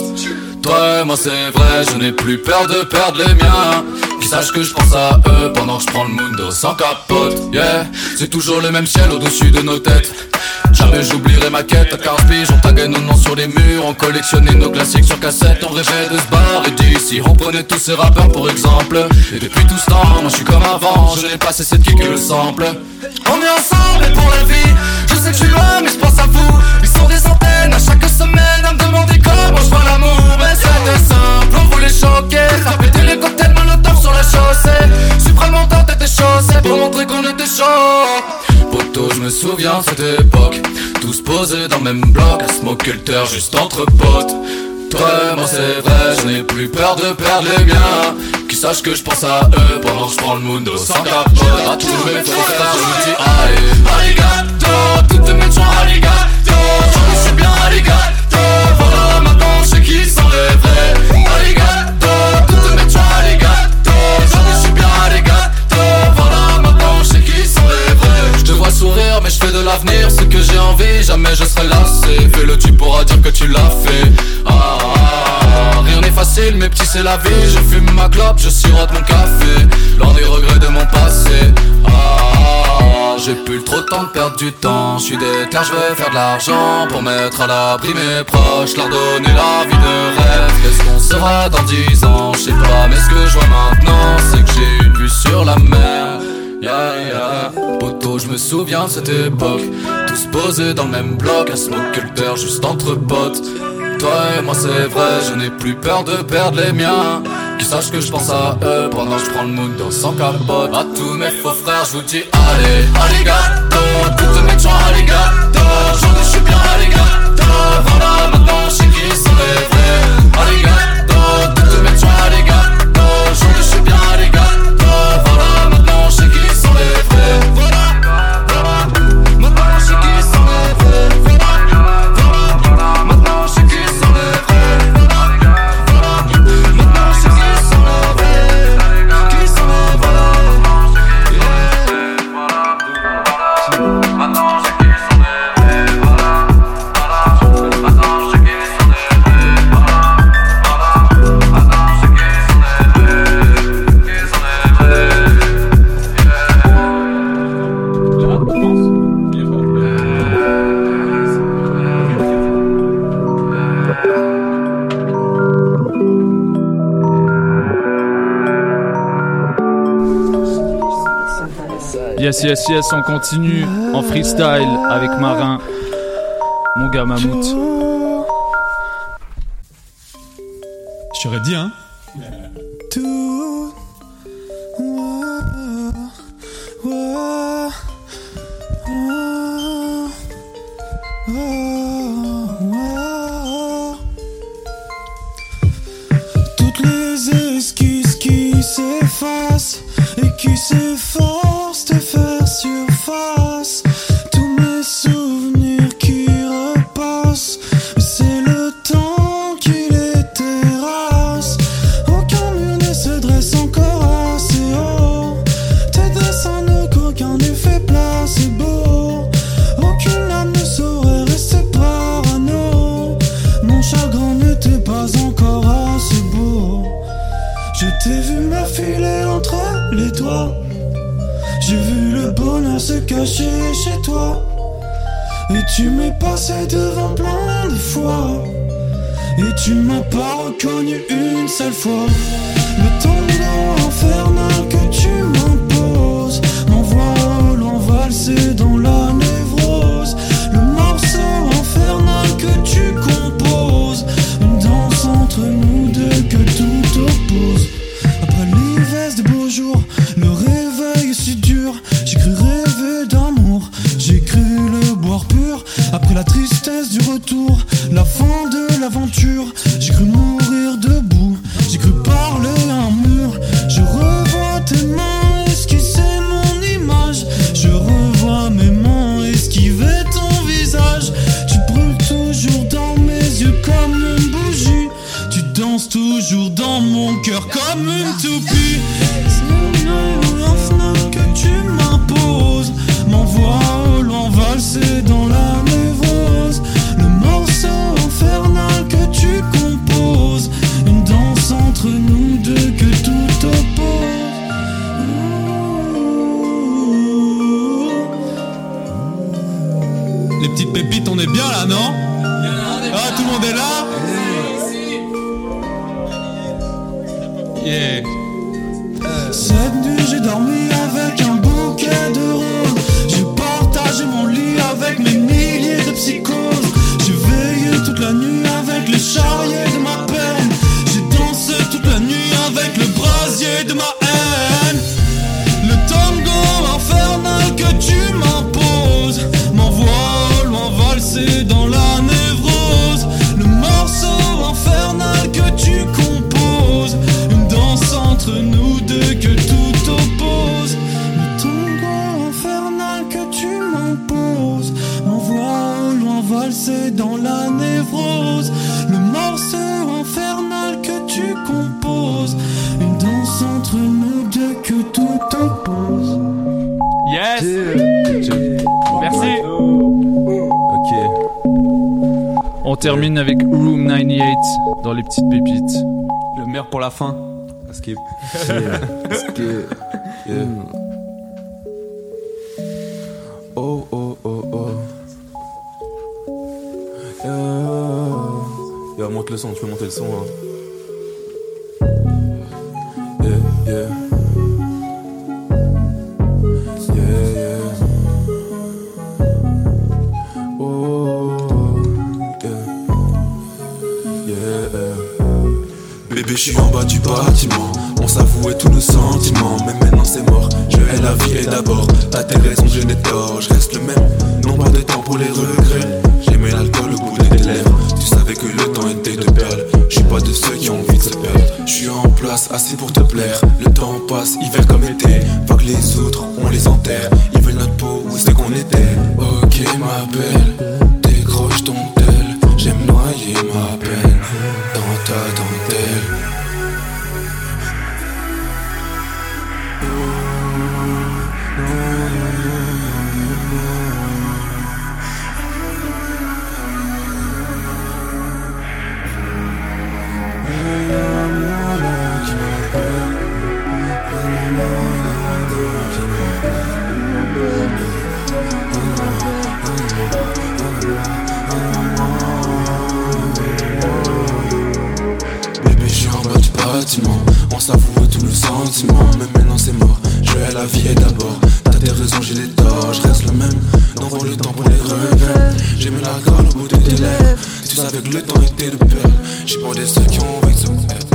Toi et moi c'est vrai, je n'ai plus peur de perdre les miens. Qu'ils sachent que je pense à eux pendant que je prends le mundo sans capote. Yeah, c'est toujours le même ciel au-dessus de nos têtes. Jamais j'oublierai ma quête à Carpi, on taguait nos noms sur les murs. On collectionnait nos classiques sur cassette, on rêvait de ce bar et d'ici. On prenait tous ces rappeurs pour exemple. Et depuis tout ce temps, moi je suis comme avant, je n'ai pas cessé de kicker le sample. On est ensemble et pour la vie, je sais que je suis loin mais je pense à vous. Ils sont des centaines à chaque semaine à me demander comment je vois l'amour. Mais c'était simple, on voulait choquer, ça péter les cocktails molotov sur la chaussée. Je suis vraiment dans tes chaussées pour montrer qu'on était chaud. Poto, je me souviens de cette époque, tous posés dans le même bloc, smoke-culteur juste entre potes. Toi et moi c'est vrai, je n'ai plus peur de perdre les biens. Qu'ils sachent que je pense à eux pendant que je prends le mundo sans capote. À tous mes faux frères, je me dis aïe, arigato, toutes tes mains sont arigato. Je me suis bien arigato, voilà maintenant je sais qui sont les vrais. Arigato, toutes tes mains sont arigato. Je me suis bien arigato, voilà maintenant je sais qui sont les vrais. Je te vois sourire mais je fais de l'avenir ce que j'ai envie, jamais je serai lassé. Fais-le, tu pourras dire que tu l'as fait. Ah, rien n'est facile, mes petits c'est la vie. Je fume ma clope, je sirote mon café. L'un des regrets de mon passé. Ah, j'ai plus trop de temps de perdre du temps. J'suis déter, j'vais faire de l'argent pour mettre à l'abri mes proches, leur donner la vie de rêve. Qu'est-ce qu'on sera dans dix ans, j'sais pas, mais ce que je vois maintenant, c'est que j'ai une vue sur la mer. Yeah, yeah. Poto, je me souviens de cette époque, tous posés dans le même bloc, un smoke-culteur juste entre potes. Toi et moi c'est vrai, je n'ai plus peur de perdre les miens. Qu'ils sachent que je pense à eux pendant que je prends le mundo sans capote. À tous mes faux frères, je vous dis allez, arigato, toutes mes gens arigato. Aujourd'hui je suis bien arigato, voilà maintenant je sais qui sont les vrais. Arigato, toutes mes gens arigato. Aujourd'hui je suis bien arigato, voilà maintenant je sais qui sont les vrais. Voilà, voilà, maintenant je sais qui sont les vrais. Maintenant, j'ai qui sont les vrais. Yes, yes, yes, on continue en freestyle avec Marin, mon gars Mammouth. Je t'aurais dit, hein? Tout. Toutes les excuses qui s'effacent et qui s'efforcent de faire surface. Tous mes souvenirs qui repassent. C'est le temps qui les terrasse. Aucun mur ne se dresse encore assez haut. Tes dessins ne qu'aucun ne fait place et beau. Aucune lame ne saurait rester parano. Mon chagrin n'était pas encore assez beau. Je t'ai vu m'affiler entre les toits. J'ai vu le bonheur se cacher chez toi. Et tu m'es passé devant plein de fois. Et tu m'as pas reconnu une seule fois. Le tango infernal que tu m'imposes m'envoie au long valser dans la névrose. Le morceau infernal que tu composes, une danse entre nous deux que tout oppose. Après les vestes de beaux jours, le réveil est si dur. J'ai cru rêver d'amour, j'ai cru le boire pur. Après la tristesse du retour, la fin de l'aventure, j'ai cru mourir debout, j'ai cru parler à un mur. Je revois tes mains esquisser mon image. Je revois mes mains esquiver ton visage. Tu brûles toujours dans mes yeux comme une bougie. Tu danses toujours dans mon cœur comme une toupie. M'envoie au loin valser dans la névrose. Le morceau infernal que tu composes, une danse entre nous deux que tout oppose. Les petites pépites, on est bien là, non? Ah, tout le monde est là? Yeah. Cette nuit j'ai dormi avec un bouquet de roses. J'ai mon lit avec mes milliers de psychoses. J'ai veillé toute la nuit avec les charriers de ma peine. J'ai dansé toute la nuit avec le brasier de ma haine. Le tango infernal que tu m'imposes m'envoie loin valser dans la névrose. Le morceau infernal que tu composes, une danse entre nous deux que tout oppose. Valser dans la névrose, le morceau infernal que tu composes, une danse entre nous deux que tout oppose. Yes. Yeah. Merci. Ok. On termine avec Room quatre-vingt-dix-huit dans les petites pépites. Le meilleur pour la fin. Parce que. Parce que. Yeah. Oh oh oh oh. Yeah. Yeah, monte le son, tu peux monter le son hein. Yeah, yeah. Yeah, yeah. Oh, yeah. Yeah. Bébé, je suis en bas du bâtiment. On s'avouait tous nos sentiments, mais maintenant c'est mort. Je hais la vie et d'abord, t'as tes raisons, je n'ai tort. Je reste le même, non pas de temps pour les regrets. J'aimais l'alcool au bout de tes lèvres. Tu savais que le temps était de perles. Je suis pas de ceux qui ont envie de se perdre. Je suis en place, assez pour te plaire. Le temps passe, hiver comme été. Pas que les autres, on les enterre. Ils veulent notre peau, où c'est qu'on était. Ok ma belle, décroche ton tel. J'aime noyer ma peine dans ta dentelle. Bébé, je suis en bas du bâtiment. On s'avoue tous nos sentiments, mais maintenant c'est mort. Je hais la vie et d'abord, t'as tes raisons. tort, je reste le même. Non, prends le temps pour les rebelles. J'ai mis la garde au bout de tes lèvres. Tu savais que le temps était de peur. J'ai pour des ceux qui ont envie de se perdre.